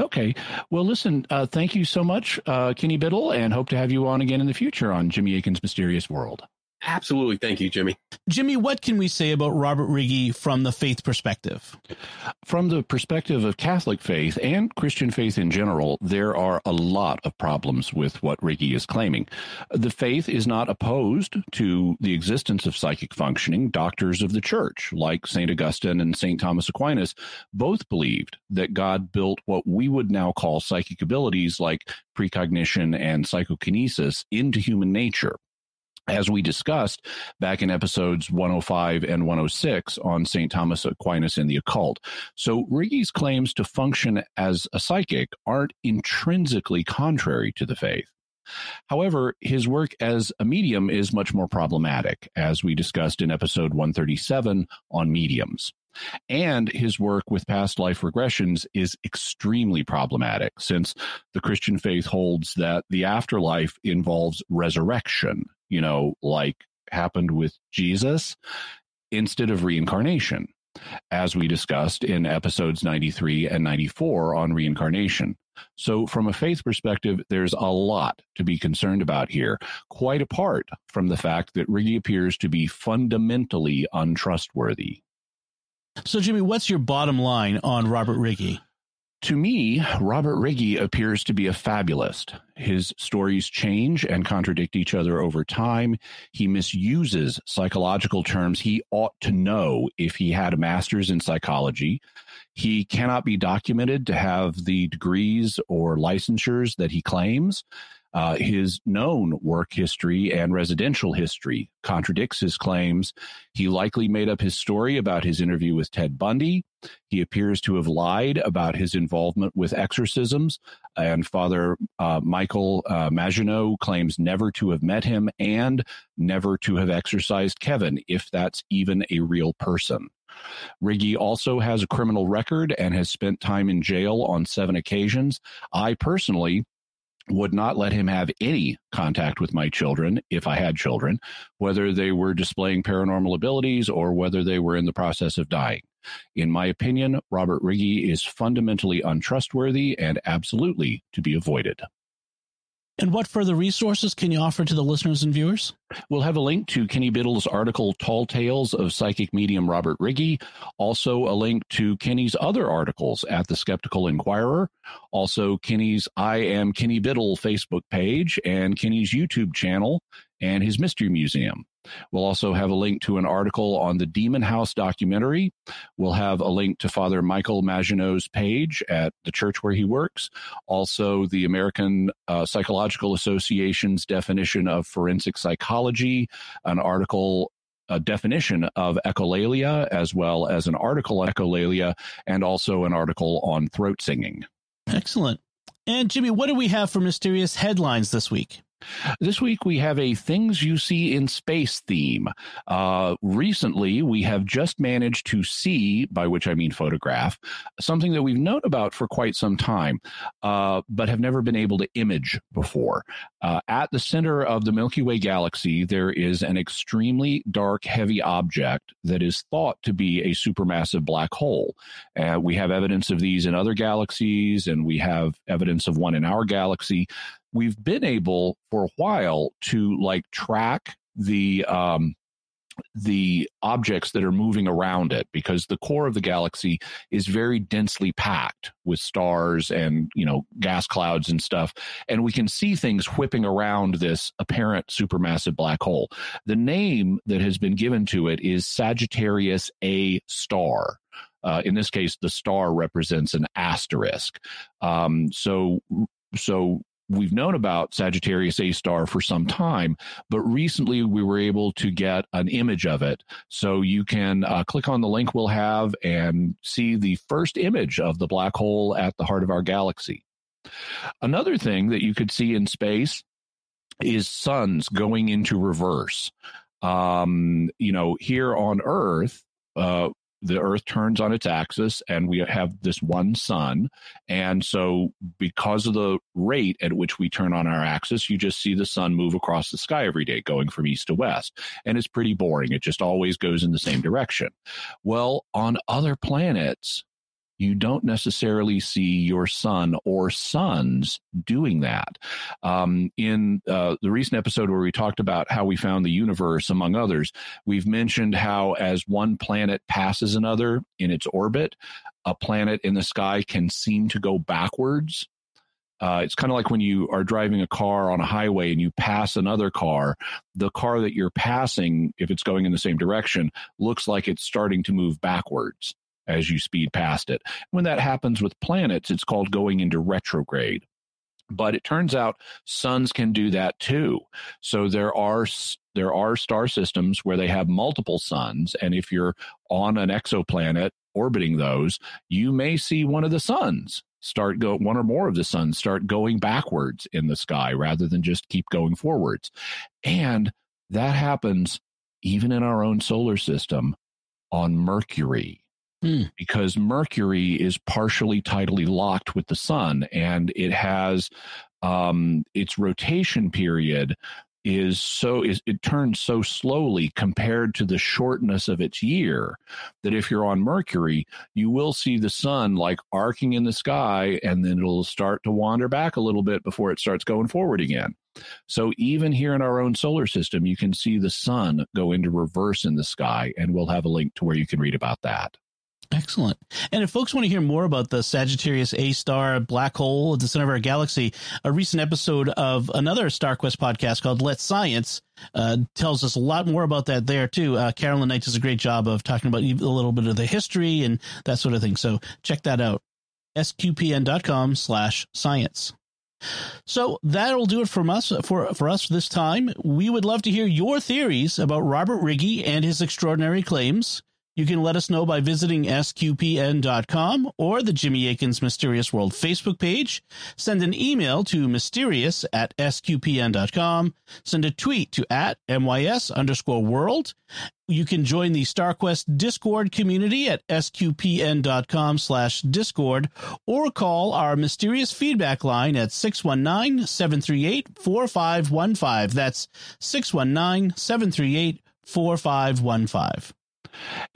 Okay. Well, listen, uh, thank you so much, uh, Kenny Biddle, and hope to have you on again in the future on Jimmy Akin's Mysterious World. Absolutely. Thank you, Jimmy. Jimmy, what can we say about Robert Rieghi from the faith perspective? From the perspective of Catholic faith and Christian faith in general, there are a lot of problems with what Rieghi is claiming. The faith is not opposed to the existence of psychic functioning. Doctors of the church, like Saint Augustine and Saint Thomas Aquinas, both believed that God built what we would now call psychic abilities, like precognition and psychokinesis, into human nature. As we discussed back in episodes one oh five and one oh six on Saint Thomas Aquinas and the Occult. So Rieghi's claims to function as a psychic aren't intrinsically contrary to the faith. However, his work as a medium is much more problematic, as we discussed in episode one thirty-seven on mediums. And his work with past life regressions is extremely problematic, since the Christian faith holds that the afterlife involves resurrection, you know, like happened with Jesus, instead of reincarnation, as we discussed in episodes ninety-three and ninety-four on reincarnation. So from a faith perspective, there's a lot to be concerned about here, quite apart from the fact that Rieghi appears to be fundamentally untrustworthy. So, Jimmy, what's your bottom line on Robert Rieghi? To me, Robert Rieghi appears to be a fabulist. His stories change and contradict each other over time. He misuses psychological terms he ought to know if he had a master's in psychology. He cannot be documented to have the degrees or licensures that he claims. Uh, his known work history and residential history contradicts his claims. He likely made up his story about his interview with Ted Bundy. He appears to have lied about his involvement with exorcisms, and Father uh, Michael uh, Maginot claims never to have met him and never to have exorcised Kevin, if that's even a real person. Rieghi also has a criminal record and has spent time in jail on seven occasions. I personally would not let him have any contact with my children if I had children, whether they were displaying paranormal abilities or whether they were in the process of dying. In my opinion, Robert Rieghi is fundamentally untrustworthy and absolutely to be avoided. And what further resources can you offer to the listeners and viewers? We'll have a link to Kenny Biddle's article, Tall Tales of Psychic Medium Robert Rieghi. Also a link to Kenny's other articles at the Skeptical Inquirer. Also Kenny's I Am Kenny Biddle Facebook page and Kenny's YouTube channel and his Mystery Museum. We'll also have a link to an article on the Demon House documentary. We'll have a link to Father Michael Maginot's page at the church where he works. Also, the American uh, Psychological Association's definition of forensic psychology, an article, a definition of echolalia, as well as an article on echolalia, and also an article on throat singing. Excellent. And Jimmy, what do we have for mysterious headlines this week? This week, we have a Things You See in Space theme. Uh, recently, we have just managed to see, by which I mean photograph, something that we've known about for quite some time, uh, but have never been able to image before. Uh, at the center of the Milky Way galaxy, there is an extremely dark, heavy object that is thought to be a supermassive black hole. Uh, we have evidence of these in other galaxies, and we have evidence of one in our galaxy. We've been able for a while to like track the um, the objects that are moving around it, because the core of the galaxy is very densely packed with stars and, you know, gas clouds and stuff. And we can see things whipping around this apparent supermassive black hole. The name that has been given to it is Sagittarius A star. Uh, in this case, the star represents an asterisk. Um, so so. We've known about Sagittarius A star for some time, but recently we were able to get an image of it. So you can uh, click on the link we'll have and see the first image of the black hole at the heart of our galaxy. Another thing that you could see in space is suns going into reverse. Um, you know, here on Earth, uh, the Earth turns on its axis and we have this one sun. And so because of the rate at which we turn on our axis, you just see the sun move across the sky every day going from east to west. And it's pretty boring. It just always goes in the same direction. Well, on other planets, you don't necessarily see your sun or suns doing that. Um, in uh, the recent episode where we talked about how we found the universe, among others, we've mentioned how as one planet passes another in its orbit, a planet in the sky can seem to go backwards. Uh, it's kind of like when you are driving a car on a highway and you pass another car, the car that you're passing, if it's going in the same direction, looks like it's starting to move backwards as you speed past it. When that happens with planets, it's called going into retrograde. But it turns out suns can do that too. So there are there are star systems where they have multiple suns, and if you're on an exoplanet orbiting those, you may see one of the suns start go one or more of the suns start going backwards in the sky rather than just keep going forwards. And that happens even in our own solar system on Mercury. Hmm. Because Mercury is partially tidally locked with the sun, and it has um, its rotation period is so is it turns so slowly compared to the shortness of its year that if you're on Mercury, you will see the sun like arcing in the sky, and then it'll start to wander back a little bit before it starts going forward again. So even here in our own solar system, you can see the sun go into reverse in the sky, and we'll have a link to where you can read about that. Excellent. And if folks want to hear more about the Sagittarius A star black hole at the center of our galaxy, a recent episode of another StarQuest podcast called Let's Science uh, tells us a lot more about that there, too. Uh, Carolyn Knight does a great job of talking about a little bit of the history and that sort of thing. So check that out. S Q P N dot com slash science. So that'll do it from us for for us this time. We would love to hear your theories about Robert Rieghi and his extraordinary claims. You can let us know by visiting S Q P N dot com or the Jimmy Akin's Mysterious World Facebook page. Send an email to mysterious at S Q P N dot com. Send a tweet to at M Y S underscore world. You can join the StarQuest Discord community at S Q P N dot com slash Discord, or call our mysterious feedback line at six one nine, seven three eight, four five one five. That's six one nine, seven three eight, four five one five.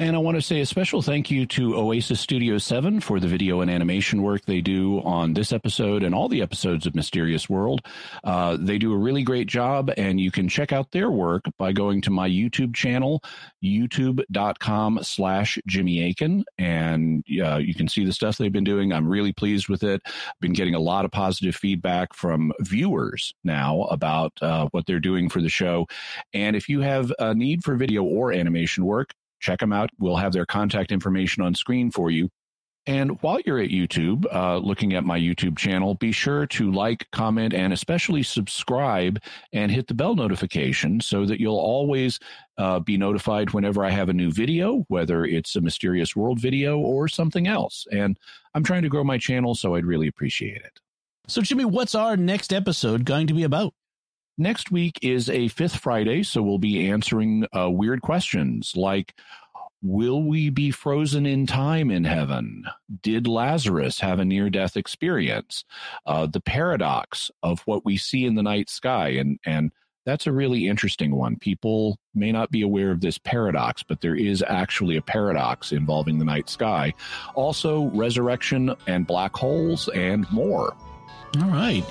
And I want to say a special thank you to Oasis Studio seven for the video and animation work they do on this episode and all the episodes of Mysterious World. Uh, they do a really great job, and you can check out their work by going to my YouTube channel, youtube.com slash Jimmy Akin, and uh, you can see the stuff they've been doing. I'm really pleased with it. I've been getting a lot of positive feedback from viewers now about uh, what they're doing for the show. And if you have a need for video or animation work, check them out. We'll have their contact information on screen for you. And while you're at YouTube, uh, looking at my YouTube channel, be sure to like, comment, and especially subscribe and hit the bell notification so that you'll always uh, be notified whenever I have a new video, whether it's a Mysterious World video or something else. And I'm trying to grow my channel, so I'd really appreciate it. So, Jimmy, what's our next episode going to be about? Next week is a fifth Friday, so we'll be answering uh, weird questions like, will we be frozen in time in heaven? Did Lazarus have a near-death experience? Uh, the paradox of what we see in the night sky, and, and that's a really interesting one. People may not be aware of this paradox, but there is actually a paradox involving the night sky. Also, resurrection and black holes and more. All right.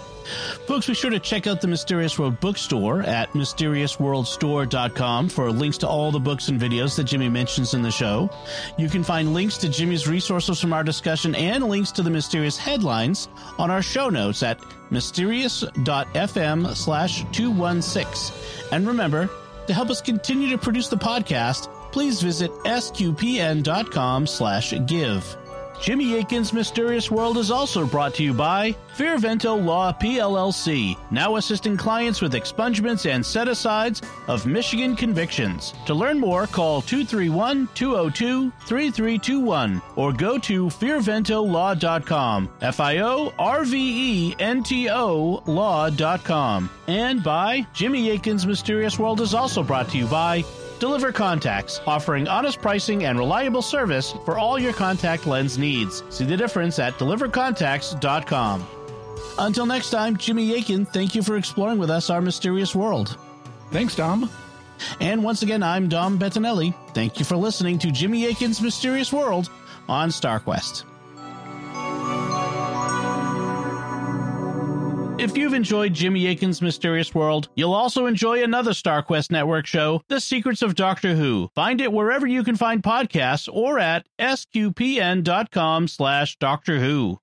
Folks, be sure to check out the Mysterious World Bookstore at mysterious world store dot com for links to all the books and videos that Jimmy mentions in the show. You can find links to Jimmy's resources from our discussion and links to the mysterious headlines on our show notes at mysterious.fm slash 216. And remember, to help us continue to produce the podcast, please visit sqpn.com slash give. Jimmy Akin's Mysterious World is also brought to you by Fearvento Law P L L C, now assisting clients with expungements and set-asides of Michigan convictions. To learn more, call two three one, two zero two, three three two one or go to fearvento law dot com, F I O R V E N T O law dot com. And by Jimmy Akin's Mysterious World is also brought to you by Deliver Contacts, offering honest pricing and reliable service for all your contact lens needs. See the difference at deliver contacts dot com. Until next time, Jimmy Akin, thank you for exploring with us our mysterious world. Thanks, Dom. And once again, I'm Dom Bettinelli. Thank you for listening to Jimmy Akin's Mysterious World on StarQuest. If you've enjoyed Jimmy Akin's Mysterious World, you'll also enjoy another StarQuest Network show, The Secrets of Doctor Who. Find it wherever you can find podcasts or at sqpn.com slash Doctor Who.